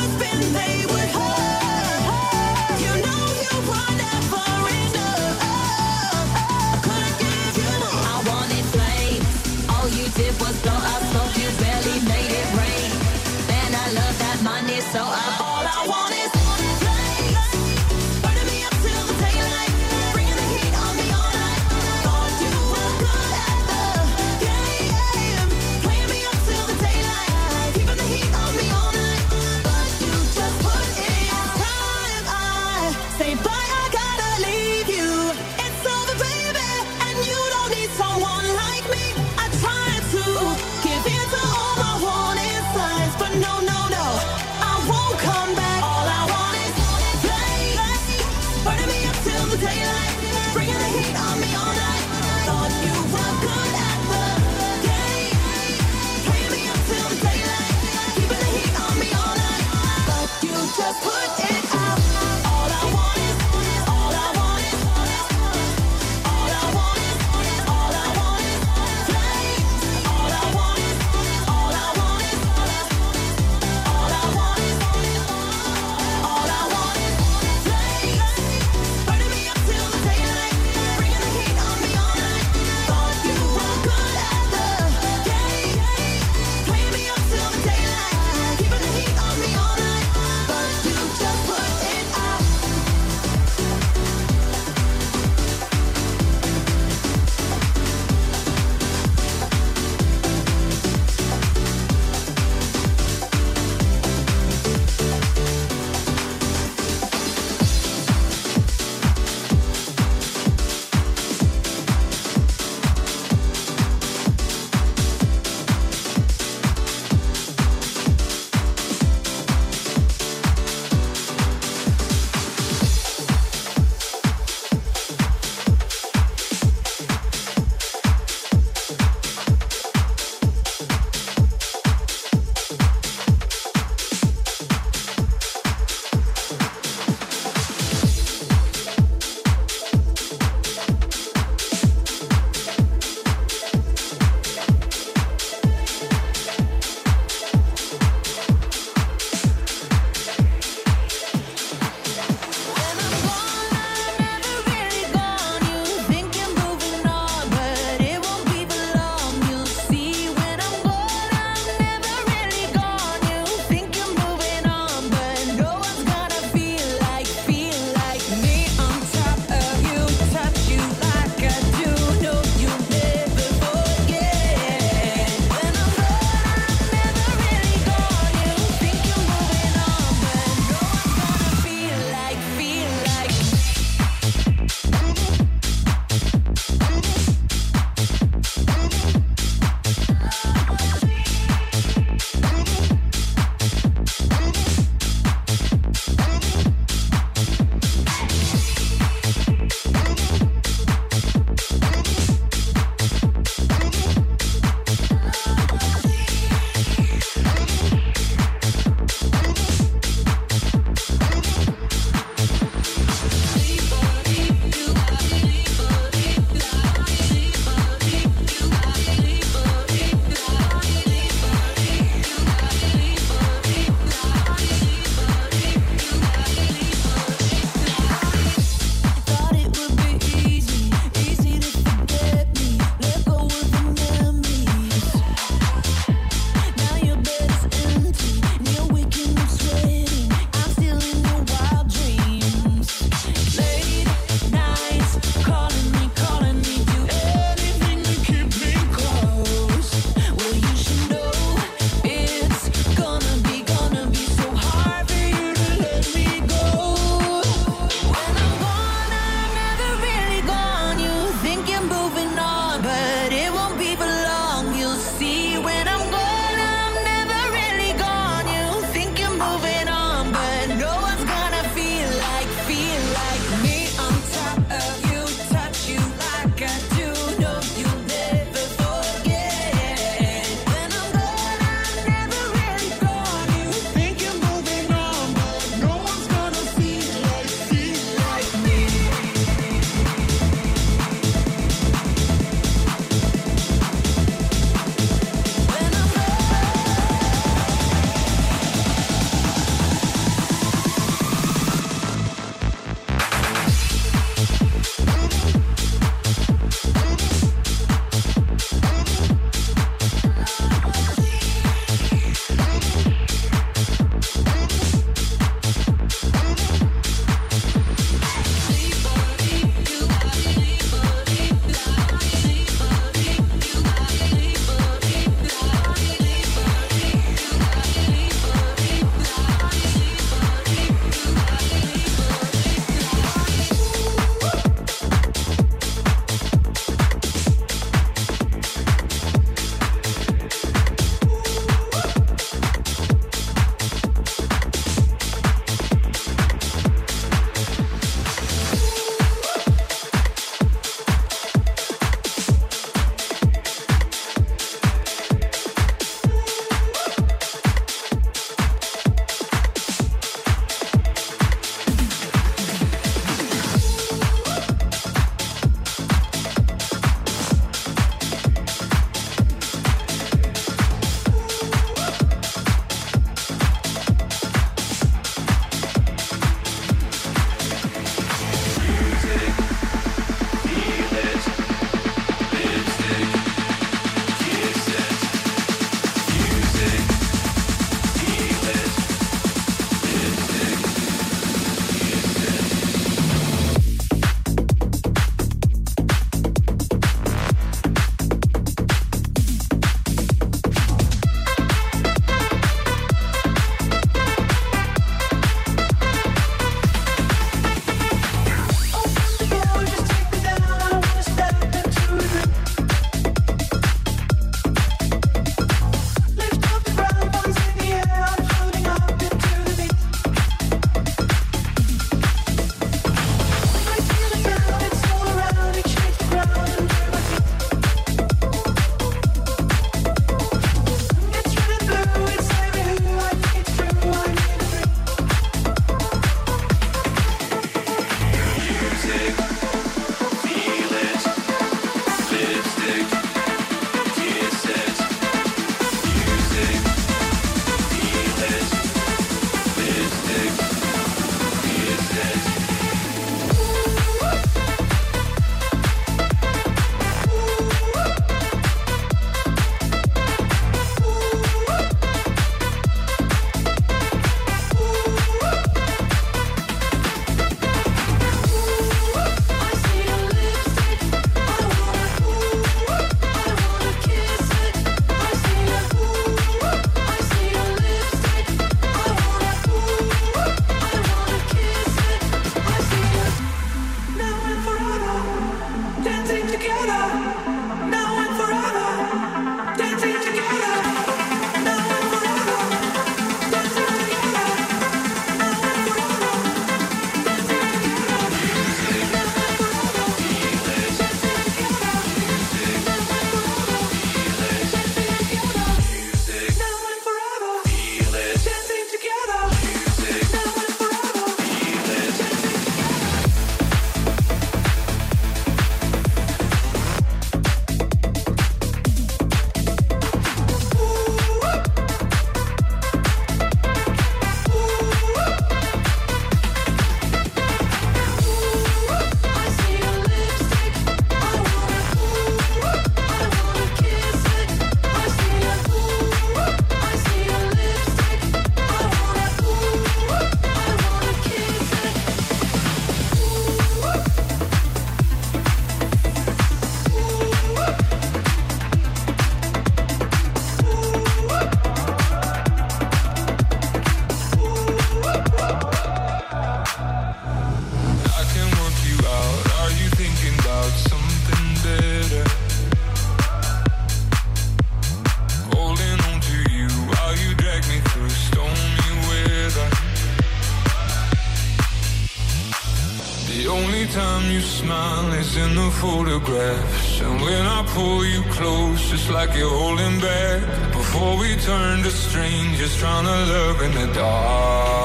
smile is in the photographs. And when I pull you close, it's like you're holding back. Before we turn to strangers, trying to love in the dark.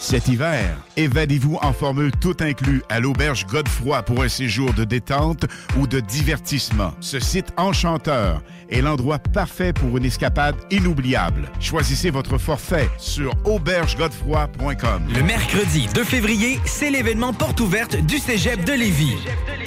Cet hiver, évadez-vous en formule tout inclus à l'Auberge Godefroy pour un séjour de détente ou de divertissement. Ce site enchanteur est l'endroit parfait pour une escapade inoubliable. Choisissez votre forfait sur aubergegodefroy.com. Le mercredi 2 février, c'est l'événement porte ouverte du Cégep de Lévis.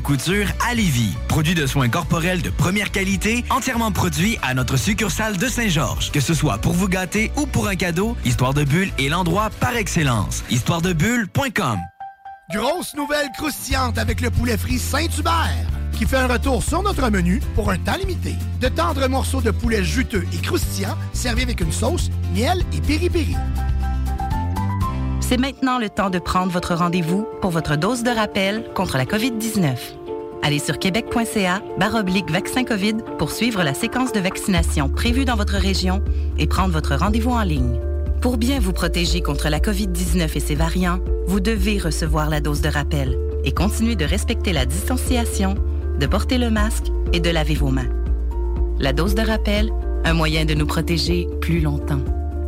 Couture à Lévis. Produit de soins corporels de première qualité, entièrement produit à notre succursale de Saint-Georges. Que ce soit pour vous gâter ou pour un cadeau, Histoire de Bulle est l'endroit par excellence. histoiredebulle.com. Grosse nouvelle croustillante avec le poulet frit Saint-Hubert qui fait un retour sur notre menu pour un temps limité. De tendres morceaux de poulet juteux et croustillants servis avec une sauce, miel et piri-piri. C'est maintenant le temps de prendre votre rendez-vous pour votre dose de rappel contre la COVID-19. Allez sur québec.ca/vaccin-covid pour suivre la séquence de vaccination prévue dans votre région et prendre votre rendez-vous en ligne. Pour bien vous protéger contre la COVID-19 et ses variants, vous devez recevoir la dose de rappel et continuer de respecter la distanciation, de porter le masque et de laver vos mains. La dose de rappel, un moyen de nous protéger plus longtemps.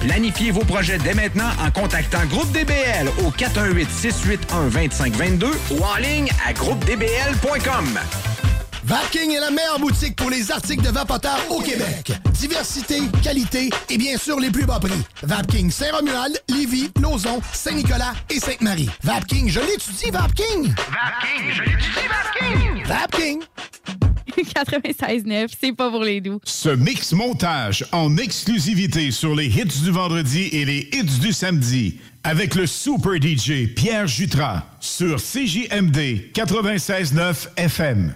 Planifiez vos projets dès maintenant en contactant Groupe DBL au 418-681-2522 ou en ligne à groupedbl.com. Vapking est la meilleure boutique pour les articles de vapoteurs au Québec. Diversité, qualité et bien sûr les plus bas prix. Vapking Saint-Romuald, Lévis, Lauson, Saint-Nicolas et Sainte-Marie. Vapking, je l'étudie, Vapking! Vapking, je l'étudie, Vapking! Vapking! 96.9, c'est pas pour les doux. Ce mix montage en exclusivité sur les hits du vendredi et les hits du samedi avec le super DJ Pierre Jutras sur CJMD 96.9 FM.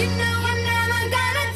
You know I'm never gonna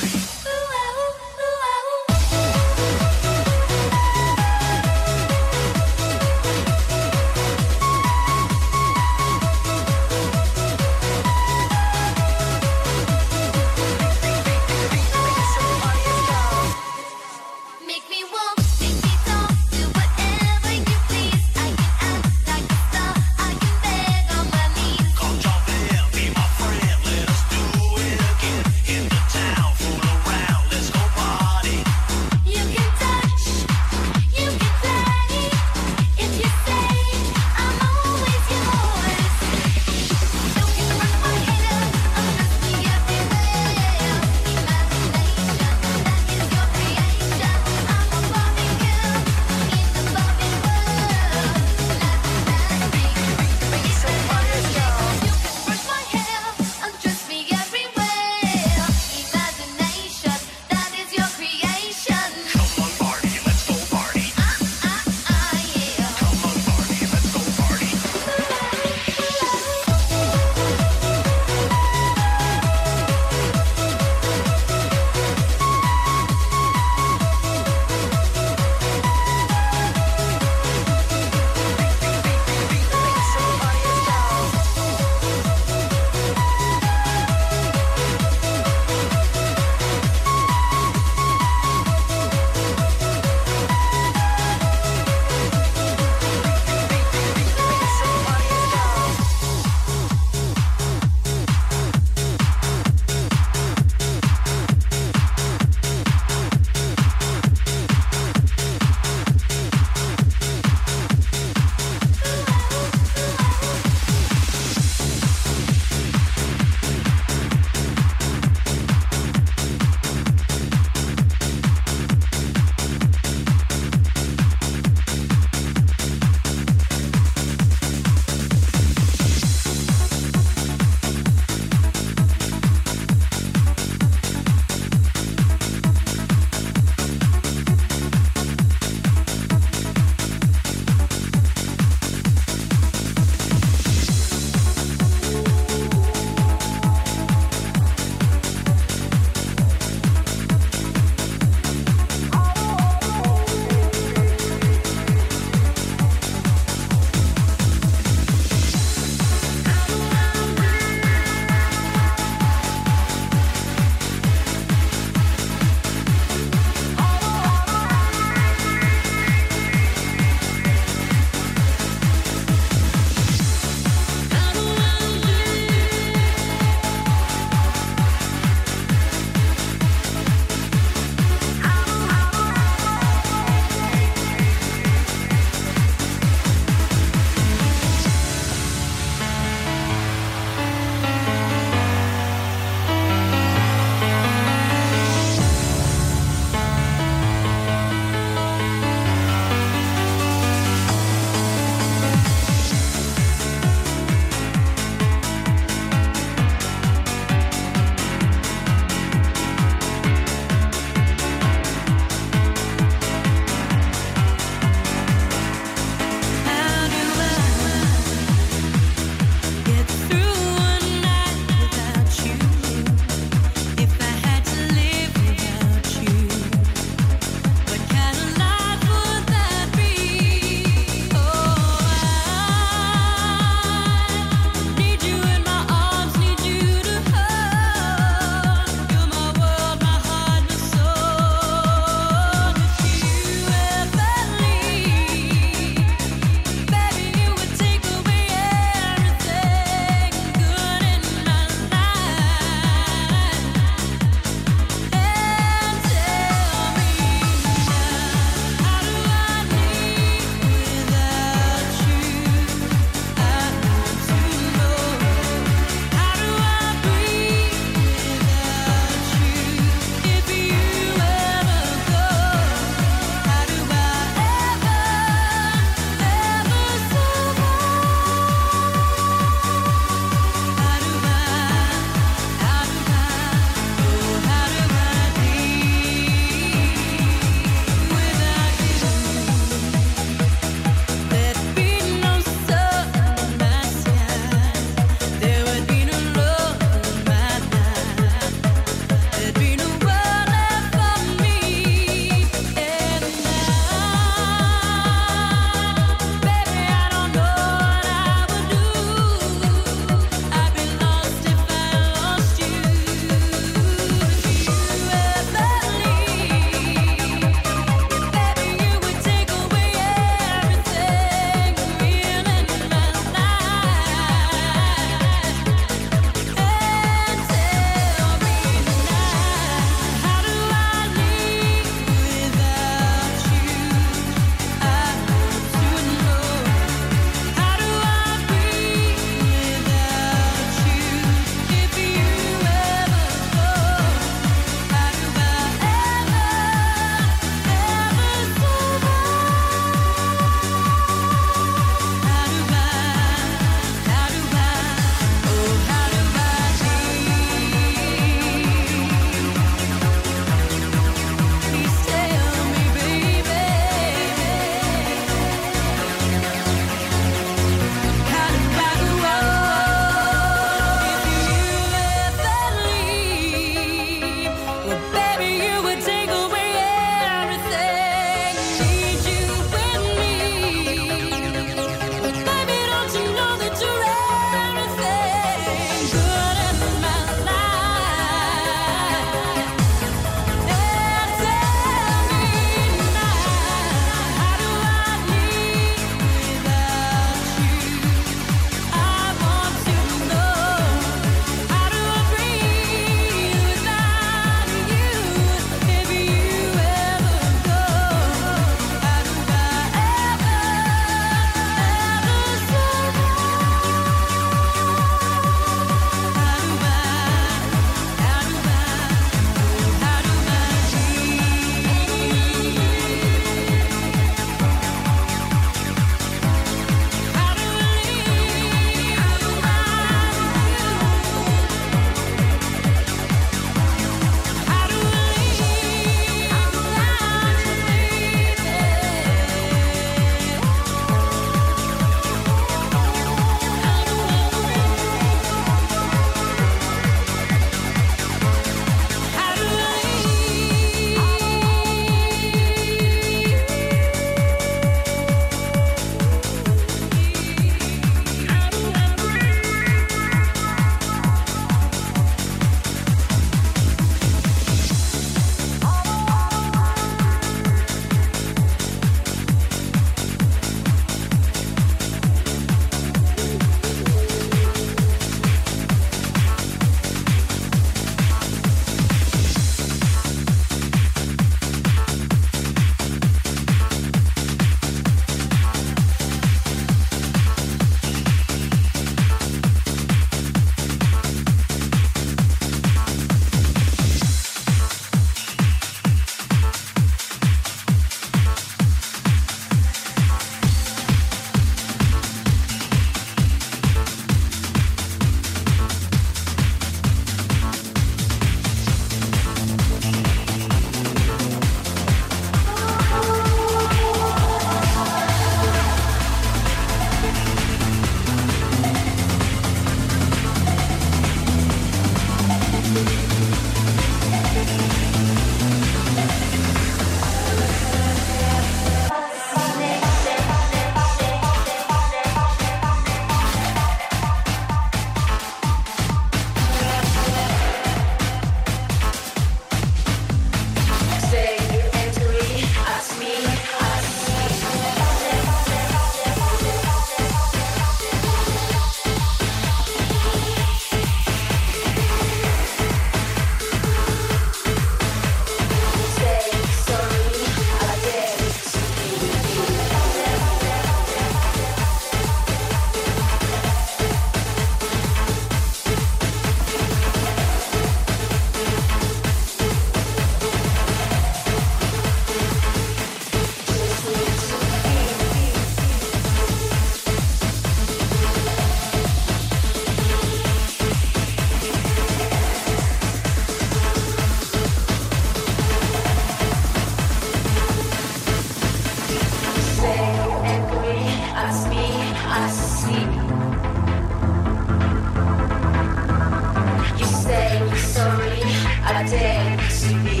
dead to me.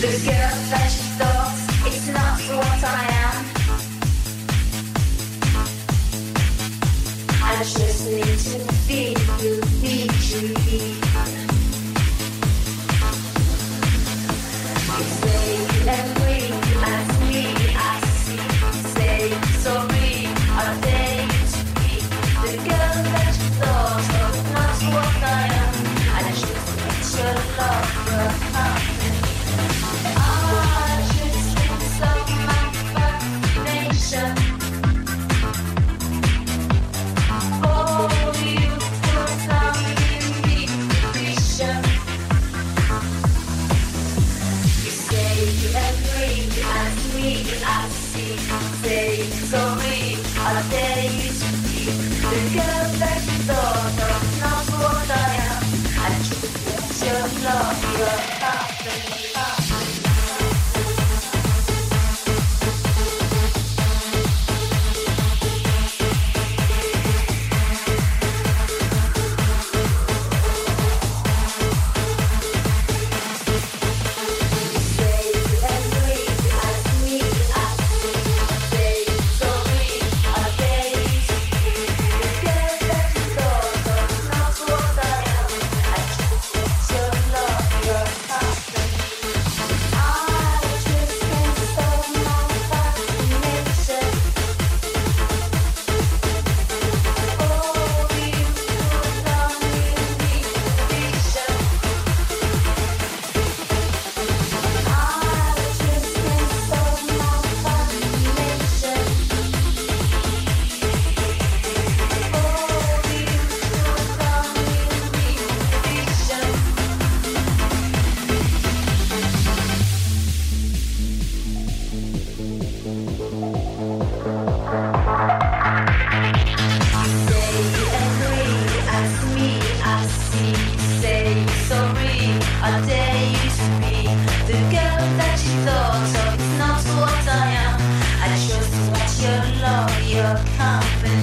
The girl's precious thoughts, it's not what I am. I just need to feed you, It's they and we, as me, I see. Say sorry, are they to be the girl that you thought of, not what I am? And I just need your love for nothing. I just need some affirmation. Oh, you put some in the vision. You say you agree, and me, I see. Say sorry, I dare you to be the girl that you thought of, not what I am. I just need your love, your affirmation.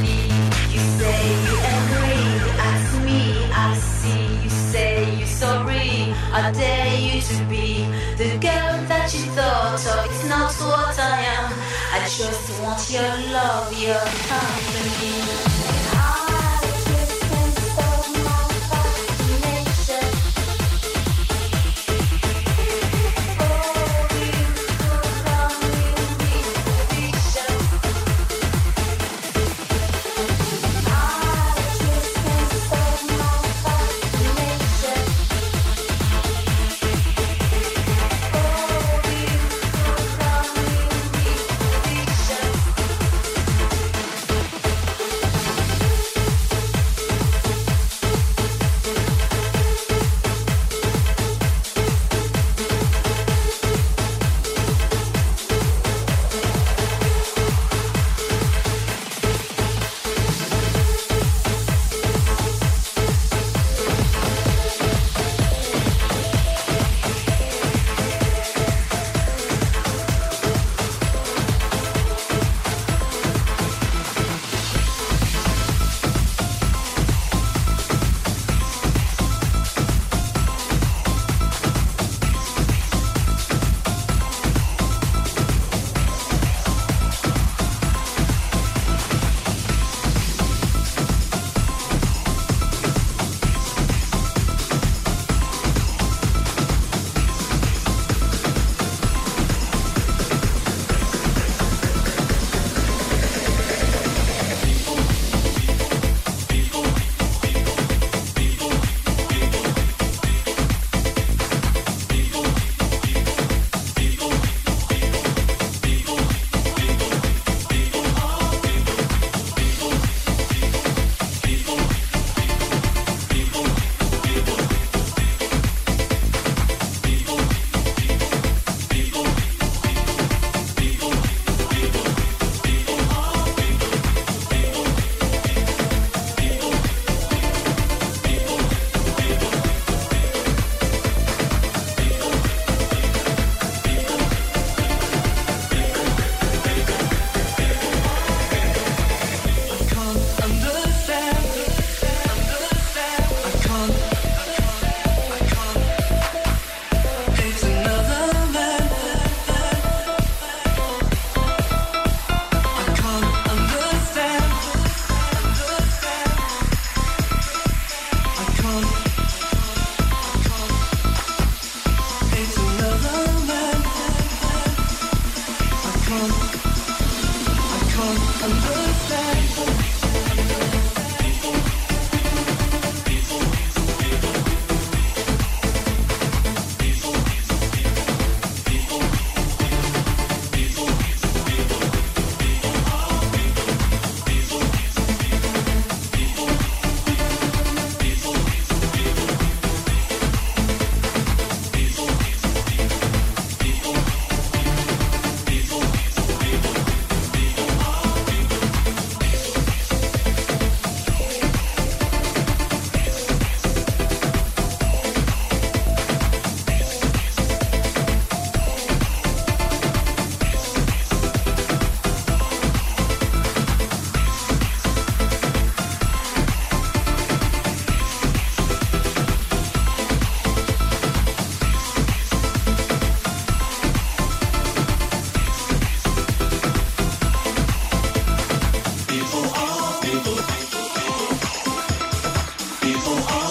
people are